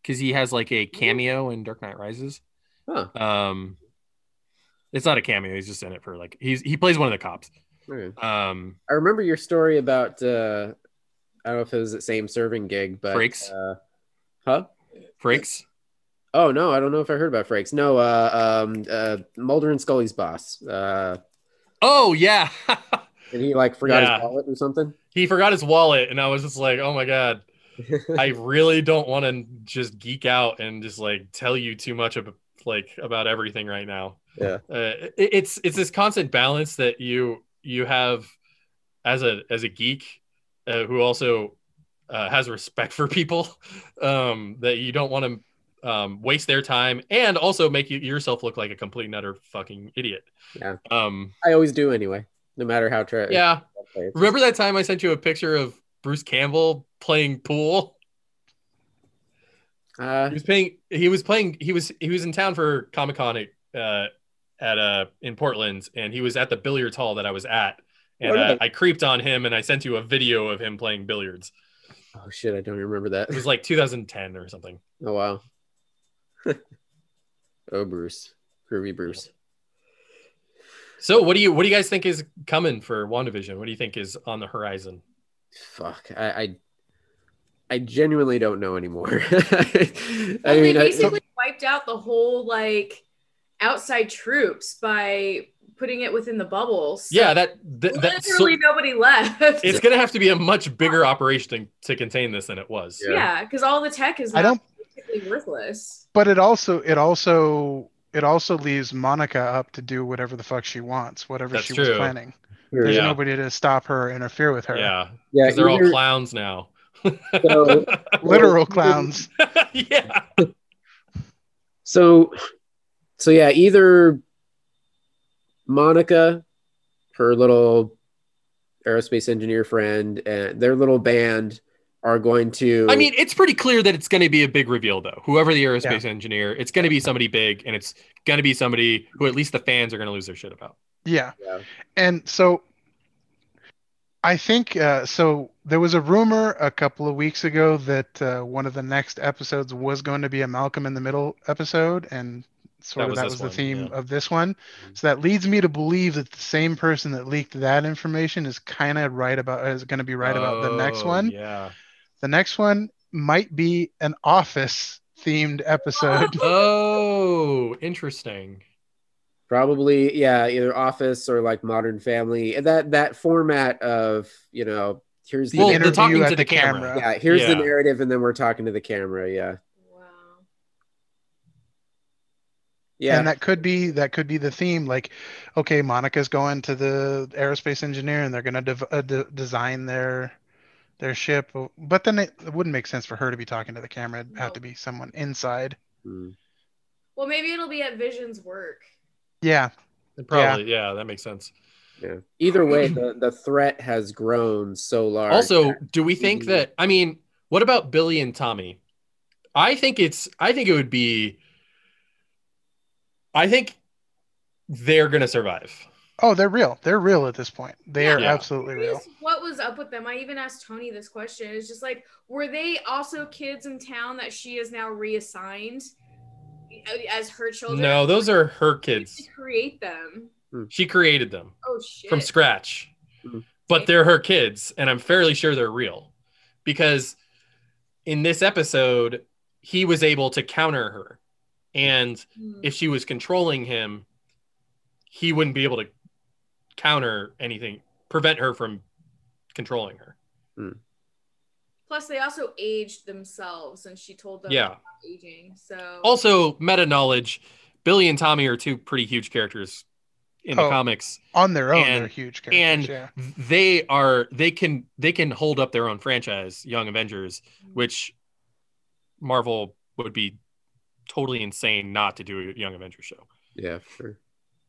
Because he has like a cameo in Dark Knight Rises. Huh. It's not a cameo. He's just in it for like he plays one of the cops. Okay. I remember your story about I don't know if it was the same serving gig, but Frakes. Frakes? Oh no, I don't know if I heard about Frakes. No, Mulder and Scully's boss. Oh yeah. And he like forgot his wallet or something. He forgot his wallet, and I was just like, oh my god, I really don't want to just geek out and just like tell you too much about everything right now. Yeah. It's this constant balance that you have as a geek who also has respect for people, that you don't want to waste their time and also make yourself look like a complete and utter fucking idiot. Yeah. I always do anyway, no matter how yeah. Remember that time I sent you a picture of Bruce Campbell playing pool? He was in town for Comic-Con in Portland, and he was at the billiards hall that I was at, and I creeped on him and I sent you a video of him playing billiards. Oh shit, I don't remember that. It was like 2010 or something. Oh wow. Oh, Bruce. Groovy Bruce. So what do you guys think is coming for WandaVision? What do you think is on the horizon? Fuck, I genuinely don't know anymore. They basically wiped out the whole outside troops by putting it within the bubbles. So yeah, that's literally nobody left. It's gonna have to be a much bigger operation to contain this than it was. Yeah, because all the tech is basically worthless. But it also leaves Monica up to do whatever the fuck she wants, whatever that's she true. Was planning. Sure. There's nobody to stop her, interfere with her. Yeah, because they're all clowns now. So, literal clowns. Yeah. So yeah, either Monica, her little aerospace engineer friend, and their little band are going to. I mean, it's pretty clear that it's going to be a big reveal, though. Whoever the aerospace engineer, it's going to be somebody big, and it's going to be somebody who at least the fans are going to lose their shit about. Yeah. And so. I think so. There was a rumor a couple of weeks ago that one of the next episodes was going to be a Malcolm in the Middle episode, and that was the theme of this one. So that leads me to believe that the same person that leaked that information is kind of right about is going to be right about the next one. Yeah, the next one might be an Office themed episode. Oh, interesting. Probably, yeah, either Office or like Modern Family. That format of, here's the interview at the camera. Yeah, here's the narrative, and then we're talking to the camera. Yeah. Wow. Yeah, and that could be the theme. Like, okay, Monica's going to the aerospace engineer, and they're going to design their ship. But then it wouldn't make sense for her to be talking to the camera. It'd have to be someone inside. Mm. Well, maybe it'll be at Vision's work. Yeah, probably. Yeah, that makes sense. Yeah. Either way, the threat has grown so large. Also, do we think that? I mean, what about Billy and Tommy? I think they're gonna survive. Oh, they're real. They're real at this point. They are absolutely real. What was up with them? I even asked Tony this question. It's just like, were they also kids in town that she is now reassigned as her children? No, those are her kids. She created them. She created them. Oh, shit. From scratch. Mm-hmm. But they're her kids, and I'm fairly sure they're real. Because in this episode, he was able to counter her. And if she was controlling him, he wouldn't be able to counter anything, prevent her from controlling her. Mm. Plus, they also aged themselves, and she told them about aging. So also, meta knowledge, Billy and Tommy are two pretty huge characters in the comics. On their own, they're huge characters. And they can hold up their own franchise, Young Avengers, which Marvel would be totally insane not to do a Young Avengers show. Yeah, sure.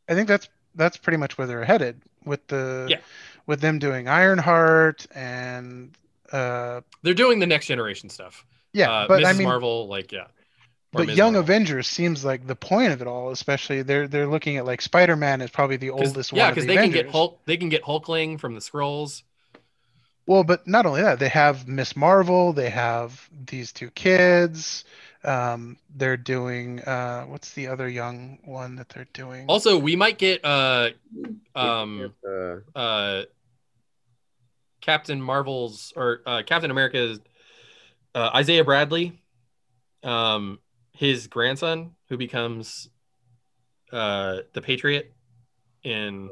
I think that's pretty much where they're headed with the with them doing Ironheart, and they're doing the Next Generation stuff. Yeah, but Mrs. Marvel, But Ms. Young Marvel. Avengers seems like the point of it all. Especially they're looking at like Spider-Man is probably the oldest one. Yeah, because they can get Hulkling from the Skrulls. Well, but not only that, they have Miss Marvel. They have these two kids. They're doing what's the other young one that they're doing? Also, we might get Captain Marvel's or Captain America's Isaiah Bradley, his grandson who becomes the Patriot in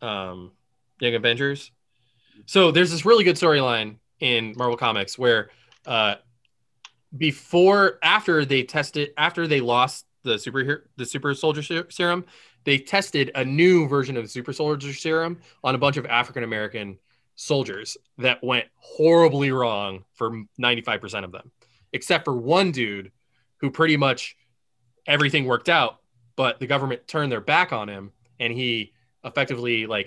Young Avengers. So there's this really good storyline in Marvel Comics where after they lost the super soldier serum, they tested a new version of the super soldier serum on a bunch of African American soldiers that went horribly wrong for 95% of them, except for one dude who pretty much everything worked out, but the government turned their back on him and he effectively Do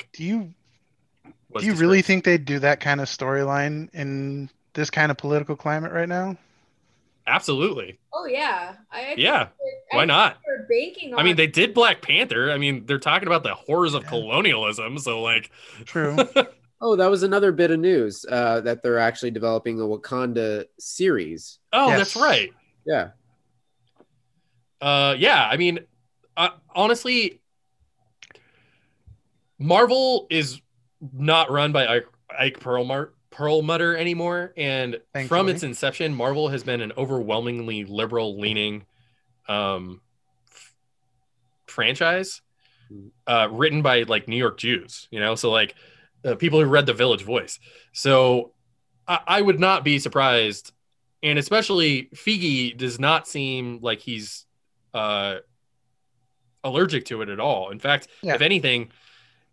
you really think they'd do that kind of storyline in this kind of political climate right now? Absolutely. Oh yeah. Why not? They're banking on they did Black Panther. I mean, they're talking about the horrors of colonialism. So true. Oh, that was another bit of news that they're actually developing a Wakanda series. Oh, That's right. Yeah. Honestly, Marvel is not run by Ike Perlmutter anymore, and thankfully, from its inception, Marvel has been an overwhelmingly liberal-leaning franchise written by New York Jews, people who read The Village Voice. So I would not be surprised, and especially Feige does not seem like he's allergic to it at all. In fact, if anything,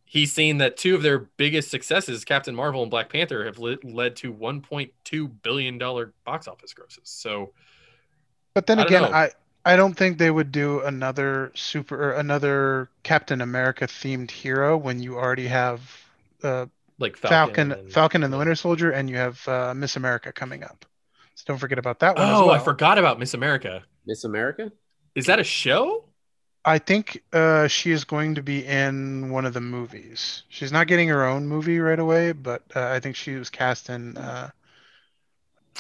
he's seen that two of their biggest successes, Captain Marvel and Black Panther, have led to $1.2 billion box office grosses. So, but then I don't think they would do another Captain America themed hero when you already have Falcon and the Winter Soldier, and you have Miss America coming up. So don't forget about that one. Oh, as well. I forgot about Miss America. Miss America? Is that a show? I think she is going to be in one of the movies. She's not getting her own movie right away, but I think she was cast in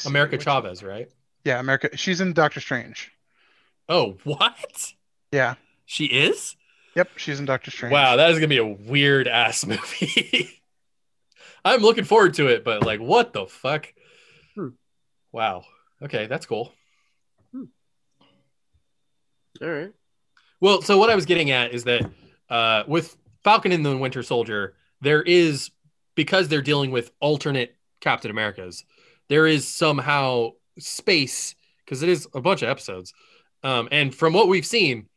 America Chavez, right? Yeah, America. She's in Doctor Strange. Oh, what? Yeah. She is? Yep, she's in Doctor Strange. Wow, that is going to be a weird-ass movie. I'm looking forward to it, but what the fuck? Hmm. Wow. Okay, that's cool. Hmm. All right. Well, so what I was getting at is that with Falcon and the Winter Soldier, because they're dealing with alternate Captain Americas, there is somehow space, because it is a bunch of episodes. And from what we've seen,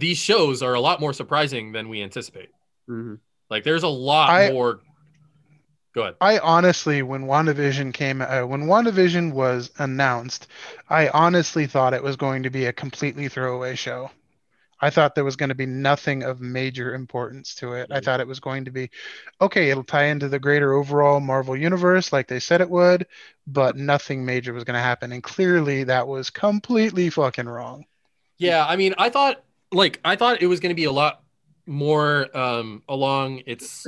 these shows are a lot more surprising than we anticipate. Mm-hmm. There's a lot more. Go ahead. I honestly, when WandaVision was announced, I honestly thought it was going to be a completely throwaway show. I thought there was going to be nothing of major importance to it. I thought it was going to be, okay, it'll tie into the greater overall Marvel universe like they said it would, but nothing major was going to happen. And clearly that was completely fucking wrong. Yeah, I mean, I thought it was going to be a lot more along its.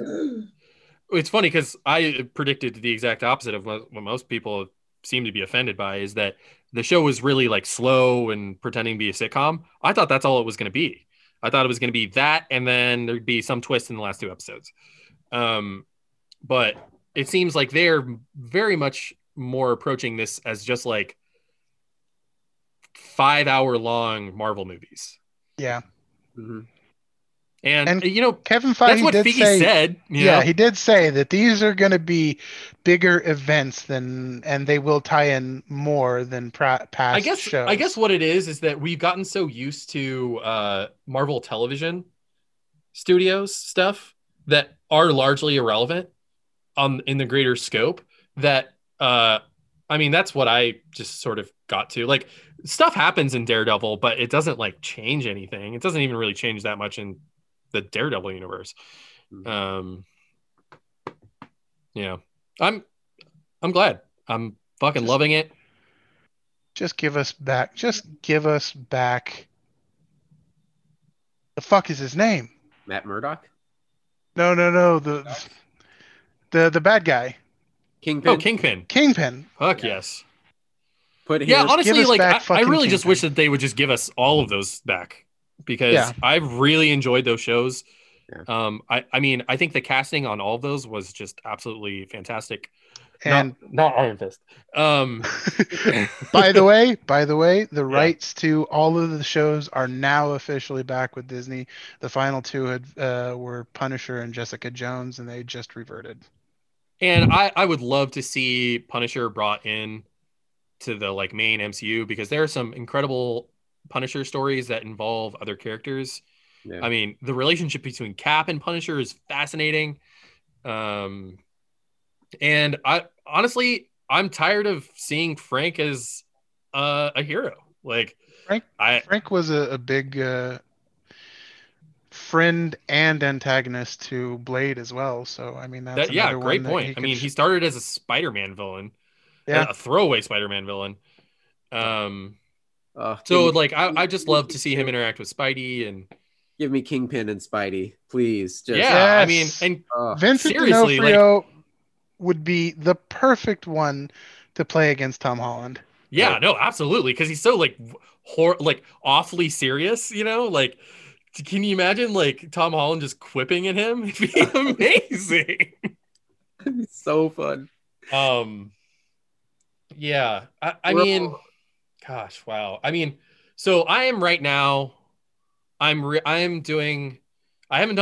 It's funny because I predicted the exact opposite of what most people seem to be offended by, is that the show was really like slow and pretending to be a sitcom. I thought that's all it was going to be. I thought it was going to be that, and then there'd be some twist in the last two episodes. But it seems like they're very much more approaching this as just like 5 hour long Marvel movies. Yeah. Mm-hmm. And you know, Kevin Feige, that's what Feige said. Yeah, he did say that these are going to be bigger events than, and they will tie in more than past shows. I guess what it is that we've gotten so used to Marvel Television Studios stuff that are largely irrelevant in the greater scope. That I mean, that's what I just sort of got to. Like, stuff happens in Daredevil, but it doesn't like change anything. It doesn't even really change that much in the Daredevil universe. Yeah, I'm glad. I'm fucking loving it. Just give us back. The fuck is his name? Matt Murdock? No. The bad guy. Kingpin. Oh, Kingpin. Fuck yes. Yeah, honestly, like I really just wish that they would just give us all of those back. Because I've really enjoyed those shows. Yeah. I mean, I think the casting on all of those was just absolutely fantastic. And not Iron Fist. By the way, the rights to all of the shows are now officially back with Disney. The final two were Punisher and Jessica Jones, and they just reverted. And I would love to see Punisher brought in to the like main MCU, because there are some incredible Punisher stories that involve other characters. Yeah. I mean, the relationship between Cap and Punisher is fascinating. And I honestly, I'm tired of seeing Frank as a hero. Like Frank was a big friend and antagonist to Blade as well. So I mean, that's great point. I mean, he started as a Spider-Man villain, a throwaway Spider-Man villain. So like I just love to see him interact with Spidey, and give me Kingpin and Spidey, please. I mean, and Vincent D'Onofrio would be the perfect one to play against Tom Holland. Yeah, no, absolutely, because he's so like awfully serious, you know. Like, can you imagine like Tom Holland just quipping at him? It'd be amazing. It'd be so fun. Yeah, I mean. Gosh, wow. I mean, so I am right now, I haven't done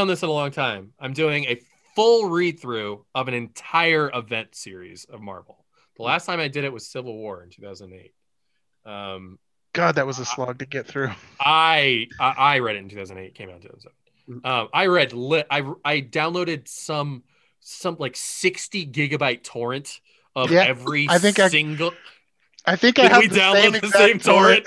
this in a long time. I'm doing a full read-through of an entire event series of Marvel. The last time I did it was Civil War in 2008. God, that was a slog to get through. I read it in 2008. It came out in 2007. I downloaded some like 60 gigabyte torrent of every single... I think I have we download the same torrent.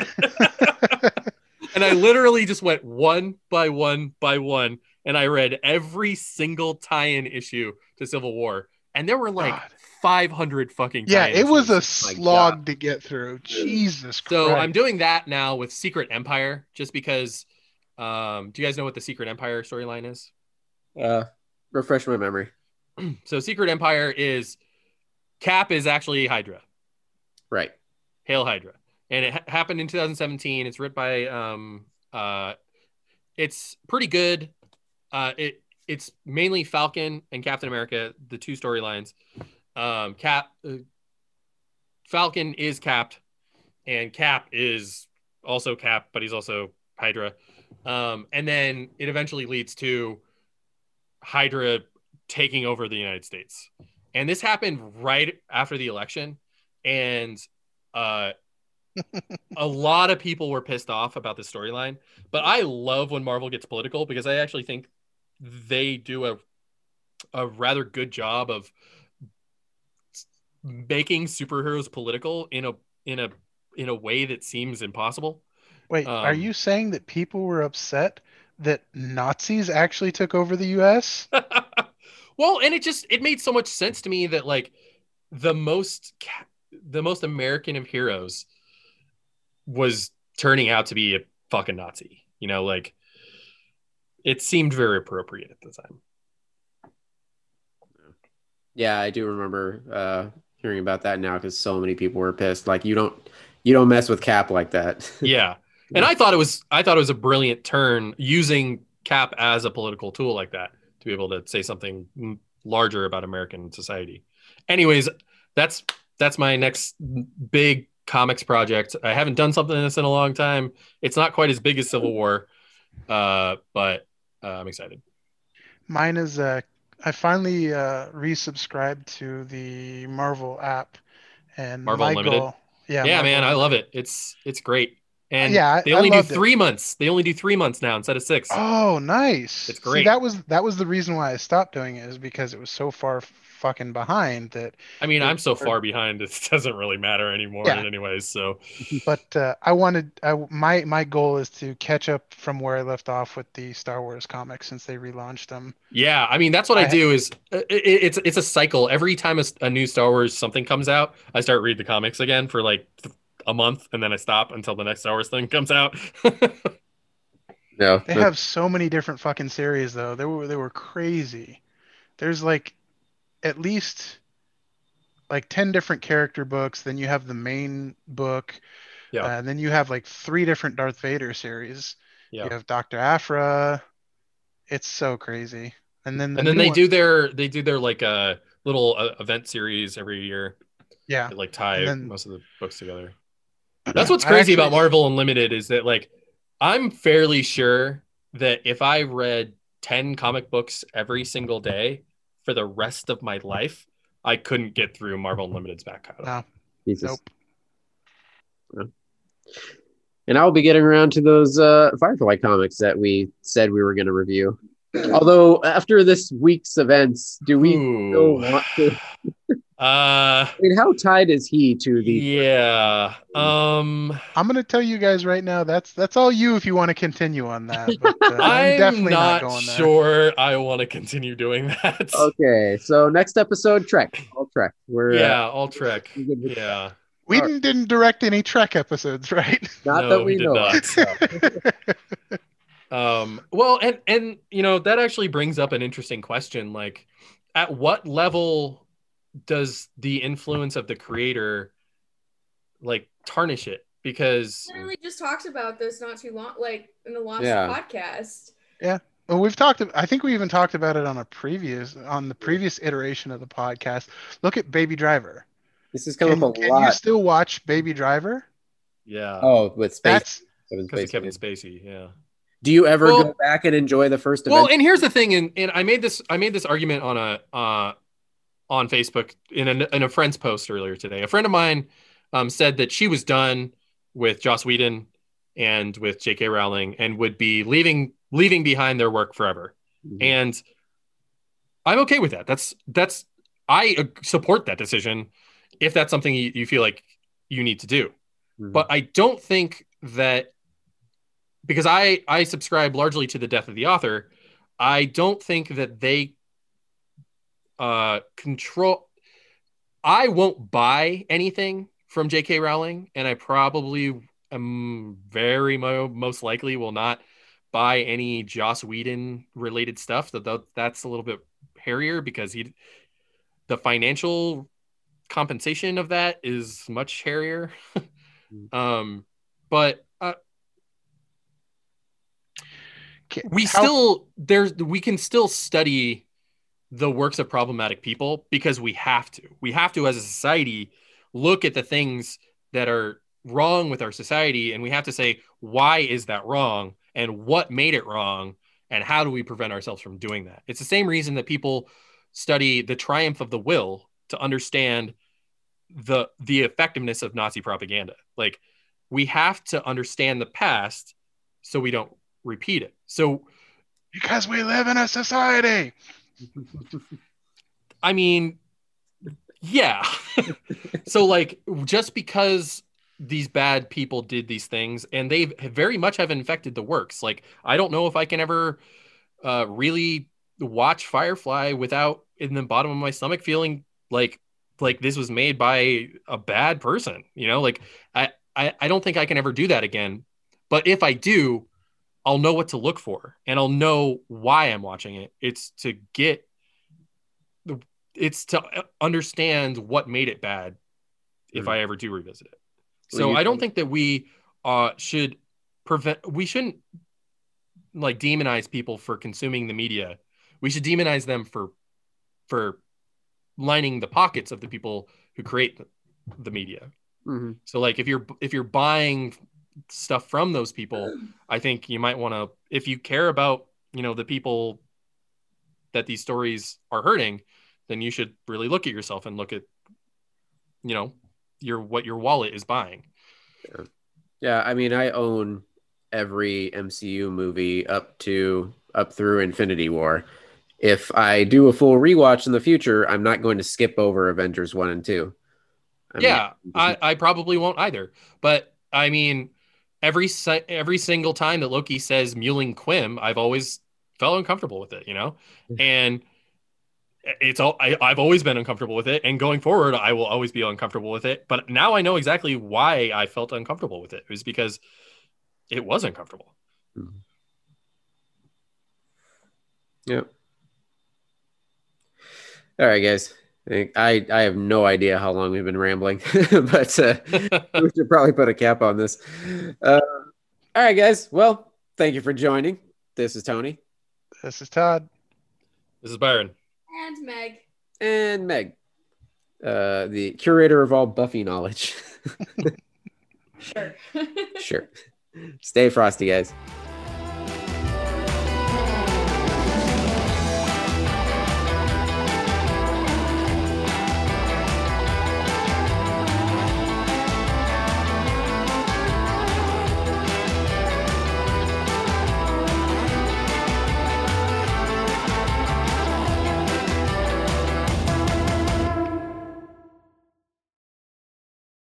And I literally just went one by one by one, and I read every single tie-in issue to Civil War, and there were like 500 fucking tie-in issues. It was a slog to get through. Jesus Christ. So I'm doing that now with Secret Empire, just because do you guys know what the Secret Empire storyline is? Refresh my memory. So Secret Empire is Cap is actually Hydra. Right. Hail Hydra. And it happened in 2017. It's written by it's pretty good. It's mainly Falcon and Captain America, the two storylines. Falcon is capped, and Cap is also capped, but he's also Hydra. And then it eventually leads to Hydra taking over the United States. And this happened right after the election, and a lot of people were pissed off about the storyline, but I love when Marvel gets political, because I actually think they do a rather good job of making superheroes political in a way that seems impossible. Wait, are you saying that people were upset that Nazis actually took over the US? Well, and it made so much sense to me that like the most American of heroes was turning out to be a fucking Nazi, you know, like it seemed very appropriate at the time. Yeah, I do remember hearing about that now because so many people were pissed. Like, you don't mess with Cap like that. Yeah. And I thought it was a brilliant turn using Cap as a political tool like that to be able to say something larger about American society. Anyways, that's my next big comics project. I haven't done something like this in a long time. It's not quite as big as Civil War, but I'm excited. Mine is I finally resubscribed to the Marvel app and Marvel Unlimited. Yeah, Marvel. Man, I love it. It's great. And They only do 3 months now instead of 6. Oh, nice. It's great. See, that was the reason why I stopped doing it, is because it was so far fucking behind that. I mean, I'm so far behind it doesn't really matter anymore, anyways. So, but my goal is to catch up from where I left off with the Star Wars comics since they relaunched them. Yeah, I mean that's what I do is it's a cycle. Every time a new Star Wars something comes out, I start reading the comics again for like a month, and then I stop until the next Star Wars thing comes out. Yeah, they have so many different fucking series though. They were crazy. There's like at least like 10 different character books. Then you have the main book. Yeah. And then you have like 3 different Darth Vader series. Yeah. You have Dr. Aphra. It's so crazy. And then they do their like a little event series every year. Yeah. They like tie most of the books together. That's what's crazy about Marvel Unlimited is that, like, I'm fairly sure that if I read 10 comic books every single day for the rest of my life, I couldn't get through Marvel Unlimited's back catalog. Nope. And I'll be getting around to those Firefly comics that we said we were going to review. Although, after this week's events, do we still want to... I mean, how tied is he to the? Yeah. I'm gonna tell you guys right now. That's all you. If you want to continue on that, but, I'm definitely not going sure there. I want to continue doing that. Okay, so next episode, Trek. All Trek. All Trek. Yeah. We didn't direct any Trek episodes, right? Not that we know. Well, and you know that actually brings up an interesting question. Like, at what level does the influence of the creator like tarnish it? Because we literally just talked about this not too long, like in the last podcast. Yeah, well, I think we even talked about it on the previous iteration of the podcast. Look at Baby Driver. This has come up a lot. Can you still watch Baby Driver? Yeah. Oh, Kevin Spacey. Yeah. Do you ever go back and enjoy the first event? Well, and here's the thing, and I made this argument on on Facebook in a friend's post earlier today. A friend of mine said that she was done with Joss Whedon and with J.K. Rowling and would be leaving behind their work forever. Mm-hmm. And I'm okay with that. I support that decision if that's something you feel like you need to do. Mm-hmm. But I don't think that, because I subscribe largely to the death of the author, I don't think that they control. I won't buy anything from J.K. Rowling, and I probably am most likely will not buy any Joss Whedon related stuff. That's a little bit hairier because the financial compensation of that is much hairier. We can still study the works of problematic people because we have to as a society look at the things that are wrong with our society, and we have to say, why is that wrong and what made it wrong and how do we prevent ourselves from doing that? It's the same reason that people study the triumph of the will to understand the effectiveness of Nazi propaganda. Like, we have to understand the past so we don't repeat it. So because we live in a society. I mean, yeah. So, like, just because these bad people did these things, and they very much have infected the works. Like, I don't know if I can ever really watch Firefly without, in the bottom of my stomach, feeling like this was made by a bad person. You know, like I don't think I can ever do that again. But if I do, I'll know what to look for and I'll know why I'm watching it. It's to understand what made it bad if I ever do revisit it. So I don't think that we shouldn't like demonize people for consuming the media. We should demonize them for lining the pockets of the people who create the media. Mm-hmm. So like if you're buying stuff from those people, I think you might want to, if you care about, you know, the people that these stories are hurting, then you should really look at yourself and look at, you know, what your wallet is buying. Yeah. Yeah, I mean, I own every MCU movie up through Infinity War. If I do a full rewatch in the future, I'm not going to skip over Avengers 1 and 2. I probably won't either. But I mean, every single time that Loki says Mewling Quim, I've always felt uncomfortable with it, you know? And I've always been uncomfortable with it, and going forward, I will always be uncomfortable with it. But now I know exactly why I felt uncomfortable with it. It was because it was uncomfortable. Mm-hmm. Yep. All right, guys. I have no idea how long we've been rambling, but we should probably put a cap on this. All right, guys. Well, thank you for joining. This is Tony. This is Todd. This is Byron. And Meg. The curator of all Buffy knowledge. Sure. Stay frosty, guys.